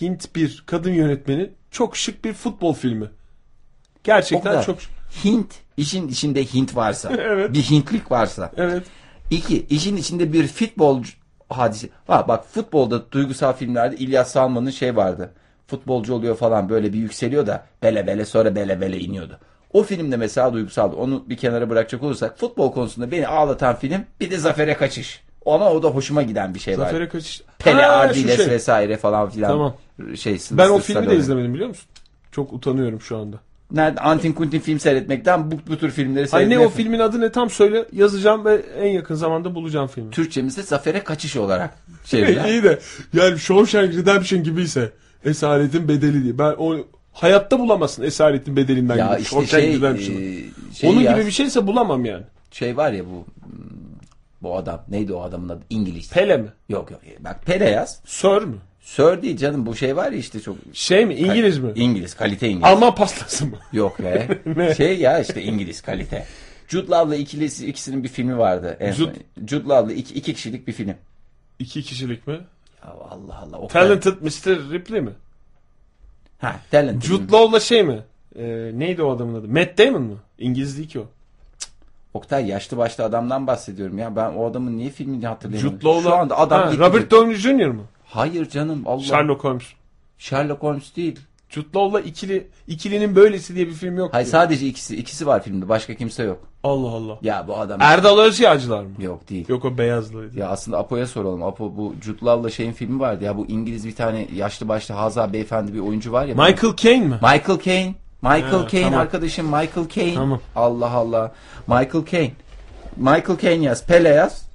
Hint bir kadın yönetmenin çok şık bir futbol filmi. Gerçekten Oktay, çok Hint, işin içinde Hint varsa. Evet. Bir Hintlik varsa. Evet. İki, işin içinde bir futbol hadisi. Ha, bak futbolda duygusal filmlerde İlyas Salman'ın şey vardı. Futbolcu oluyor falan, böyle bir yükseliyor da bele bele, sonra bele bele iniyordu. O filmde mesela duygusaldı. Onu bir kenara bırakacak olursak futbol konusunda beni ağlatan film bir de Zafer'e Kaçış. Ama o da hoşuma giden bir şey var. Zafer'e Kaçış. Pelé, Ardiles şey. vesaire falan filan. Tamam. Şey, ben o filmi de öyle. izlemedim biliyor musun? Çok utanıyorum şu anda. Nerede? Antin Kuntin film seyretmekten bu, bu tür filmleri seyretmek. Ay ne, o filmin adı ne tam söyle, yazacağım ve en yakın zamanda bulacağım filmi. Türkçemizde Zafer'e Kaçış olarak çevirilen. İyi de yani Shawshank Redemption gibiyse Esaretin Bedeli diye. Ben o hayatta bulamazsın Esaretin Bedeli'nden ya gibi. Işte şey, e, şey onun ya, gibi bir şeyse bulamam yani. Şey var ya bu bu adam. Neydi o adamın adı? İngiliz. Pelé mi? Yok yok. Bak Pelé yaz. Sir mi? Sir değil canım. Bu şey var ya işte çok. Şey mi? İngiliz mi? İngiliz. Kalite İngiliz. Alman pastası mı? Yok be. Şey ya işte İngiliz kalite. Jude Law'la ikilisi, ikisinin bir filmi vardı. Jude, Jude Law'la iki, iki kişilik bir film. İki kişilik mi? Allah Allah. Talented mister Ripley mi? Ha, Talent. Jude Law'la şey mi? Ee, neydi o adamın adı? Matt Damon mu? İngiliz değil ki o. Oktay, yaşlı başlı adamdan bahsediyorum ya. Ben o adamın niye filmini hatırlayamıyorum. Jude Law'la... Şu anda adam ha, Robert Downey Junior mu? Hayır canım. Allah. Sherlock Holmes. Sherlock Holmes değil. Jude Law'la ikili, ikilinin böylesi diye bir film yok. Hayır diyor. Sadece ikisi. İkisi var filmde. Başka kimse yok. Allah Allah. Ya bu adam... Erdal Özyağcılar mı? Yok değil. Yok o beyazlıydı. Ya aslında Apo'ya soralım. Apo, bu Jude Law'la şeyin filmi vardı ya. Bu İngiliz bir tane yaşlı başlı Haza beyefendi bir oyuncu var ya. Michael Caine mi? Michael Caine. Michael Caine tamam. Arkadaşım Michael Caine. Tamam. Allah Allah. Michael Caine. Michael Caine yaz. Pelé yaz.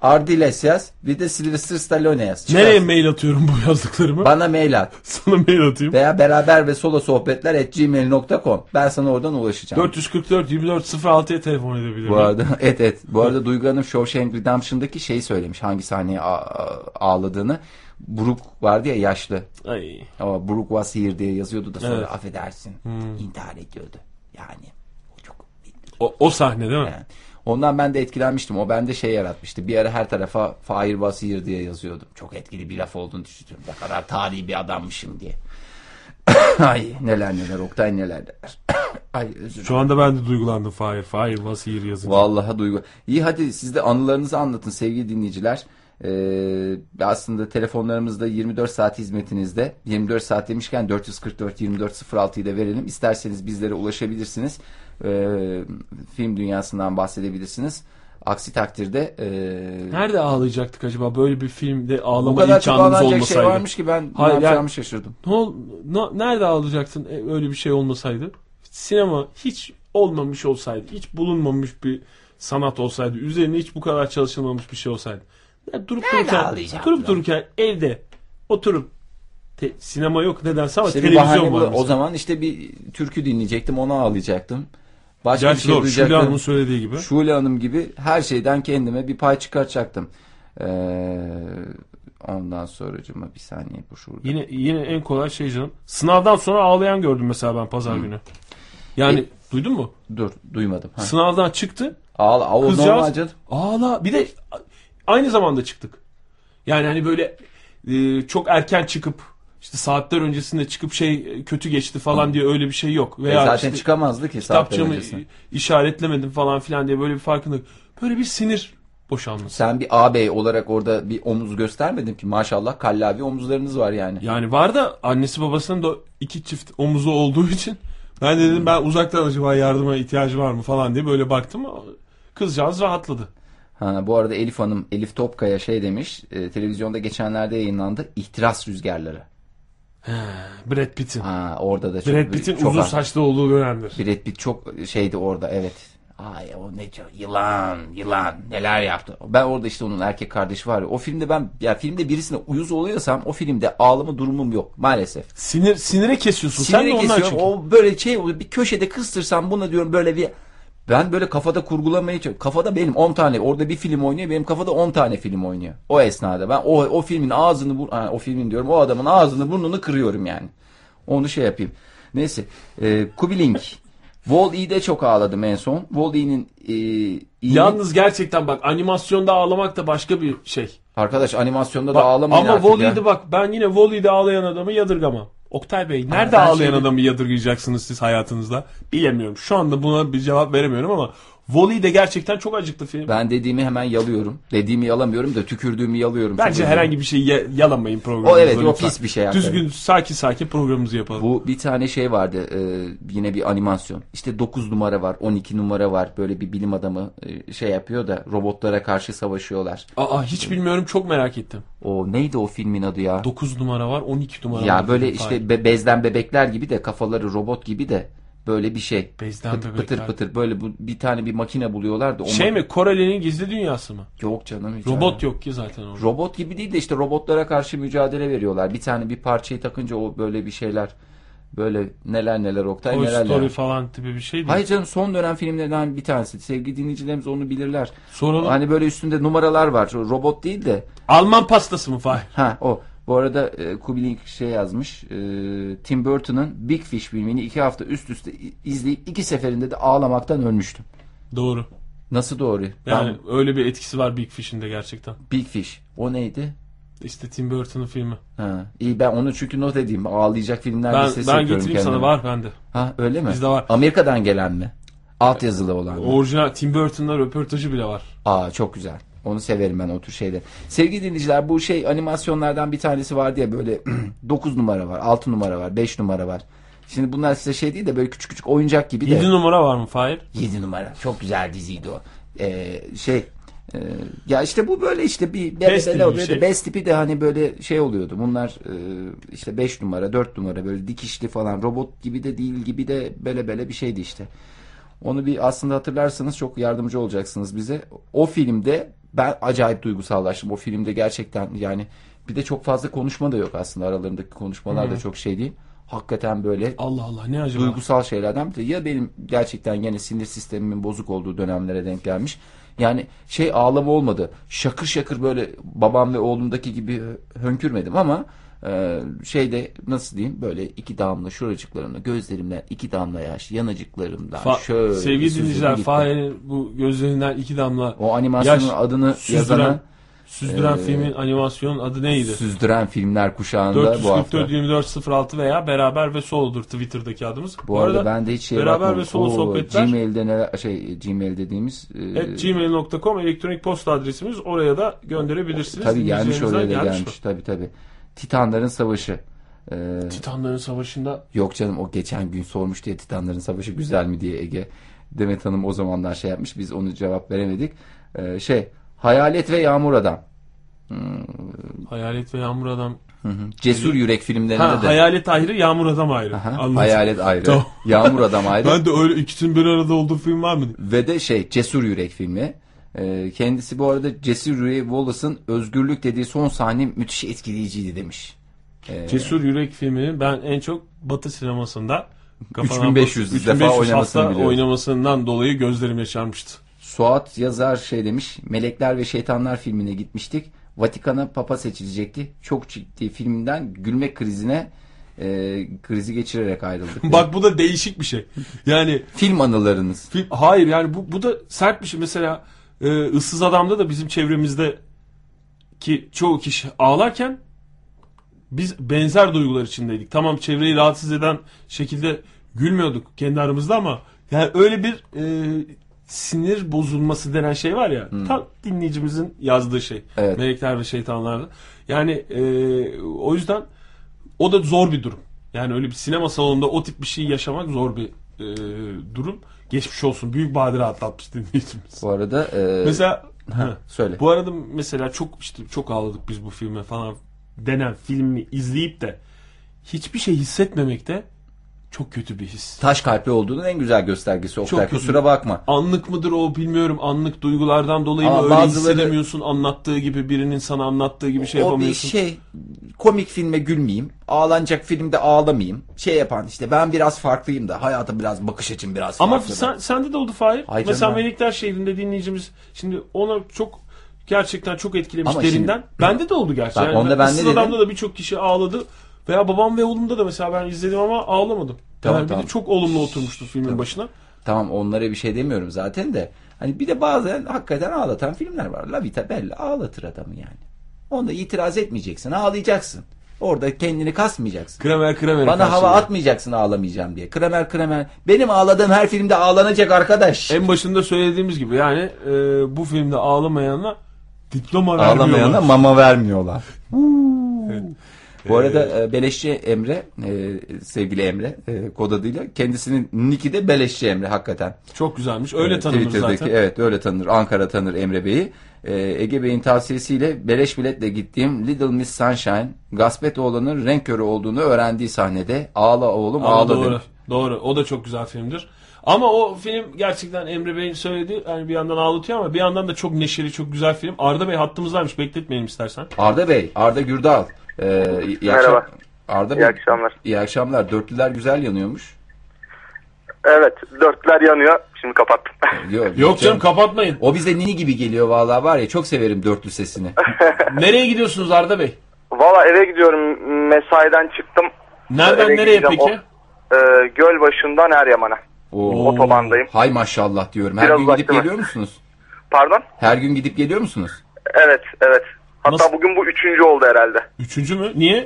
Ardiles yaz. Bir de Sylvester Stallone yaz. Çıkarsın. Nereye mail atıyorum bu yazdıklarımı? Bana mail at. Sana mail atayım. Veya beraber ve solo sohbetler at gmail nokta com. Ben sana oradan ulaşacağım. dört yüz kırk dört yirmi dört sıfır altıya telefon edebilirim. Bu arada et et. Bu arada Duygu Hanım Shawshank Redemption'daki şeyi söylemiş. Hangi sahneye ağladığını. Brooke vardı ya yaşlı. Ay. Ama Brooke was here diye yazıyordu da sonra evet. affedersin. Hmm. İntihar ediyordu. Yani o çok... O, o sahne değil mi? Yani. Ondan ben de etkilenmiştim. O bende şey yaratmıştı. Bir ara her tarafa Fahir was here diye yazıyordum. Çok etkili bir laf olduğunu düşünüyorum. Ne kadar tarihi bir adammışım diye. Ay neler neler Oktay neler neler. Ay özür. Şu anda ben de duygulandım Fahir. Fahir was here yazınca. Vallahi duygu. İyi hadi siz de anılarınızı anlatın sevgili dinleyiciler. Ee, aslında telefonlarımızda yirmi dört saat hizmetinizde. yirmi dört saat demişken dört yüz kırk dört yirmi dört sıfır altıyı da verelim. İsterseniz bizlere ulaşabilirsiniz. Ee, film dünyasından bahsedebilirsiniz. Aksi takdirde e... nerede ağlayacaktık acaba? Böyle bir filmde ağlama imkanımız olmasaydı. O kadar çok ağlayacak şey varmış ki ben Hayır, ne yapacağımı yani, şaşırdım. Ne ol, ne, nerede ağlayacaktın e, öyle bir şey olmasaydı? Sinema hiç olmamış olsaydı, hiç bulunmamış bir sanat olsaydı, üzerine hiç bu kadar çalışılmamış bir şey olsaydı. Ya durup dururken, durup dururken evde oturup te, sinema yok nedense ama işte televizyon var. O zaman işte bir türkü dinleyecektim, ona ağlayacaktım. Başka Gerçi bir şey duyacaktım. Şule Hanım'ın söylediği gibi. Şule Hanım gibi her şeyden kendime bir pay çıkartacaktım. Ee, ondan sonra cuma bir saniye bu şurada. Yine yine en kolay şey canım. Sınavdan sonra ağlayan gördüm mesela ben pazar hmm. günü. Yani e, duydun mu? Dur, duymadım. Ha. Sınavdan çıktı. Ağla, ağla kızcağız, ağla. Bir de aynı zamanda çıktık. Yani hani böyle e, çok erken çıkıp işte saatler öncesinde çıkıp şey kötü geçti falan Hı. diye öyle bir şey yok. Veya e zaten işte, çıkamazdı ki saatler öncesinde. İşaretlemedim falan filan diye böyle bir farkındalık. Böyle bir sinir boşalması. Sen bir ağabey olarak orada bir omuz göstermedin ki maşallah kallavi omuzlarınız var yani. Yani var da annesi babasının da iki çift omuzu olduğu için ben de dedim Hı. ben uzaktan acaba yardıma ihtiyacı var mı falan diye böyle baktım. Kızcağız rahatladı. Ha, bu arada Elif Hanım, Elif Topkaya şey demiş, e, televizyonda geçenlerde yayınlandı, İhtiras Rüzgarları. He, Brad Pitt'in. Ha, orada da çok, Brad Pitt'in çok uzun saçlı olduğu dönemdir. Brad Pitt çok şeydi orada, evet. Ay o ne yılan, yılan neler yaptı. Ben orada işte onun erkek kardeşi var ya, o filmde ben ya filmde birisine uyuz oluyorsam o filmde ağlama durumum yok maalesef. Sinir sinire kesiyorsun. Sinire sen de kesiyorum. Ondan çünkü. O böyle şey bir köşede kıstırsam buna diyorum böyle bir... Ben böyle kafada kurgulamaya çalışıyorum. Kafada benim on tane orada bir film oynuyor. Benim kafada on tane film oynuyor. O esnada ben o o filmin ağzını o filmin diyorum. O adamın ağzını burnunu kırıyorum yani. Onu şey yapayım. Neyse. E, Kubilink. Wall-E'de çok ağladım en son. Wall-E'nin e, yalnız gerçekten bak animasyonda ağlamak da başka bir şey. Arkadaş animasyonda bak, da ağlamayın ama artık. Ama Wall-E'de bak ben yine Wall-E'de ağlayan adamı yadırgamam. Oktay Bey nerede ha, ağlayan şeyde... adamı yadırgayacaksınız siz hayatınızda? Bilemiyorum. Şu anda buna bir cevap veremiyorum ama Wall-E de gerçekten çok acıklı film. Ben dediğimi hemen yalıyorum. Dediğimi yalamıyorum da tükürdüğümü yalıyorum. Bence herhangi bir şeyi yalamayın programımızda. O evet o lütfen. Pis bir şey. Düzgün yani. Sakin sakin programımızı yapalım. Bu bir tane şey vardı e, yine bir animasyon. İşte dokuz numara var on iki numara var. Böyle bir bilim adamı e, şey yapıyor da robotlara karşı savaşıyorlar. Aa hiç bilmiyorum çok merak ettim. O neydi o filmin adı ya? dokuz numara var on iki numara ya var. Ya böyle işte be, bezden bebekler gibi de kafaları robot gibi de. Böyle bir şey. Pıtır, pıtır pıtır. Böyle bu, bir tane bir makine buluyorlar da. Şey mi? Koreli'nin gizli dünyası mı? Yok canım. Hiç robot yani. Yok ki zaten orada. Robot gibi değil de işte robotlara karşı mücadele veriyorlar. Bir tane bir parçayı takınca o böyle bir şeyler. Böyle neler neler Oktay o neler. O story yani. Falan tipi bir şey değil. Hayır canım son dönem filmlerden bir tanesi. Sevgili dinleyicilerimiz onu bilirler. Soralım. Hani böyle üstünde numaralar var. Robot değil de. Alman pastası mı Fahir? Ha o. Bu arada e, Kubilink şey yazmış. E, Tim Burton'ın Big Fish filmini iki hafta üst üste izleyip iki seferinde de ağlamaktan ölmüştüm. Doğru. Nasıl doğru? Yani ben, öyle bir etkisi var Big Fish'in de gerçekten. Big Fish. O neydi? İşte Tim Burton'un filmi. Ha, iyi, ben onu çünkü not edeyim. Ağlayacak filmler ben, listesi yapıyorum. Ben getireyim kendime. Sana var bende. Ha, öyle mi? Bizde var. Amerika'dan gelen mi? Alt yazılı olan mı? Orijinal Tim Burton'la röportajı bile var. Aa, çok güzel. Onu severim ben, o tür şeyleri. Sevgili dinleyiciler, bu şey animasyonlardan bir tanesi var diye böyle dokuz numara var, altı numara var, beş numara var. Şimdi bunlar size şey değil de böyle küçük küçük oyuncak gibi de. yedi numara var mı Fahir? yedi numara. Çok güzel diziydi o. Ee, şey e, ya işte bu böyle işte bir best tipi, bir şey. Best tipi de hani böyle şey oluyordu. Bunlar e, işte beş numara, dört numara böyle dikişli falan, robot gibi de değil gibi de böyle böyle bir şeydi işte. Onu bir aslında hatırlarsanız çok yardımcı olacaksınız bize. O filmde ben acayip duygusallaştım. O filmde gerçekten yani bir de çok fazla konuşma da yok aslında. Aralarındaki konuşmalar hmm. da çok şey değil. Hakikaten böyle Allah Allah, ne acaba? Duygusal şeylerden bir de. Ya benim gerçekten yine sinir sistemimin bozuk olduğu dönemlere denk gelmiş. Yani şey ağlama olmadı. Şakır şakır böyle babam ve oğlumdaki gibi hönkürmedim ama e, şeyde nasıl diyeyim böyle iki damla şuracıklarımda gözlerimden iki damla yaş yanacıklarımdan Fa- şöyle. Sevgili dinleyiciler, Fahir'in bu gözlerinden iki damla o animasyonun yaş, adını süzdüren, yazana Süzdüren ee, filmin animasyonun adı neydi? Süzdüren filmler kuşağında dört yüz kırk dört, bu hafta. dört yüz kırk dört yirmi dört sıfır altı veya Beraber ve Sol'dur Twitter'daki adımız. Bu, bu arada ben de hiç şey Beraber bakmadım. Ve Sol sohbetler. Gmail'de neler, şey Gmail dediğimiz e, et gmail nokta com elektronik posta adresimiz. Oraya da gönderebilirsiniz. Tabii gelmiş, oraya da gelmiş. gelmiş. Tabii tabii. Titanların Savaşı. Ee, Titanların Savaşı'nda yok canım, o geçen gün sormuş diye Titanların Savaşı güzel mi diye Ege. Demet Hanım o zamanlar şey yapmış. Biz onu cevap veremedik. Ee, şey Hayalet ve Yağmur Adam. Hmm. Hayalet ve Yağmur Adam. Hı hı. Cesur Yürek filmlerinde ha, de. Hayalet ayrı, Yağmur Adam ayrı. Hayalet ayrı, tamam. Yağmur Adam ayrı. Ben de öyle ikisinin bir arada olduğu film var mı? Ve de şey Cesur Yürek filmi. Ee, kendisi bu arada Cesur Yürek Wallace'ın özgürlük dediği son sahne müthiş etkileyiciydi demiş. Ee, Cesur Yürek filmini ben en çok Batı sinemasında üç bin beş yüz defa oynamasını oynamasından dolayı gözlerim yaşarmıştı. Suat Yazar şey demiş, Melekler ve Şeytanlar filmine gitmiştik. Vatikan'a papa seçilecekti. Çok ciddi filmden gülme krizine e, krizi geçirerek ayrıldık. Bak bu da değişik bir şey. Yani film anılarınız. Film, hayır yani bu, bu da sert bir şey. Mesela e, Issız Adam'da da bizim çevremizdeki çoğu kişi ağlarken biz benzer duygular içindeydik. Tamam, çevreyi rahatsız eden şekilde gülmüyorduk kendi aramızda ama yani öyle bir... E, sinir bozulması denen şey var ya, hmm. tam dinleyicimizin yazdığı şey. Evet. Melekler ve Şeytanlar'da. Yani e, o yüzden o da zor bir durum. Yani öyle bir sinema salonunda o tip bir şey yaşamak zor bir e, durum. Geçmiş olsun. Büyük badire atlatmış dinleyicimiz. Bu arada e... mesela ha, söyle. Bu arada mesela çok işte çok ağladık biz bu filme falan denen filmi izleyip de hiçbir şey hissetmemekte çok kötü bir his. Taş kalpli olduğunun en güzel göstergesi. Oktay, kusura bakma. Anlık mıdır o bilmiyorum. Anlık duygulardan dolayı ama mı öyle bazıları... hissedemiyorsun. Anlattığı gibi birinin sana anlattığı gibi şey o yapamıyorsun. O bir şey. Komik filme gülmeyeyim. Ağlanacak filmde ağlamayayım. Şey yapan işte ben biraz farklıyım da. Hayata biraz bakış açım biraz farklı. Ama sen, sende de oldu Fahir. Ay mesela canım. Melekler Şehri'nde dinleyicimiz şimdi ona çok gerçekten çok etkilemiş ama derinden. Şimdi... Bende de oldu gerçekten. Yani onda ben Issız Adam'da da birçok kişi ağladı. Veya babam ve oğlumda da mesela ben izledim ama ağlamadım. Tamam, yani tamam. Bir de çok olumlu oturmuştu filmin tamam. başına. Tamam, onlara bir şey demiyorum zaten de. Hani bir de bazen hakikaten ağlatan filmler var. La Vita Bella ağlatır adamı yani. Onda itiraz etmeyeceksin, ağlayacaksın. Orada kendini kasmayacaksın. Kramer Kramer. Bana hava atmayacaksın ağlamayacağım diye. Kramer Kramer. Benim ağladığım her filmde ağlanacak arkadaş. En başında söylediğimiz gibi yani e, bu filmde ağlamayanla diploma vermiyorlar. Ağlamayana mama vermiyorlar. Evet. Bu arada Beleşçi Emre, sevgili Emre kod adıyla, kendisinin nick'i de Beleşçi Emre hakikaten. Çok güzelmiş. Öyle tanınır zaten. Evet, öyle tanınır. Ankara tanır Emre Bey'i. Ege Bey'in tavsiyesiyle beleş biletle gittiğim Little Miss Sunshine, Gaspetoğlu'nun renk körü olduğunu öğrendiği sahnede ağla oğlum ağla, ağla doğru, demiş. Doğru. O da çok güzel filmdir. Ama o film gerçekten Emre Bey'in söylediği, yani bir yandan ağlatıyor ama bir yandan da çok neşeli, çok güzel film. Arda Bey hattımızdaymış. Bekletmeyelim istersen. Arda Bey, Arda Gürdal. Ee, iyi Merhaba. Akşam... Arda Bey, iyi akşamlar. İyi akşamlar. Dörtlüler güzel yanıyormuş. Evet, dörtlüler yanıyor. Şimdi kapattım. Yok, Yok canım, kapatmayın. O bize nini gibi geliyor vallahi, var ya, çok severim dörtlü sesini. Nereye gidiyorsunuz Arda Bey? Valla eve gidiyorum. Mesaiden çıktım. Nereden eve nereye gideceğim. Peki? O, e, Gölbaşı'ndan Eryaman'a. Oo. Otobandayım. Hay maşallah diyorum. Her Biraz gün gidip geliyor musunuz? Pardon? Her gün gidip geliyor musunuz? Evet, evet. Hatta nasıl? Bugün bu üçüncü oldu herhalde. Üçüncü mü? Niye?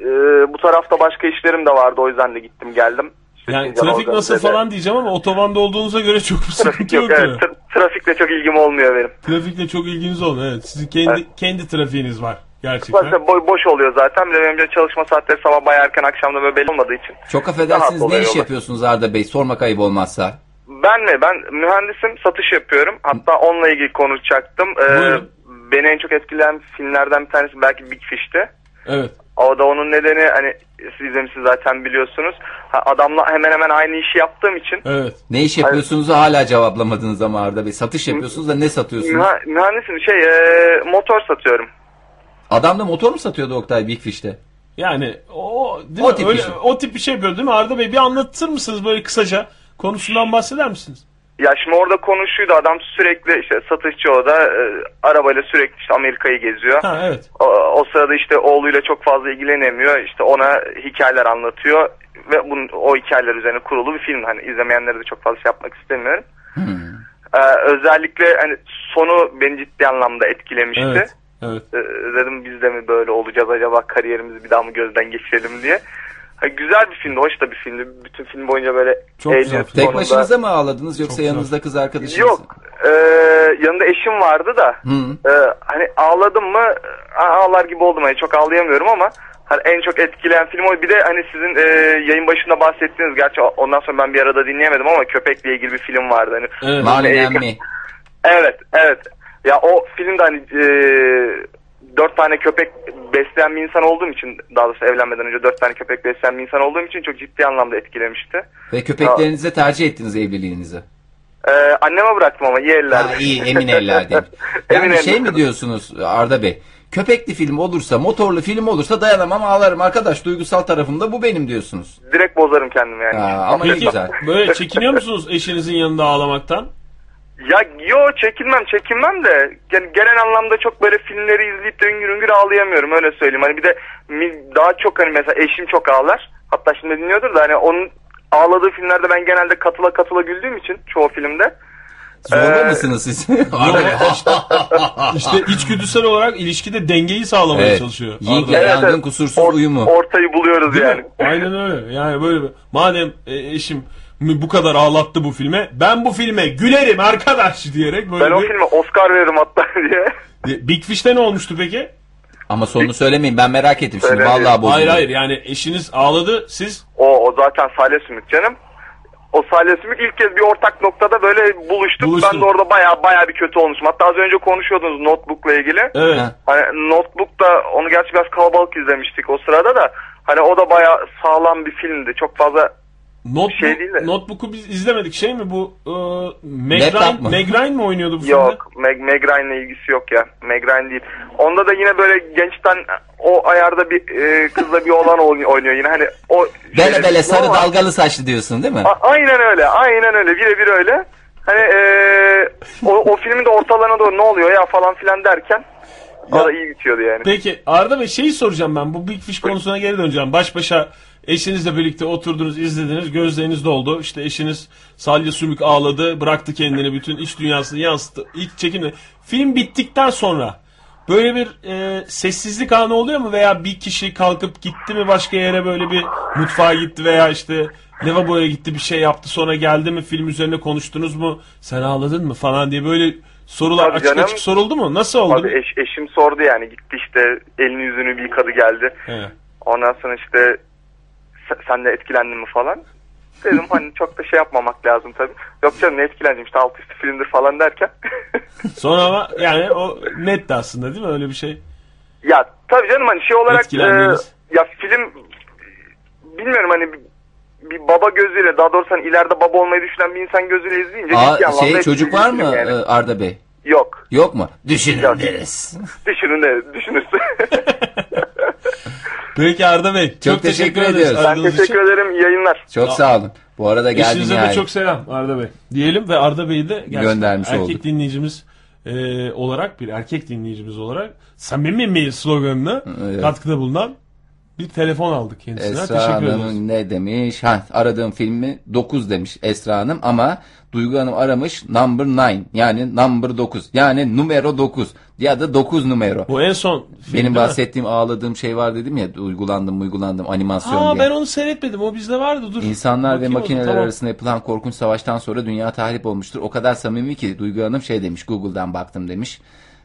Ee, bu tarafta başka işlerim de vardı, o yüzden de gittim geldim. İşte yani trafik nasıl dedi falan diyeceğim ama otobanda olduğunuza göre çok sıkıntı yok. yok evet. Tra- trafikle çok ilgim olmuyor benim. Trafikle çok ilginiz olmuyor, evet. Sizin kendi, evet. kendi trafiğiniz var. Gerçekten. Zaten boy, boş oluyor zaten. Bir de benim çalışma saatleri sabah bayağı erken, akşamda böyle belli olmadığı için. Çok affedersiniz, ne iş olur. yapıyorsunuz Arda Bey? Sormak ayıp olmazsa. Ben mi? Ben mühendisim, satış yapıyorum. Hatta onunla ilgili konuşacaktım. Ee, beni en çok etkileyen filmlerden bir tanesi belki Big Fish'ti. Evet. O da onun nedeni hani siz izlemişsiniz zaten, biliyorsunuz. Ha, adamla hemen hemen aynı işi yaptığım için. Evet. Ne iş yapıyorsunuzu hani... hala cevaplamadınız ama Arda Bey. Satış yapıyorsunuz da ne satıyorsunuz? Mühendisim, şey e, motor satıyorum. Adam da motor mu satıyordu Oktay Big Fish'te? Yani o değil o, tip öyle, o tip bir şey yapıyor değil mi? Arda Bey bir anlatır mısınız böyle kısaca? Konusundan bahseder misiniz? Ya şimdi orada konuşuydu. Adam sürekli işte satışçı, o da e, arabayla sürekli işte Amerika'yı geziyor. Ha, evet. O, o sırada işte oğluyla çok fazla ilgilenemiyor. İşte ona hikayeler anlatıyor ve bunun, o hikayeler üzerine kurulu bir film. Hani izlemeyenlere de çok fazla şey yapmak istemiyorum. Hmm. Ee, özellikle hani sonu beni ciddi anlamda etkilemişti. Evet. Evet. Dedim biz de mi böyle olacağız acaba, kariyerimizi bir daha mı gözden geçirelim diye. Güzel bir filmdi, hoş da bir filmdi. Bütün film boyunca böyle eğleniyordum. Tek başınıza mı ağladınız yoksa çok yanınızda güzel. Kız arkadaşınız? Yok, e, yanında eşim vardı da. E, hani ağladım mı ağlar gibi oldum, hani çok ağlayamıyorum ama hani en çok etkileyen film o. Bir de hani sizin e, yayın başında bahsettiğiniz, gerçi ondan sonra ben bir arada dinleyemedim ama köpekle ilgili bir film vardı. Hani, evet. Marley mi? Evet, evet. Ya o filmde hani e, dört tane köpek besleyen bir insan olduğum için, daha doğrusu evlenmeden önce dört tane köpek besleyen bir insan olduğum için çok ciddi anlamda etkilemişti. Ve köpeklerinize ya, tercih ettiniz evliliğinizi. E, anneme bıraktım ama iyi ellerde. Ha, iyi, emin ellerdeyim. Yani emin şey ellerden. Mi diyorsunuz Arda Bey? Köpekli film olursa, motorlu film olursa dayanamam, ağlarım arkadaş, duygusal tarafımda bu benim diyorsunuz. Direkt bozarım kendimi yani. Ha, ama peki, güzel. Böyle çekiniyor musunuz eşinizin yanında ağlamaktan? Ya yo çekinmem çekinmem de yani genel anlamda çok böyle filmleri izleyip de üngür üngür ağlayamıyorum, öyle söyleyeyim. Hani bir de daha çok hani mesela eşim çok ağlar, hatta şimdi dinliyordur da hani onun ağladığı filmlerde ben genelde katıla katıla güldüğüm için çoğu filmde. Zorda ee... mısınız siz? işte, işte içgüdüsel olarak ilişkide dengeyi sağlamaya evet. çalışıyor. Yiğit ve yangın evet, kusursuz or- uyumu. Ortayı buluyoruz değil yani. Mi? Aynen öyle yani böyle madem e, eşim bu kadar ağlattı bu filme, ben bu filme gülerim arkadaş diyerek böyle. Ben o bir... filme Oscar veririm hatta diye. Big Fish'te ne olmuştu peki? Ama sonunu söylemeyin, ben merak ettim şimdi vallahi bozuldu. Hayır hayır yani eşiniz ağladı siz. O o zaten salya sümük canım. O salya sümük ilk kez bir ortak noktada böyle buluştuk. Buluştum. Ben de orada baya baya bir kötü olmuşum. Hatta az önce konuşuyordunuz Notebook'la ilgili. Evet. Hani Notebook'ta onu gerçi biraz kalabalık izlemiştik o sırada da. Hani o da baya sağlam bir filmdi. Çok fazla Notebook, şey değil de. Notebook'u biz izlemedik, şey mi bu? Iı, Meg Ryan, Meg Ryan mı oynuyordu bu filmde? Yok, Meg, Meg Ryan'la ilgisi yok ya. Meg Ryan değil. Onda da yine böyle gençten o ayarda bir e, kızla bir oğlan oynuyor yine. Hani o bele şey, bele sarı ama, dalgalı saçlı diyorsun değil mi? A- aynen öyle, aynen öyle. Birebir öyle. Hani e, o, o filmin de ortalarına doğru ne oluyor ya falan filan derken o da iyi bitiyordu yani. Peki Arda Bey şeyi soracağım ben. Bu Big Fish konusuna geri döneceğim. Baş başa eşinizle birlikte oturdunuz, izlediniz, gözleriniz doldu. İşte eşiniz salya sümük ağladı, bıraktı kendini, bütün iç dünyasını yansıttı. İlk çekimde. Film bittikten sonra böyle bir e, sessizlik anı oluyor mu? Veya bir kişi kalkıp gitti mi başka yere, böyle bir mutfağa gitti veya işte lavaboya gitti, bir şey yaptı, sonra geldi mi, film üzerine konuştunuz mu? Sen ağladın mı falan diye böyle sorular tabii açık canım, açık soruldu mu? Nasıl oldu? Eş, eşim sordu yani, gitti işte elini yüzünü bir yıkadı geldi. He. Ondan sonra işte sen de etkilendin mi falan dedim hani çok da şey yapmamak lazım tabii. Yok canım ne etkilendim işte alt üstü filmdir falan derken. Sonra ama yani o netti aslında değil mi öyle bir şey? Ya tabii canım hani şey olarak e, ya film bilmiyorum hani bir, bir baba gözüyle, daha doğrusu hani ileride baba olmayı düşünen bir insan gözüyle izleyince. Aa, şey çocuk var mı yani. Arda Bey? Yok. Yok mu? Düşünün Yok. deriz. Düşünün deriz. Düşünürsün. Peki Arda Bey. Çok, çok teşekkür, teşekkür ediyoruz. Ben teşekkür için. ederim. İyi yayınlar. Çok ya, sağ olun. Bu arada geldin yani. Eşinize de çok selam Arda Bey. Diyelim ve Arda Bey'i de göndermiş erkek olduk. dinleyicimiz e, olarak, bir erkek dinleyicimiz olarak samimi mail sloganına evet. katkıda bulunan bir telefon aldık kendisine. Esra teşekkür Hanım ederiz. Ne demiş? Ha, aradığım filmi dokuz demiş Esra Hanım ama Duygu Hanım aramış number nine yani number dokuz yani numero dokuz ya da dokuz numero. Bu en son film, benim bahsettiğim mi? Ağladığım şey var dedim ya, uygulandım uygulandım animasyon Aa, diye. Ben onu seyretmedim, o bizde vardı, dur. İnsanlar bakayım ve makineler tamam. arasında yapılan korkunç savaştan sonra dünya tahrip olmuştur. O kadar samimi ki Duygu Hanım şey demiş, Google'dan baktım demiş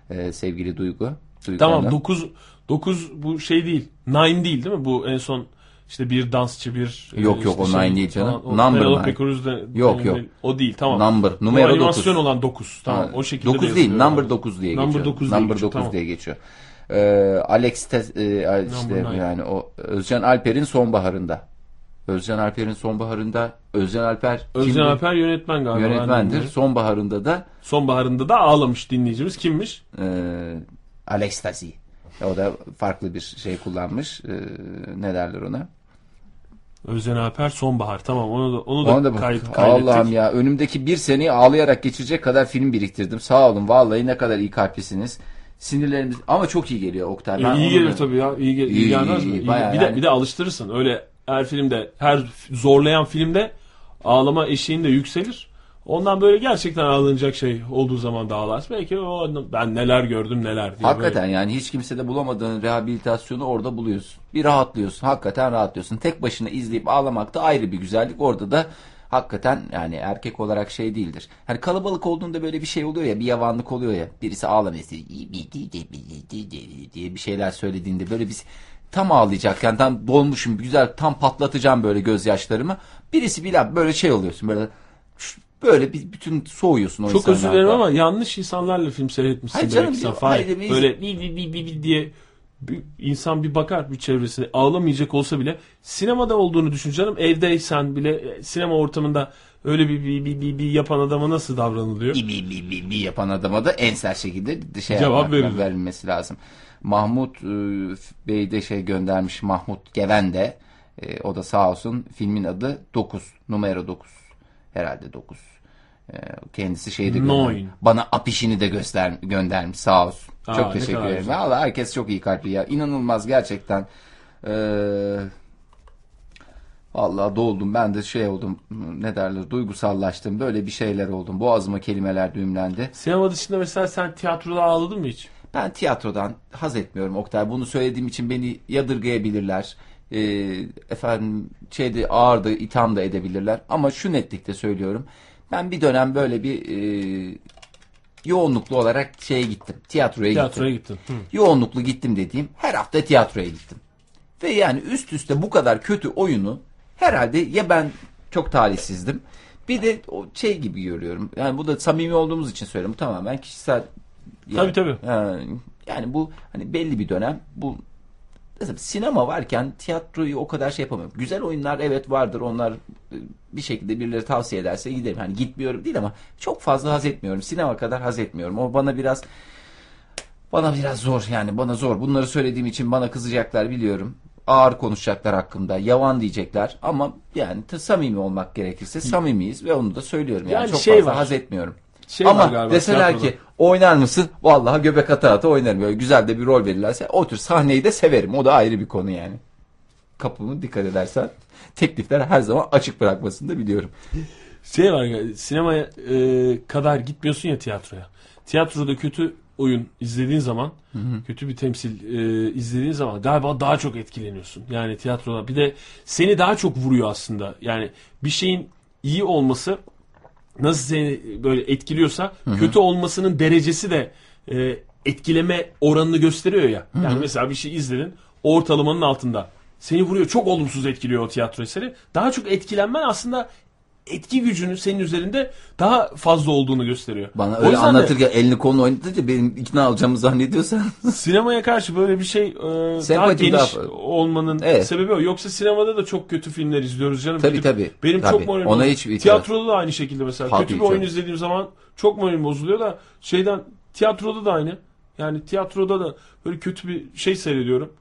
ee, sevgili Duygu. Duygu tamam dokuz bu şey değil, nine değil değil mi bu en son? İşte bir dansçı bir... Yok işte yok o şey, nine değil canım. O, number nine. De, yok yok. O değil tamam. Number. Numara dokuz. Animasyon olan dokuz. Tamam ha, o şekilde dokuz de değil. Number dokuz diye number geçiyor. Dokuz number dokuz, dokuz tamam. diye geçiyor. Ee, Alex te, e, işte yani o Özcan Alper'in sonbaharında. Özcan Alper'in sonbaharında Özcan Alper Özcan kimdi? Alper yönetmen galiba. Yönetmendir. Yani. Sonbaharında da... Sonbaharında da ağlamış dinleyicimiz. Kimmiş? Ee, Alex Tasi. O da farklı bir şey kullanmış. Ee, ne derler ona? Özcan Alper sonbahar tamam onu da onu da, onu da kayıt, kaydettik. Allah'ım ya, önümdeki bir seneyi ağlayarak geçirecek kadar film biriktirdim. Sağ olun vallahi, ne kadar iyi kalplisiniz. Sinirlerimiz ama çok iyi geliyor Oktay. E, iyi gelir da... tabii ya. İyi, gel... iyi, iyi gelmez iyi, mi? İyi, iyi. Bir de yani... bir de alıştırırsın. Öyle her filmde, her zorlayan filmde ağlama eşiğin de yükselir. Ondan böyle gerçekten ağlanacak şey olduğu zaman da ağlarsın. Belki o ben neler gördüm neler diye. Hakikaten böyle. Yani hiç kimsede bulamadığın rehabilitasyonu orada buluyorsun. Bir rahatlıyorsun. Hakikaten rahatlıyorsun. Tek başına izleyip ağlamak da ayrı bir güzellik. Orada da hakikaten yani erkek olarak şey değildir. Hani kalabalık olduğunda böyle bir şey oluyor ya, bir yavanlık oluyor ya. Birisi ağlamıyor diye bir şeyler söylediğinde böyle biz tam ağlayacak yani, tam dolmuşum güzel, tam patlatacağım böyle gözyaşlarımı. Birisi bile böyle şey oluyorsun böyle... Böyle bir bütün soğuyorsun o çok insanlardan. Çok özür dilerim ama yanlış insanlarla film seyretmişsin. Hayır canım. Sen, hayır. Hayır, böyle bi bi bi bi diye bir insan bir bakar bir çevresine, ağlamayacak olsa bile sinemada olduğunu düşün canım. Evdeysen bile sinema ortamında öyle bir bi bi bi bi yapan adama nasıl davranılıyor? Bi bi bi bi, bi yapan adama da en sert şekilde şey cevap verilmesi lazım. Mahmut e, Bey de şey göndermiş, Mahmut Geven de e, o da sağ olsun, filmin adı dokuz, numara dokuz. Herhalde dokuz. Kendisi şeyi de göndermiş. Bana apişini de göster göndermiş. Sağ olsun. Aa, çok teşekkür ederim. Vallahi herkes çok iyi kalpli ya. İnanılmaz gerçekten. Ee, vallahi doldum. Ben de şey oldum. Ne derler? Duygusallaştım. Böyle bir şeyler oldum. Boğazıma kelimeler düğümlendi. Sinema dışında mesela sen tiyatroda ağladın mı hiç? Ben tiyatrodan haz etmiyorum Oktay. Bunu söylediğim için beni yadırgayabilirler. E, efendim şeyde ağır da itham da edebilirler ama şu netlikte söylüyorum, ben bir dönem böyle bir e, yoğunluklu olarak şeye gittim, tiyatroya, tiyatroya gittim, gittim. yoğunluklu gittim dediğim her hafta tiyatroya gittim ve yani üst üste bu kadar kötü oyunu herhalde ya ben çok talihsizdim, bir de o şey gibi görüyorum yani, bu da samimi olduğumuz için söylüyorum, tamamen kişisel yani, tabii tabii yani, yani bu hani belli bir dönem bu. Mesela sinema varken tiyatroyu o kadar şey yapamıyorum. Güzel oyunlar evet vardır. Onlar bir şekilde birileri tavsiye ederse giderim. Hani gitmiyorum değil ama çok fazla haz etmiyorum. Sinema kadar haz etmiyorum. O bana biraz bana biraz zor yani, bana zor. Bunları söylediğim için bana kızacaklar biliyorum. Ağır konuşacaklar hakkımda. Yavan diyecekler ama yani samimi olmak gerekirse samimiyiz ve onu da söylüyorum. Yani, yani çok şey fazla var. Haz etmiyorum. Şey ama deseler tiyatroda ki oynar mısın? Vallahi göbek ata ata oynarım. Böyle güzel de bir rol verirlerse o tür sahneyi de severim. O da ayrı bir konu yani. Kapımı dikkat edersen teklifler her zaman açık bırakmasını da biliyorum. Şey var ya, sinemaya e, kadar gitmiyorsun ya tiyatroya. Tiyatroda kötü oyun izlediğin zaman, hı hı, kötü bir temsil e, izlediğin zaman galiba daha çok etkileniyorsun. Yani tiyatroda bir de seni daha çok vuruyor aslında. Yani bir şeyin iyi olması nasıl seni böyle etkiliyorsa, hı hı, kötü olmasının derecesi de e, etkileme oranını gösteriyor ya. Yani, hı hı, mesela bir şey izledin, ortalamanın altında seni vuruyor, çok olumsuz etkiliyor o tiyatro eseri. Daha çok etkilenmen aslında etki gücünün senin üzerinde daha fazla olduğunu gösteriyor. Bana öyle anlatırken elini kolunu oynatınca benim ikna olacağımı zannediyorsan. Sinemaya karşı böyle bir şey e, daha geniş daha... olmanın evet. sebebi o. Yoksa sinemada da çok kötü filmler izliyoruz canım. Tabii, tabii, benim tabii. çok moralim bozuluyor. Tiyatroda da aynı şekilde mesela. Tabii, kötü bir tabii. oyun izlediğim zaman çok moralim bozuluyor da şeyden, tiyatroda da aynı. Yani tiyatroda da böyle kötü bir şey seyrediyorum.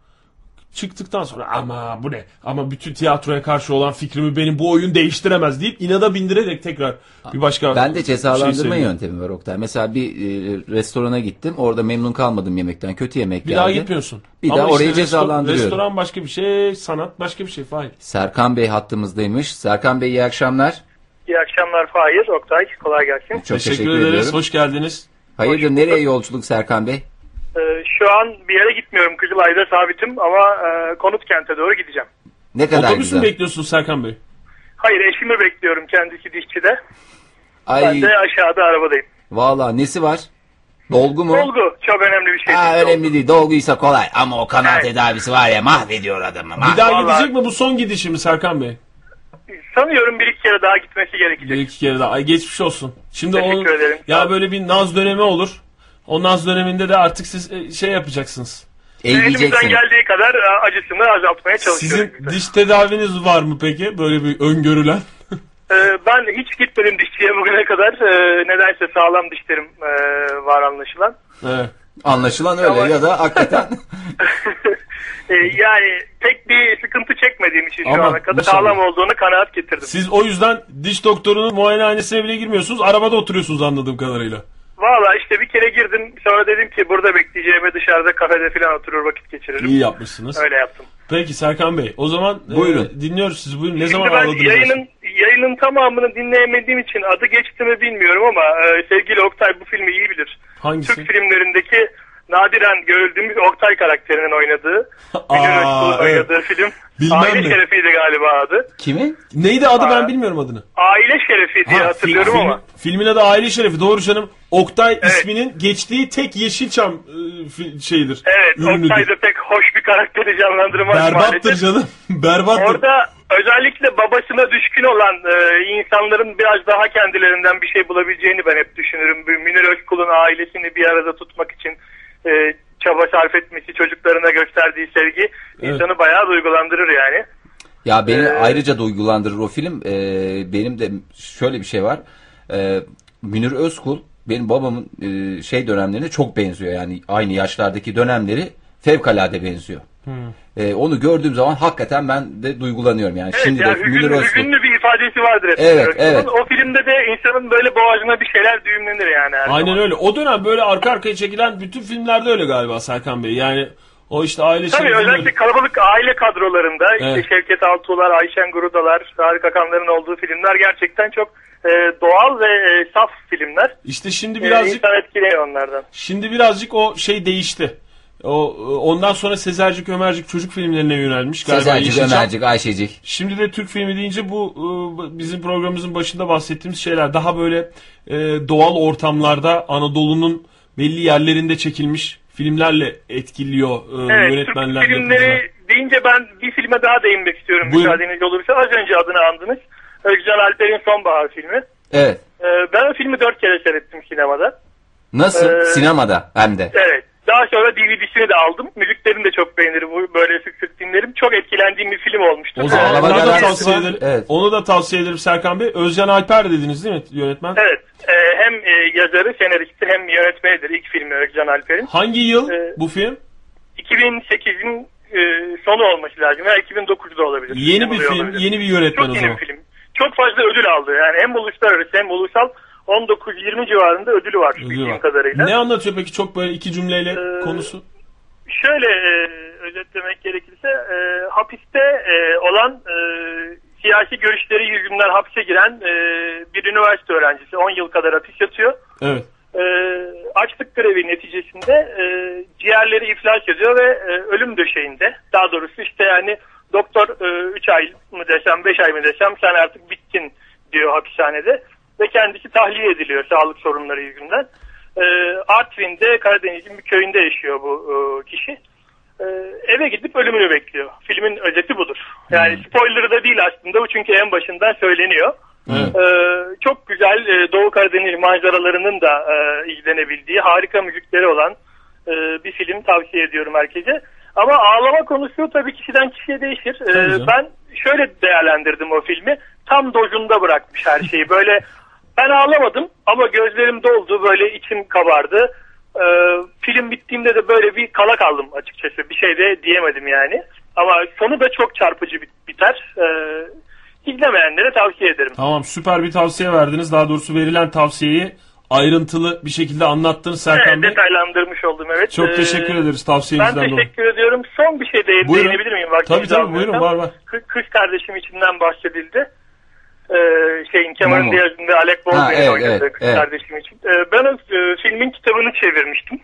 çıktıktan sonra ama bu ne, ama bütün tiyatroya karşı olan fikrimi benim bu oyun değiştiremez deyip inada bindirerek tekrar bir başka... Ben de cezalandırma şey yöntemi var Oktay. Mesela bir e, restorana gittim, orada memnun kalmadım yemekten, kötü yemek geldi. Bir daha gitmiyorsun. Bir ama daha işte orayı cezalandırıyorum. Restoran başka bir şey, sanat başka bir şey. Fahir. Serkan Bey hattımızdaymış. Serkan Bey iyi akşamlar. İyi akşamlar Fahir, Oktay kolay gelsin. Çok teşekkür, teşekkür ederiz, ediyorum. Hoş geldiniz. Hayırdır, hoş nereye yolculuk Serkan Bey? Şu an bir yere gitmiyorum. Kızılay'da sabitim ama konut kente doğru gideceğim. Ne kadar otobüsü güzel. Otobüsü bekliyorsun Serkan Bey? Hayır, eşimi bekliyorum, kendisi dişçide. Ay. Ben de aşağıda arabadayım. Valla nesi var? Dolgu mu? Dolgu çok önemli bir şey. Ha, değil, önemli dolgu değil. Dolguysa kolay ama o kanal evet. tedavisi var ya, mahvediyor adamı. Mahv- bir daha vallahi... gidecek mi, bu son gidişi mi Serkan Bey? Sanıyorum bir iki kere daha gitmesi gerekecek. Bir iki kere daha. Ay, geçmiş olsun. Şimdi teşekkür onu... ederim. Ya böyle bir naz dönemi olur. O naz döneminde de artık siz şey yapacaksınız. Elimizden geldiği kadar acısını azaltmaya çalışıyoruz. Sizin diş tedaviniz var mı peki? Böyle bir öngörülen. Ben hiç gitmedim dişçiye bugüne kadar. Nedense sağlam dişlerim var anlaşılan. Evet. Anlaşılan öyle ama... ya da hakikaten. Yani pek bir sıkıntı çekmediğim için ama şu ana kadar sağlam olduğunu kanaat getirdim. Siz o yüzden diş doktorunun muayenehanesine bile girmiyorsunuz. Arabada oturuyorsunuz anladığım kadarıyla. Valla işte bir kere girdim, sonra dedim ki burada bekleyeceğime dışarıda kafede falan oturur vakit geçiririm. İyi yapmışsınız. Öyle yaptım. Peki Serkan Bey, o zaman e, dinliyoruz siz. Buyurun. Ne şimdi zaman ağladınız? Yayının, yayının tamamını dinleyemediğim için adı geçti mi bilmiyorum ama e, sevgili Oktay bu filmi iyi bilir. Hangisi? Türk filmlerindeki nadiren görüldüğümüz Oktay karakterinin oynadığı, Aa, oynadığı evet. film. Bilmem Aile mi? Şerefi'ydi galiba adı. Kimin? Neydi adı? Aa, ben bilmiyorum adını. Aile Şerefi diye ha, hatırlıyorum film, ama. Filmin adı Aile Şerefi, doğru canım. Oktay evet. isminin geçtiği tek Yeşilçam e, şeyidir. Evet, ürünüdür. Oktay da pek hoş bir karakteri canlandırmaz. Berbattır canım, berbattır. Orada özellikle babasına düşkün olan e, insanların biraz daha kendilerinden bir şey bulabileceğini ben hep düşünürüm. Münir Özkul'un ailesini bir arada tutmak için... E, çaba sarf etmesi, çocuklarına gösterdiği sevgi evet. insanı bayağı duygulandırır yani. Ya beni ee, ayrıca duygulandırır o film. Ee, benim de şöyle bir şey var. Ee, Münir Özkul benim babamın e, şey dönemlerine çok benziyor. Yani aynı yaşlardaki dönemleri fevkalade benziyor. Hmm. Ee, onu gördüğüm zaman hakikaten ben de duygulanıyorum. Yani evet, şimdi yani de hüzünlü, Münir Özkul... hüzünlü bir ifadesi vardır. Evet, evet. O filmde de insanın böyle boğazına bir şeyler düğümlenir yani. Aynen zaman. Öyle. O dönem böyle arka arkaya çekilen bütün filmlerde öyle galiba Serkan Bey. Yani o işte aile... Tabii özellikle öyle. Kalabalık aile kadrolarında evet. işte Şevket Altuğlar, Ayşen Gurudalar, Tarık Akanların olduğu filmler gerçekten çok e, doğal ve e, saf filmler. İşte şimdi birazcık... E, insan etkileniyor onlardan. Şimdi birazcık o şey değişti. O ondan sonra Sezercik, Ömercik çocuk filmlerine yönelmiş galiba. Sezercik, Ömercik, Ayşecik. Şimdi de Türk filmi deyince bu bizim programımızın başında bahsettiğimiz şeyler daha böyle doğal ortamlarda Anadolu'nun belli yerlerinde çekilmiş filmlerle etkiliyor evet, yönetmenler. Türk filmleri deyince ben bir filme daha değinmek istiyorum müsaadeniz olursa. Az önce adını andınız. Özcan Alper'in Sonbahar filmi. Evet. Ben o filmi dört kere seyrettim sinemada. Nasıl? Ee, sinemada hem de. Evet. Daha sonra D V D'sini de aldım. Müziklerini de çok beğenirim. Böyle sık sık dinlerim. Çok etkilendiğim bir film olmuştu. O zaman onu da tavsiye ederim. Evet. Onu da tavsiye ederim Serkan Bey. Özcan Alper dediniz değil mi yönetmen? Evet. E, hem e, yazarı, senaristi hem yönetmenidir. İlk filmi Özcan Alper'in. Hangi yıl e, bu film? iki bin sekizin e, sonu olması lazım. Ya iki bin dokuzda olabilir. Yeni film bir film, olabilir. Yeni bir yönetmen çok o zaman. Çok yeni bir film. Çok fazla ödül aldı. Yani hem uluslararası hem ulusal. on dokuz yirmi civarında ödülü var şu bildiğim kadarıyla. Ne anlatıyor peki çok böyle iki cümleyle ee, konusu? Şöyle e, özetlemek gerekirse e, hapiste e, olan e, siyasi görüşleri yüzünden hapse giren e, bir üniversite öğrencisi on yıl kadar hapis yatıyor. Evet. E, açlık grevi neticesinde e, ciğerleri iflas ediyor ve e, ölüm döşeğinde. Daha doğrusu işte yani doktor üç ay mı desem beş ay mı desem sen artık bittin diyor hapishanede. Ve kendisi tahliye ediliyor sağlık sorunları yüzünden. E, Artvin'de, Karadeniz'in bir köyünde yaşıyor bu e, kişi. E, eve gidip ölümünü bekliyor. Filmin özeti budur. Yani hmm. spoiler'ı da değil aslında bu çünkü en başından söyleniyor. Hmm. E, çok güzel e, Doğu Karadeniz manzaralarının da e, izlenebildiği, harika müzikleri olan e, bir film tavsiye ediyorum herkese. Ama ağlama konusu tabii kişiden kişiye değişir. E, ben şöyle değerlendirdim o filmi. Tam dozunda bırakmış her şeyi. Böyle ben ağlamadım ama gözlerim doldu, böyle içim kabardı. Ee, film bittiğimde de böyle bir kala kaldım açıkçası. Bir şey de diyemedim yani. Ama sonu da çok çarpıcı biter. Ee, İzlemeyenlere tavsiye ederim. Tamam, süper bir tavsiye verdiniz. Daha doğrusu verilen tavsiyeyi ayrıntılı bir şekilde anlattınız Serkan evet, Bey. Detaylandırmış oldum evet. Çok ee, teşekkür ederiz tavsiyenizden dolayı. Ben teşekkür doğru. ediyorum. Son bir şey de değinebilir miyim? Tabii tabii buyurun, var var. Kız kardeşim içinden bahsedildi. Ee, şeyin Cameron Diaz'ın da Alec Baldwin'in evet, oynadığı evet, Kız evet. kardeşim için. Ee, ben o e, filmin kitabını çevirmiştim.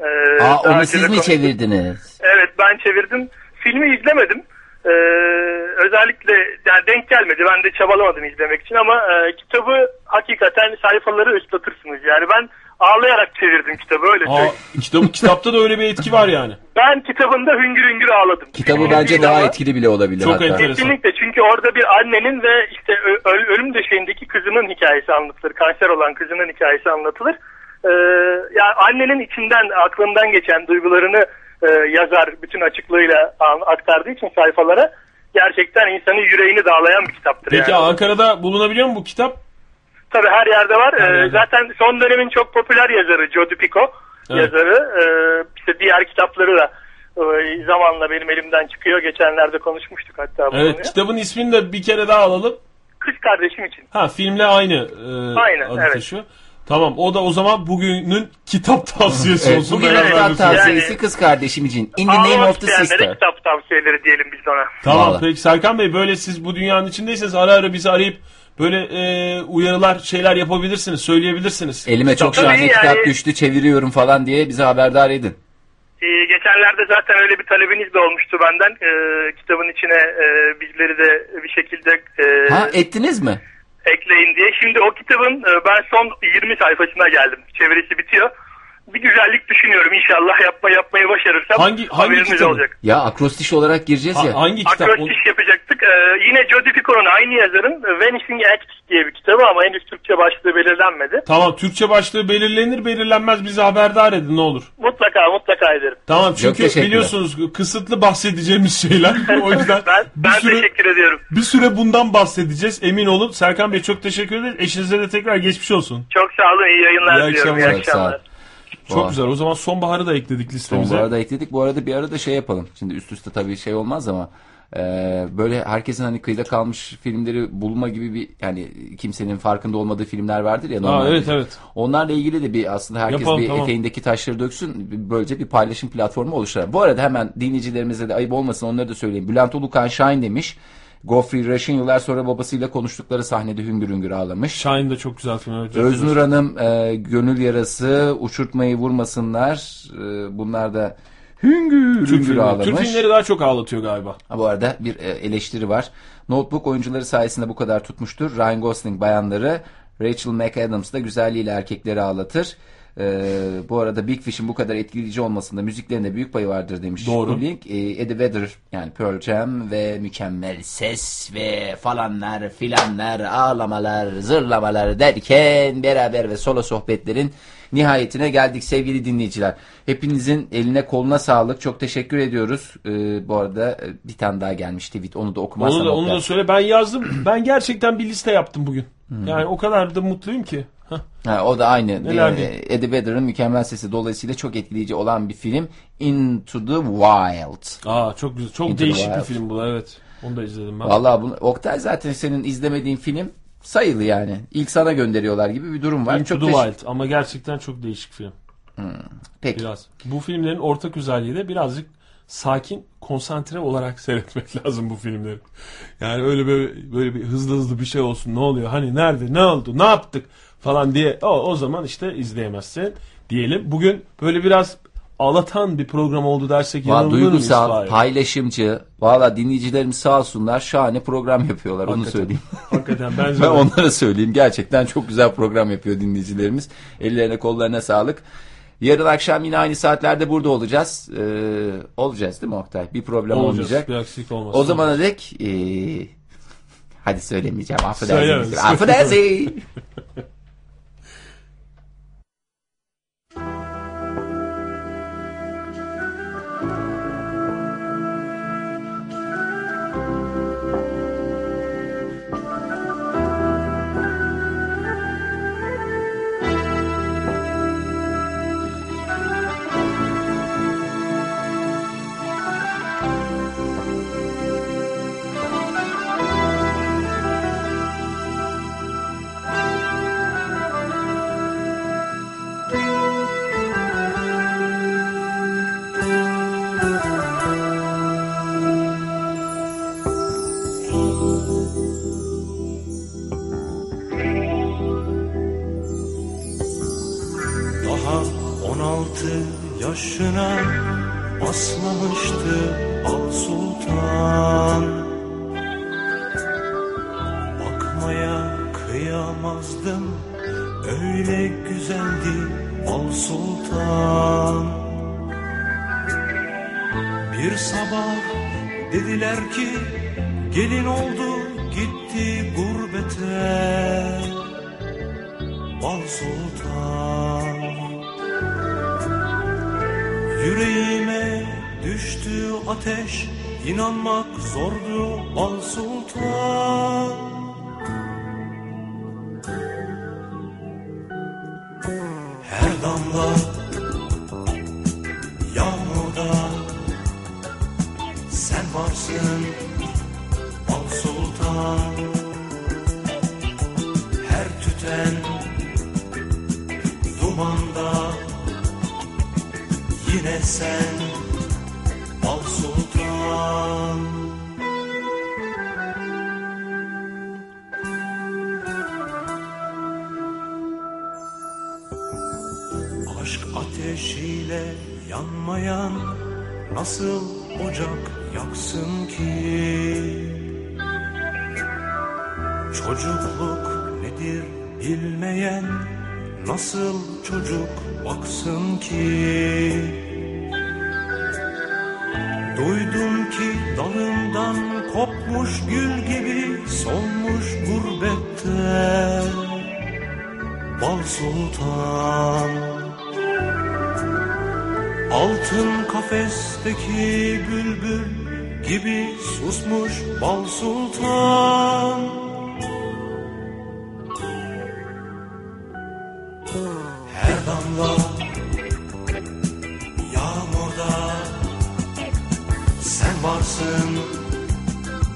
Ee, Aa, onu siz mi çevirdiniz? Evet, ben çevirdim. Filmi izlemedim. Ee, özellikle yani denk gelmedi. Ben de çabalamadım izlemek için ama e, kitabı hakikaten sayfaları ıslatırsınız. Yani ben ağlayarak çevirdim kitabı, öyle söyleyeyim. Kitabı, kitapta da öyle bir etki var yani. Ben kitabında hüngür hüngür ağladım. Kitabı bence daha etkili bile olabilir. Çok hatta. Enteresan. Kesinlikle, çünkü orada bir annenin ve işte ölüm döşeğindeki kızının hikayesi anlatılır. Kanser olan kızının hikayesi anlatılır. Ee, yani annenin içinden, aklından geçen duygularını Ee, yazar bütün açıklığıyla aktardığı için sayfalara, gerçekten insanın yüreğini dağlayan bir kitaptır. Peki yani. Ankara'da bulunabiliyor mu bu kitap? Tabii her yerde var. Her yerde. Ee, zaten son dönemin çok popüler yazarı Joe Pico evet. yazarı. Ee, işte diğer kitapları da e, zamanla benim elimden çıkıyor. Geçenlerde konuşmuştuk hatta. Evet, bunu. Kitabın ismini de bir kere daha alalım. Kız kardeşim için. Ha, filmle aynı e, aynı, adı evet. taşıyor. Tamam, o da o zaman bugünün kitap tavsiyesi evet, olsun. Bugünün kitap tavsiyesi yani, Kız Kardeşim için. In the Name of the Sister. Kitap tavsiyeleri diyelim biz ona. Tamam vallahi. Peki Serkan Bey, böyle siz bu dünyanın içindeyseniz ara ara bizi arayıp böyle e, uyarılar, şeyler yapabilirsiniz, söyleyebilirsiniz. Elime kitap, çok şahane yani, kitap düştü, çeviriyorum falan diye bizi haberdar edin. E, geçenlerde zaten öyle bir talebiniz de olmuştu benden. E, kitabın içine e, bizleri de bir şekilde... E, ha ettiniz mi? Ekleyin diye. Şimdi o kitabın ben son yirmi sayfasına geldim. Çevirisi bitiyor. Bir güzellik düşünüyorum, inşallah yapma yapmayı başarırsam. Hangi, hangi kitap olacak? Ya akrostiş olarak gireceğiz ha, ya. Hangi kitap? Akrostiş yapacaktık. Ee, yine Jodi Pico'nun aynı yazarın Vanishing Act diye bir kitabı ama henüz Türkçe başlığı belirlenmedi. Tamam, Türkçe başlığı belirlenir belirlenmez bizi haberdar edin ne olur. Mutlaka mutlaka ederim. Tamam, çünkü biliyorsunuz kısıtlı bahsedeceğimiz şeyler. O yüzden ben, ben süre, teşekkür ediyorum. Bir süre bundan bahsedeceğiz, emin olun. Serkan Bey çok teşekkür ederiz. Eşinize de tekrar geçmiş olsun. Çok sağ olun, iyi yayınlar iyi diliyorum. İyi akşamlar. İyi akşamlar. Çok Boğaz. Güzel. O zaman sonbaharı da ekledik listemize. Sonbaharı da ekledik. Bu arada bir arada şey yapalım. Şimdi üst üste tabii şey olmaz ama e, böyle herkesin hani kıyıda kalmış filmleri bulma gibi bir, yani kimsenin farkında olmadığı filmler vardır ya. Aa, evet gibi. Evet. Onlarla ilgili de bir aslında herkes yapalım, bir tamam. eteğindeki taşları döksün. Böylece bir paylaşım platformu oluşturur. Bu arada hemen dinleyicilerimize de ayıp olmasın, onları da söyleyeyim. Bülent Ulukan Şahin demiş. Goffrey Rush'ın yıllar sonra babasıyla konuştukları sahnede hüngür hüngür ağlamış. Şahin de çok güzel film. Evet, Öznur Hanım e, Gönül Yarası, Uçurtmayı Vurmasınlar. E, bunlar da hüngür Türk hüngür filmi. Ağlamış. Türk filmleri daha çok ağlatıyor galiba. Ha, bu arada bir e, eleştiri var. Notebook oyuncuları sayesinde bu kadar tutmuştur. Ryan Gosling bayanları, Rachel McAdams da güzelliğiyle erkekleri ağlatır. Ee, bu arada Big Fish'in bu kadar etkileyici olmasında müziklerinde büyük payı vardır demiş. Doğru. Link. Ee, Eddie Vedder yani Pearl Jam ve mükemmel ses ve falanlar filanlar ağlamalar zırlamalar derken beraber ve solo sohbetlerin nihayetine geldik sevgili dinleyiciler. Hepinizin eline koluna sağlık. Çok teşekkür ediyoruz. Ee, bu arada bir tane daha gelmiş tweet. Onu da okumazsam. Onu da, onu da söyle. Ben yazdım. Ben gerçekten bir liste yaptım bugün. Hmm. Yani o kadar da mutluyum ki. Ha, o da aynı. Eddie Vedder'ın mükemmel sesi dolayısıyla çok etkileyici olan bir film Into the Wild. Aa, çok güzel. Çok Into değişik bir film bu. Evet. Onu da izledim ben. Vallahi bunu, Oktay zaten senin izlemediğin film sayılı yani. İlk sana gönderiyorlar gibi bir durum var. Into çok the teş- Wild ama gerçekten çok değişik film. Hmm. Peki. Biraz. Bu filmlerin ortak özelliği de birazcık sakin, konsantre olarak seyretmek lazım bu filmleri. Yani öyle böyle, böyle bir hızlı hızlı bir şey olsun. Ne oluyor? Hani nerede? Ne oldu? Ne yaptık? Falan diye o, o zaman işte izleyemezsin diyelim. Bugün böyle biraz ağlatan bir program oldu dersek yanılır mıyız? Duygusal, paylaşımcı. Valla dinleyicilerimiz sağ olsunlar, şahane program yapıyorlar. Hakikaten, onu söyleyeyim. Hakikaten ben, ben onlara söyleyeyim. Gerçekten çok güzel program yapıyor dinleyicilerimiz. Ellerine kollarına sağlık. Yarın akşam yine aynı saatlerde burada olacağız. Ee, olacağız değil mi Oktay? Bir problem olacağız, olmayacak. Bir aksilik olmasın. O zamana dek e... hadi söylemeyeceğim. Affedersiniz. Affedersiniz. altı yaşına basmamıştı Al Sultan. Bakmaya kıyamazdım, öyle güzeldi Al Sultan. Bir sabah dediler ki gelin oldu gitti gurbete Al Sultan. Yüreğime düştü ateş, inanmak zordu Al Sultan. Her damla yağmurda sen varsın Al Sultan. Her tüten dumanda yine sen Al Sultan. Aşk ateşiyle yanmayan nasıl ocak yaksın ki? Çocukluk nedir bilmeyen nasıl çocuk baksın ki? Duydum ki dalından kopmuş gül gibi solmuş gurbette Bal Sultan. Altın kafesteki bülbül gibi susmuş Bal Sultan.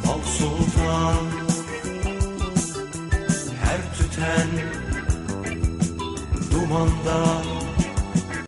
Al Sultan. Her tüten dumanda